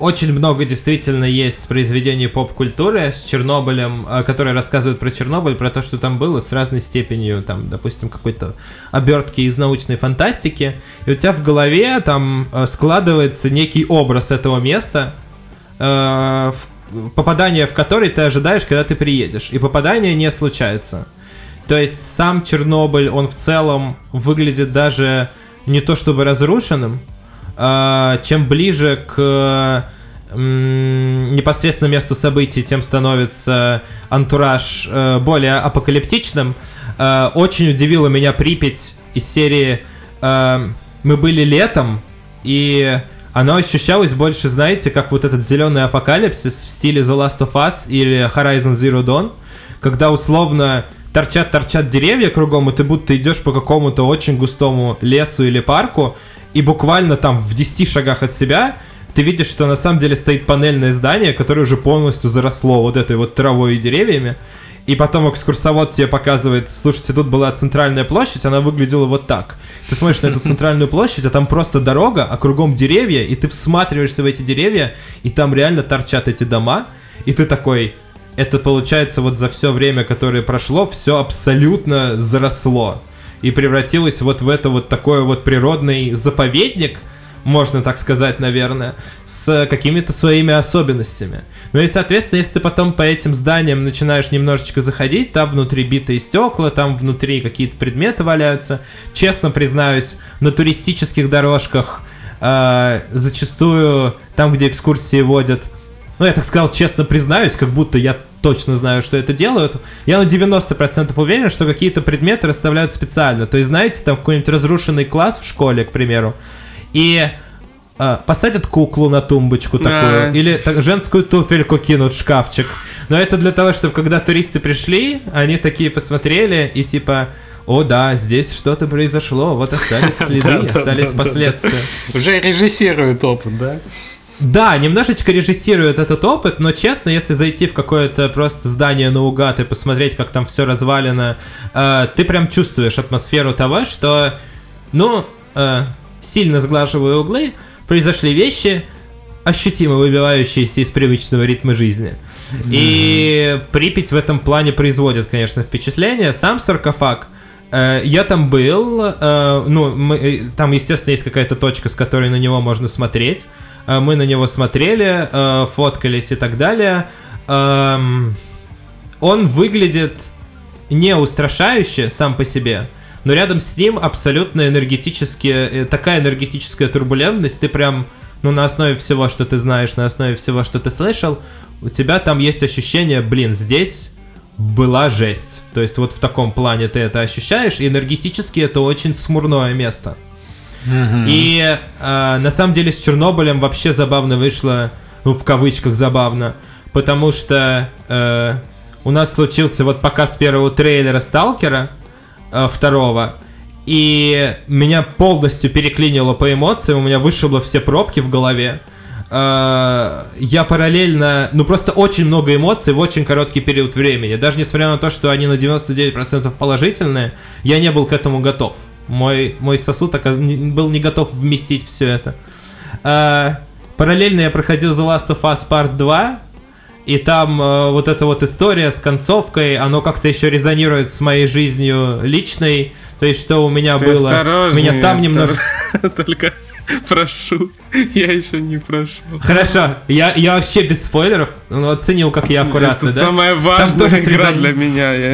очень много действительно есть произведений поп-культуры с Чернобылем, которые рассказывают про Чернобыль, про то, что там было, с разной степенью, там, допустим, какой-то обертки из научной фантастики, и у тебя в голове там складывается некий образ этого места, попадание в который ты ожидаешь, когда ты приедешь, и попадание не случается. То есть сам Чернобыль, он в целом выглядит даже не то чтобы разрушенным. Чем ближе к непосредственно месту событий, тем становится антураж более апокалиптичным. Очень удивила меня Припять из серии «Мы были летом», и оно ощущалось больше, знаете, как вот этот зеленый апокалипсис в стиле The Last of Us или Horizon Zero Dawn, когда условно торчат-торчат деревья кругом, и ты будто идешь по какому-то очень густому лесу или парку, и буквально там в десяти шагах от себя ты видишь, что на самом деле стоит панельное здание, которое уже полностью заросло вот этой вот травой и деревьями. И потом экскурсовод тебе показывает, слушайте, тут была центральная площадь, она выглядела вот так. Ты смотришь на эту центральную площадь, а там просто дорога, а кругом деревья, и ты всматриваешься в эти деревья, и там реально торчат эти дома, и ты такой... Это получается вот за все время, которое прошло, все абсолютно заросло. И превратилось вот в это вот такой вот природный заповедник, можно так сказать, наверное, с какими-то своими особенностями. Ну и, соответственно, если ты потом по этим зданиям начинаешь немножечко заходить, там внутри битые стекла, там внутри какие-то предметы валяются. Честно признаюсь, на туристических дорожках э, зачастую там, где экскурсии водят, ну, я так сказал, честно признаюсь, как будто я точно знаю, что это делают. Я на девяносто процентов уверен, что какие-то предметы расставляют специально. То есть, знаете, там какой-нибудь разрушенный класс в школе, к примеру, и э, посадят куклу на тумбочку такую, или так, женскую туфельку кинут в шкафчик. Но это для того, чтобы когда туристы пришли, они такие посмотрели и типа... О да, здесь что-то произошло, вот остались следы, остались последствия. Уже режиссирует опыт, да? Да, немножечко режиссирует этот опыт, но честно, если зайти в какое-то просто здание наугад и посмотреть, как там все развалено, э, ты прям чувствуешь атмосферу того, что, ну, э, сильно сглаживая углы, произошли вещи, ощутимо выбивающиеся из привычного ритма жизни. Mm-hmm. И Припять в этом плане производит, конечно, впечатление. Сам саркофаг, я там был, ну, мы, там, естественно, есть какая-то точка, с которой на него можно смотреть. Мы на него смотрели, фоткались и так далее. Он выглядит не устрашающе сам по себе, но рядом с ним абсолютно энергетически, такая энергетическая турбулентность, ты прям, ну, на основе всего, что ты знаешь, на основе всего, что ты слышал, у тебя там есть ощущение, блин, здесь... была жесть. То есть вот в таком плане ты это ощущаешь, и энергетически это очень смурное место. Mm-hmm. И э, на самом деле с Чернобылем вообще забавно вышло, ну, в кавычках забавно, потому что э, у нас случился вот показ первого трейлера Сталкера э, второго, и меня полностью переклинило по эмоциям, у меня вышибло все пробки в голове. Я параллельно, ну просто очень много эмоций в очень короткий период времени. Даже несмотря на то, что они на девяносто девять процентов положительные, я не был к этому готов. Мой, мой сосуд оказ... был не готов вместить все это. А, параллельно я проходил The Last of Us Part два, и там а, вот эта вот история с концовкой, оно как-то еще резонирует с моей жизнью личной. То есть что у меня Ты было... Меня там немножко... Только... Прошу, я еще не прошу. Хорошо, я, я вообще без спойлеров, но оценил, как я аккуратно, это да? Самая важная игра срезан... для меня. Я,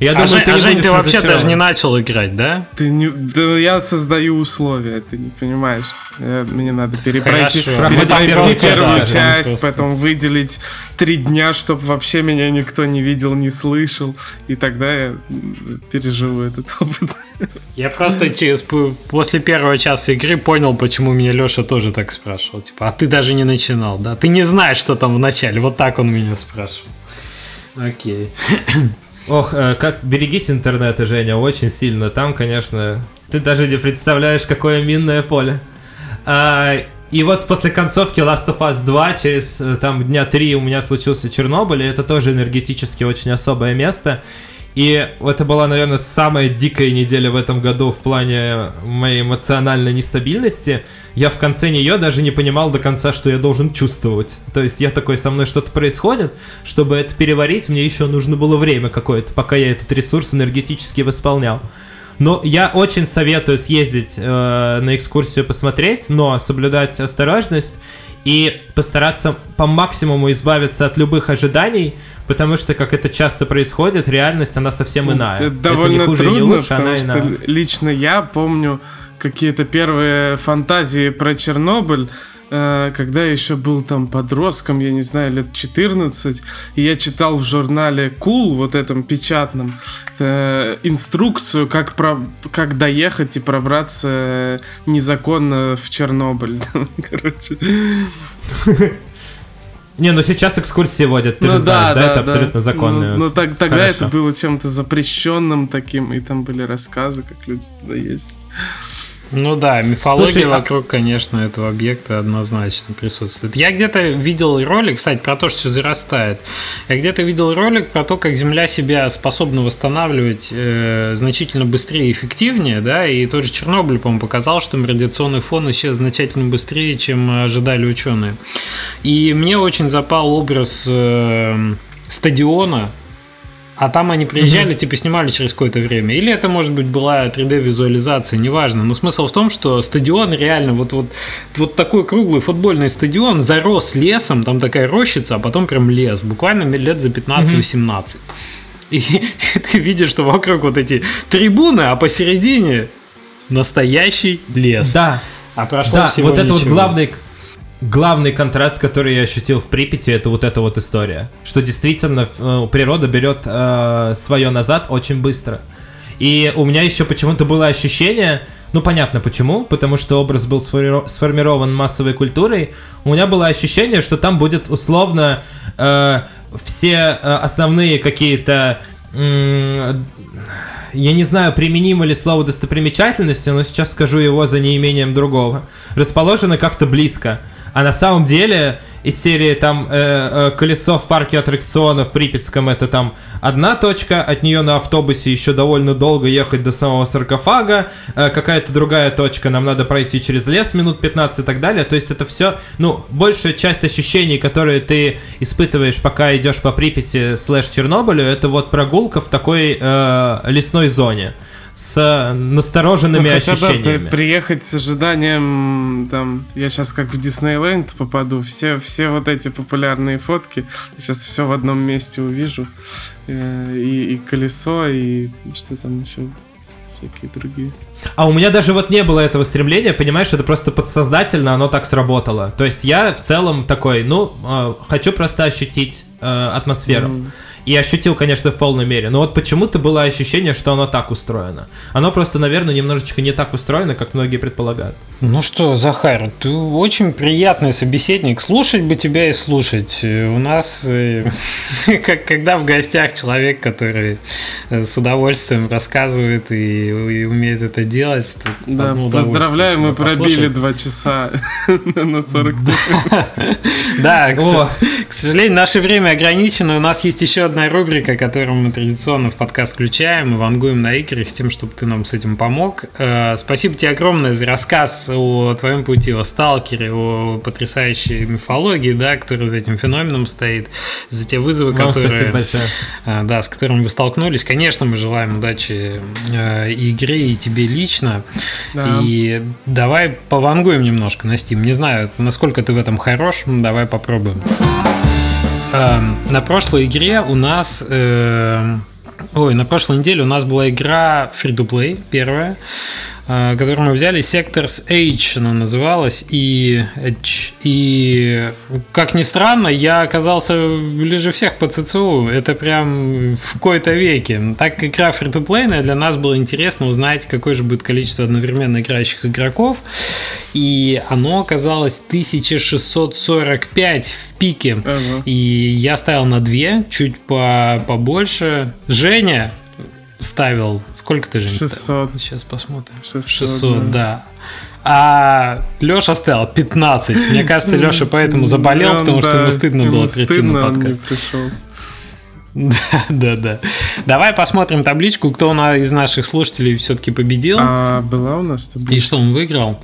я а думаю, Жень, ты, а Жень, ты вообще даже не начал играть, да? Ты не, да, я создаю условия, ты не понимаешь. Я, мне надо перепройти первую да, часть, потом выделить три дня, чтобы вообще меня никто не видел, не слышал, и тогда я переживу этот опыт. Я просто через, после первого часа игры понял, почему меня Леша тоже так спрашивал. Типа, а ты даже не начинал, да? Ты не знаешь, что там в начале. Вот так он меня спрашивал. Окей. Ох, как берегись интернета, Женя, очень сильно. Там, конечно, ты даже не представляешь, какое минное поле. А, и вот после концовки Last of Us два, через там дня три у меня случился Чернобыль, и это тоже энергетически очень особое место. И это была, наверное, самая дикая неделя в этом году в плане моей эмоциональной нестабильности. Я в конце нее даже не понимал до конца, что я должен чувствовать. То есть я такой, со мной что-то происходит, чтобы это переварить, мне еще нужно было время какое-то, пока я этот ресурс энергетически восполнял. Но я очень советую съездить э, на экскурсию посмотреть, но соблюдать осторожность и постараться по максимуму избавиться от любых ожиданий, потому что, как это часто происходит, реальность, она совсем иная. Это довольно это не хуже, трудно, не лучше, потому она что иная. Лично я помню какие-то первые фантазии про Чернобыль, когда я еще был там подростком, я не знаю, лет четырнадцать, и я читал в журнале Cool, вот этом печатном, инструкцию, как, про... как доехать и пробраться незаконно в Чернобыль. Короче... Не, ну сейчас экскурсии водят, ты ну, же знаешь, да, да, это да. абсолютно законно. Ну, ну так, тогда Хорошо. Это было чем-то запрещенным таким, и там были рассказы, как люди туда ездят. Ну да, мифология Слушай, вокруг, а... конечно, этого объекта однозначно присутствует. Я где-то видел ролик, кстати, про то, что все зарастает. Я где-то видел ролик про то, как Земля себя способна восстанавливать э, значительно быстрее и эффективнее, да, и тот же Чернобыль, по-моему, показал, что радиационный фон исчез значительно быстрее, чем ожидали ученые. И мне очень запал образ э, стадиона. А там они приезжали, mm-hmm. типа снимали через какое-то время. Или это, может быть, была три дэ-визуализация, неважно. Но смысл в том, что стадион реально вот, вот, вот такой круглый футбольный стадион зарос лесом, там такая рощица, а потом прям лес. Буквально лет за пятнадцать-восемнадцать. Mm-hmm. И, и ты видишь, что вокруг вот эти трибуны, а посередине настоящий лес. Да, а прошло да. всего вот это ничего. Вот главный... Главный контраст, который я ощутил в Припяти, это вот эта вот история, что действительно природа берет э, свое назад очень быстро. И у меня еще почему-то было ощущение, ну понятно почему, потому что образ был сформирован массовой культурой, у меня было ощущение, что там будет условно э, все основные какие-то... Э, Я не знаю, применимо ли слово достопримечательности, но сейчас скажу его за неимением другого. Расположено как-то близко. А на самом деле из серии там э, э, колесо в парке аттракционов в Припятском это там одна точка, от нее на автобусе еще довольно долго ехать до самого саркофага, э, какая-то другая точка, нам надо пройти через лес минут пятнадцать и так далее. То есть это все, ну, большая часть ощущений, которые ты испытываешь, пока идешь по Припяти слэш Чернобылю, это вот прогулка в такой э, лесной зоне с настороженными ну, ощущениями. Да, при, приехать с ожиданием, там, я сейчас как в Диснейленд попаду, все, все вот эти популярные фотки, сейчас все в одном месте увижу, и, и колесо, и что там еще, всякие другие. А у меня даже вот не было этого стремления, понимаешь, это просто подсознательно оно так сработало. То есть я в целом такой, ну, э, хочу просто ощутить э, атмосферу. Mm. И ощутил, конечно, в полной мере. Но вот почему-то было ощущение, что оно так устроено. Оно просто, наверное, немножечко не так устроено, как многие предполагают. Ну что, Захар, ты очень приятный собеседник. Слушать бы тебя и слушать. У нас, когда в гостях человек, который с удовольствием рассказывает и умеет это делать, делать. Да, поздравляю, мы пробили два часа на сорок. Да, к сожалению, наше время ограничено. У нас есть еще одна рубрика, которую мы традиционно в подкаст включаем и вангуем на играх, тем, чтобы ты нам с этим помог. Спасибо тебе огромное за рассказ о твоем пути, о сталкере, о потрясающей мифологии, да, которая за этим феноменом стоит, за те вызовы, которые, да, с которыми вы столкнулись. Конечно, мы желаем удачи игре и тебе лично. Да. И давай повангуем немножко на Steam. Не знаю, насколько ты в этом хорош, давай попробуем. Э, на прошлой игре у нас... Э, ой, на прошлой неделе у нас была игра Free-to-Play, первая, э, которую мы взяли, Sector's Age она называлась, и, и как ни странно, я оказался ближе всех по ЦЦУ, это прям в кои-то веке. Так как игра Free-to-Play, для нас было интересно узнать, какое же будет количество одновременно играющих игроков, и оно оказалось тысяча шестьсот сорок пять в пике, ага. И я ставил на две, чуть по, побольше. Женя ставил... Сколько ты, Женя, шестьсот ставил? Сейчас посмотрим. шестьсот, шестьсот, да. да. А Леша ставил пятнадцать. Мне кажется, Леша поэтому заболел, да, потому да, что ему стыдно ему было прийти на подкаст. Да, да, да. Давай посмотрим табличку, кто из наших слушателей все-таки победил. А была у нас табличка. И что он выиграл?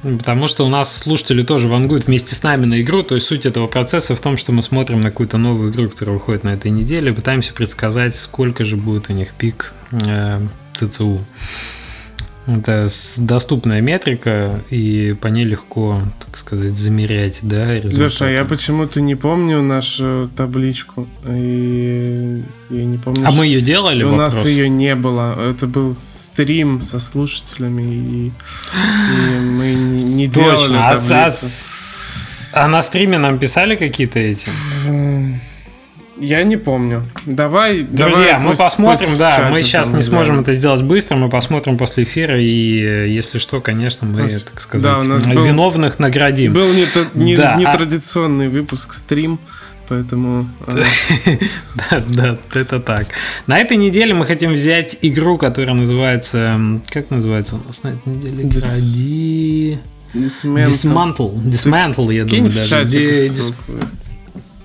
Потому что у нас слушатели тоже вангуют вместе с нами на игру. То есть суть этого процесса в том, что мы смотрим на какую-то новую игру, которая выходит на этой неделе, и пытаемся предсказать, сколько же будет у них пик э, ЦЦУ. Это доступная метрика, и по ней легко, так сказать, замерять, да, результаты. Слушай, а я почему-то не помню нашу табличку, и я не помню. А мы ее делали? У вопрос? Нас ее не было. Это был стрим со слушателями, и, и мы не, не делали Точно. таблицу. А, а, а на стриме нам писали какие-то эти? Я не помню. Давай, друзья, давай, мы пусть, посмотрим, пусть да, мы сейчас не сможем да. это сделать быстро, мы посмотрим после эфира, и если что, конечно, мы, нас, так сказать, да, виновных был, наградим. Был нетрадиционный не, да, не а... выпуск, стрим, поэтому... Да, да, это так. На этой неделе мы хотим взять игру, которая называется... Как называется у нас на этой неделе? Игра... Dismantle. Dismantle, я думаю, даже.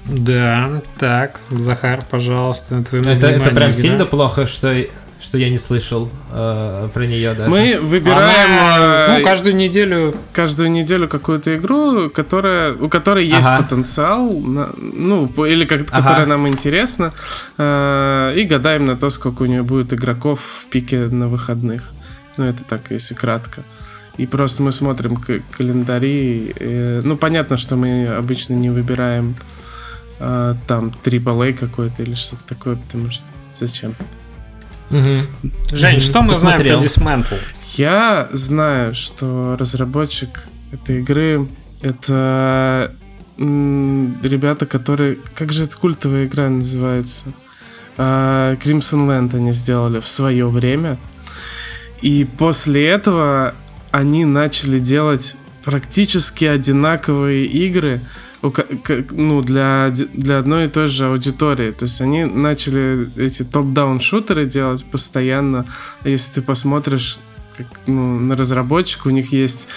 Да, так, Захар, пожалуйста, твоему это, это прям игра. Сильно плохо, что, что я не слышал э, про нее даже. Мы выбираем Она, э, ну, каждую неделю каждую неделю какую-то игру, которая, у которой есть ага. потенциал, ну, или как, ага. которая нам интересна, э, и гадаем на то, сколько у нее будет игроков в пике на выходных. Ну, это так, если кратко. И просто мы смотрим к- календари. Э, ну, понятно, что мы обычно не выбираем Uh, там три эй какой-то или что-то такое, потому что зачем? Uh-huh. Жень, uh-huh. что мы Посмотрел. знаем про Dismantle? Я знаю, что разработчик этой игры — это м- ребята, которые... Как же эта культовая игра называется? Uh, Crimson Land они сделали в свое время. И после этого они начали делать практически одинаковые игры, ну, для, для одной и той же аудитории. То есть они начали эти топ-даун шутеры делать постоянно. Если ты посмотришь, как, ну, на разработчик, у них есть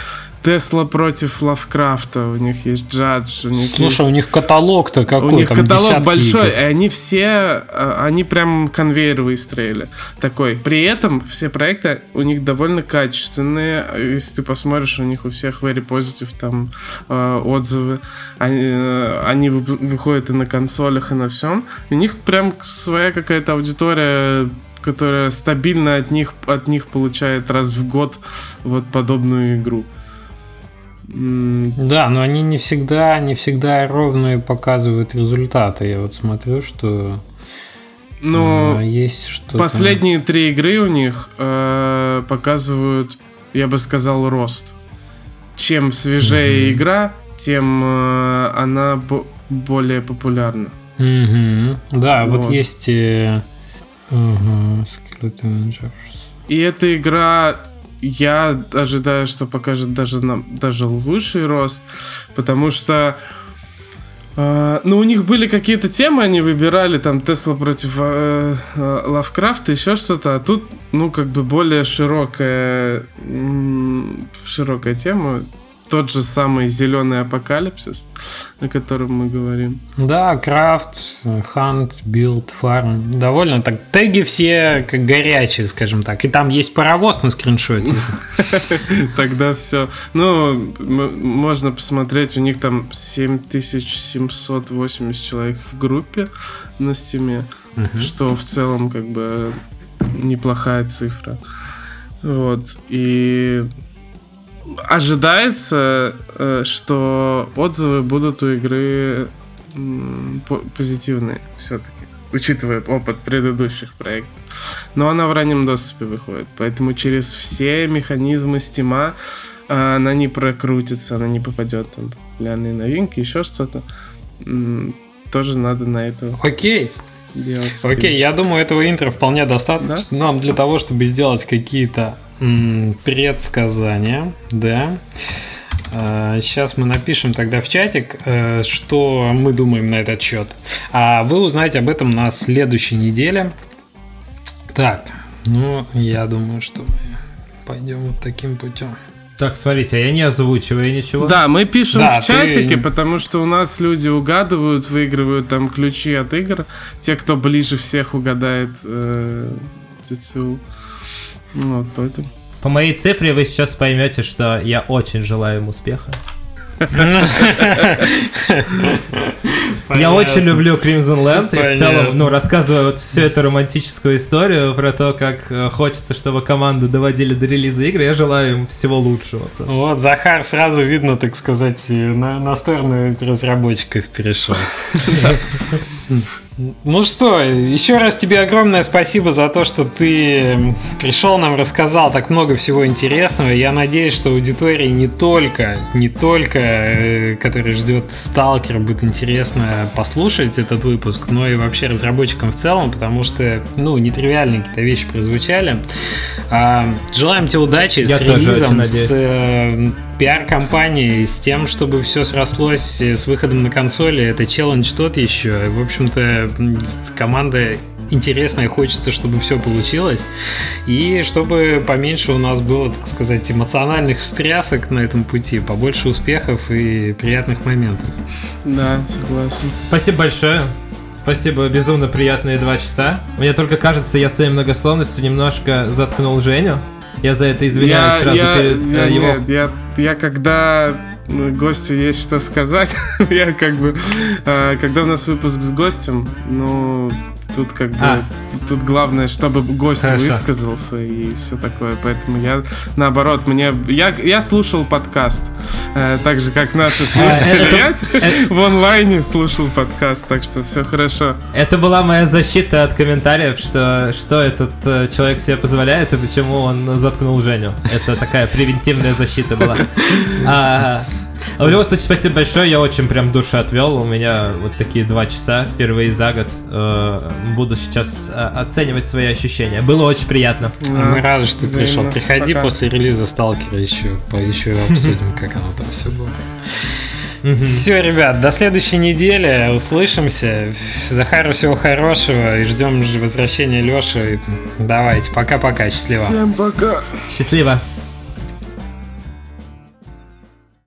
Тесла против Лавкрафта, у них есть Джадж, у них Слушай, есть... у них каталог-то какой? У них там каталог большой, игр. И они все, они прям конвейер выстроили такой. При этом все проекты у них довольно качественные. Если ты посмотришь, у них у всех very positive там э, отзывы. Они, они выходят и на консолях, и на всем. У них прям своя какая-то аудитория, которая стабильно от них, от них получает раз в год вот подобную игру. Да, но они не всегда, не всегда ровные показывают результаты. Я вот смотрю, что но э, есть что-то... Последние три игры у них э, показывают, я бы сказал, рост. Чем свежее mm-hmm. игра, тем э, она б- более популярна. Mm-hmm. Да, вот, вот есть... Э... Uh-huh. И эта игра, я ожидаю, что покажет даже нам даже лучший рост, потому что э, ну, у них были какие-то темы, они выбирали там Тесла против э, э, Лавкрафта, еще что-то, а тут, ну, как бы более широкая м- широкая тема. Тот же самый зеленый апокалипсис, о котором мы говорим. Да, крафт, хант, билд, фарм. Довольно так. Теги все как горячие, скажем так. И там есть паровоз на скриншоте. Тогда все. Ну, можно посмотреть. У них там семь тысяч семьсот восемьдесят человек в группе на стиме. Что в целом как бы неплохая цифра. Вот. И... ожидается, что отзывы будут у игры позитивные все-таки, учитывая опыт предыдущих проектов. Но она в раннем доступе выходит, поэтому через все механизмы Стима она не прокрутится, она не попадет там в популярные новинки, еще что-то. Тоже надо на это... Окей. делать. Окей, я думаю, этого интро вполне достаточно, да? Нам для того, чтобы сделать какие-то предсказания, да. Сейчас мы напишем тогда в чатик, что мы думаем на этот счет. А вы узнаете об этом на следующей неделе. Так, ну, я думаю, что мы пойдем вот таким путем. Так, смотрите, а я не озвучиваю ничего. Да, мы пишем да, в чатике, ты... потому что у нас люди угадывают, выигрывают там ключи от игр. Те, кто ближе всех угадает ЦЦУ. Ну, вот поэтому. По моей цифре вы сейчас поймете, что я очень желаю им успеха. Я очень люблю Crimson Land и в целом, ну, рассказываю вот всю эту романтическую историю про то, как хочется, чтобы команду доводили до релиза игры. Я желаю им всего лучшего. Вот, Захар сразу видно, так сказать, на сторону разработчиков перешел. Ну что, еще раз тебе огромное спасибо за то, что ты пришел, нам рассказал так много всего интересного. Я надеюсь, что аудитории не только, не только, который ждет сталкер, будет интересно послушать этот выпуск, но и вообще разработчикам в целом, потому что, ну, нетривиальные какие-то вещи прозвучали. Желаем тебе удачи Я с релизом, с пиар-компанией, с тем, чтобы все срослось с выходом на консоли. Это челлендж тот еще. В общем-то, команда интересная, хочется, чтобы все получилось. И чтобы поменьше у нас было, так сказать, эмоциональных встрясок на этом пути. Побольше успехов и приятных моментов. Да, согласен. Спасибо большое. Спасибо, безумно приятные два часа. Мне только кажется, я своей многословностью немножко заткнул Женю. Я за это извиняюсь я, сразу я, перед я, э, его... Нет, я, я когда гостю есть что сказать, я как бы... Э, когда у нас выпуск с гостем, ну, тут как бы... А. Тут главное, чтобы гость Хорошо. высказался и все такое. Поэтому я, наоборот, мне... Я, я слушал подкаст, э, так же, как наши слушатели. Я в онлайне слушал подкаст, так что все хорошо. Это была моя защита от комментариев, что, что этот э, человек себе позволяет и почему он заткнул Женю. Это такая превентивная защита была. А, в любом случае, спасибо большое, я очень прям душу отвел. У меня вот такие два часа впервые за год. Э, буду сейчас... оценивать свои ощущения. Было очень приятно. Да. Мы рады, что ты да, пришел. Приходи пока. После релиза Сталкера еще, еще обсудим, как оно там все было. Все, ребят, до следующей недели. Услышимся. Захару всего хорошего и ждем возвращения Леши. Давайте, пока-пока. Счастливо. Всем пока. Счастливо.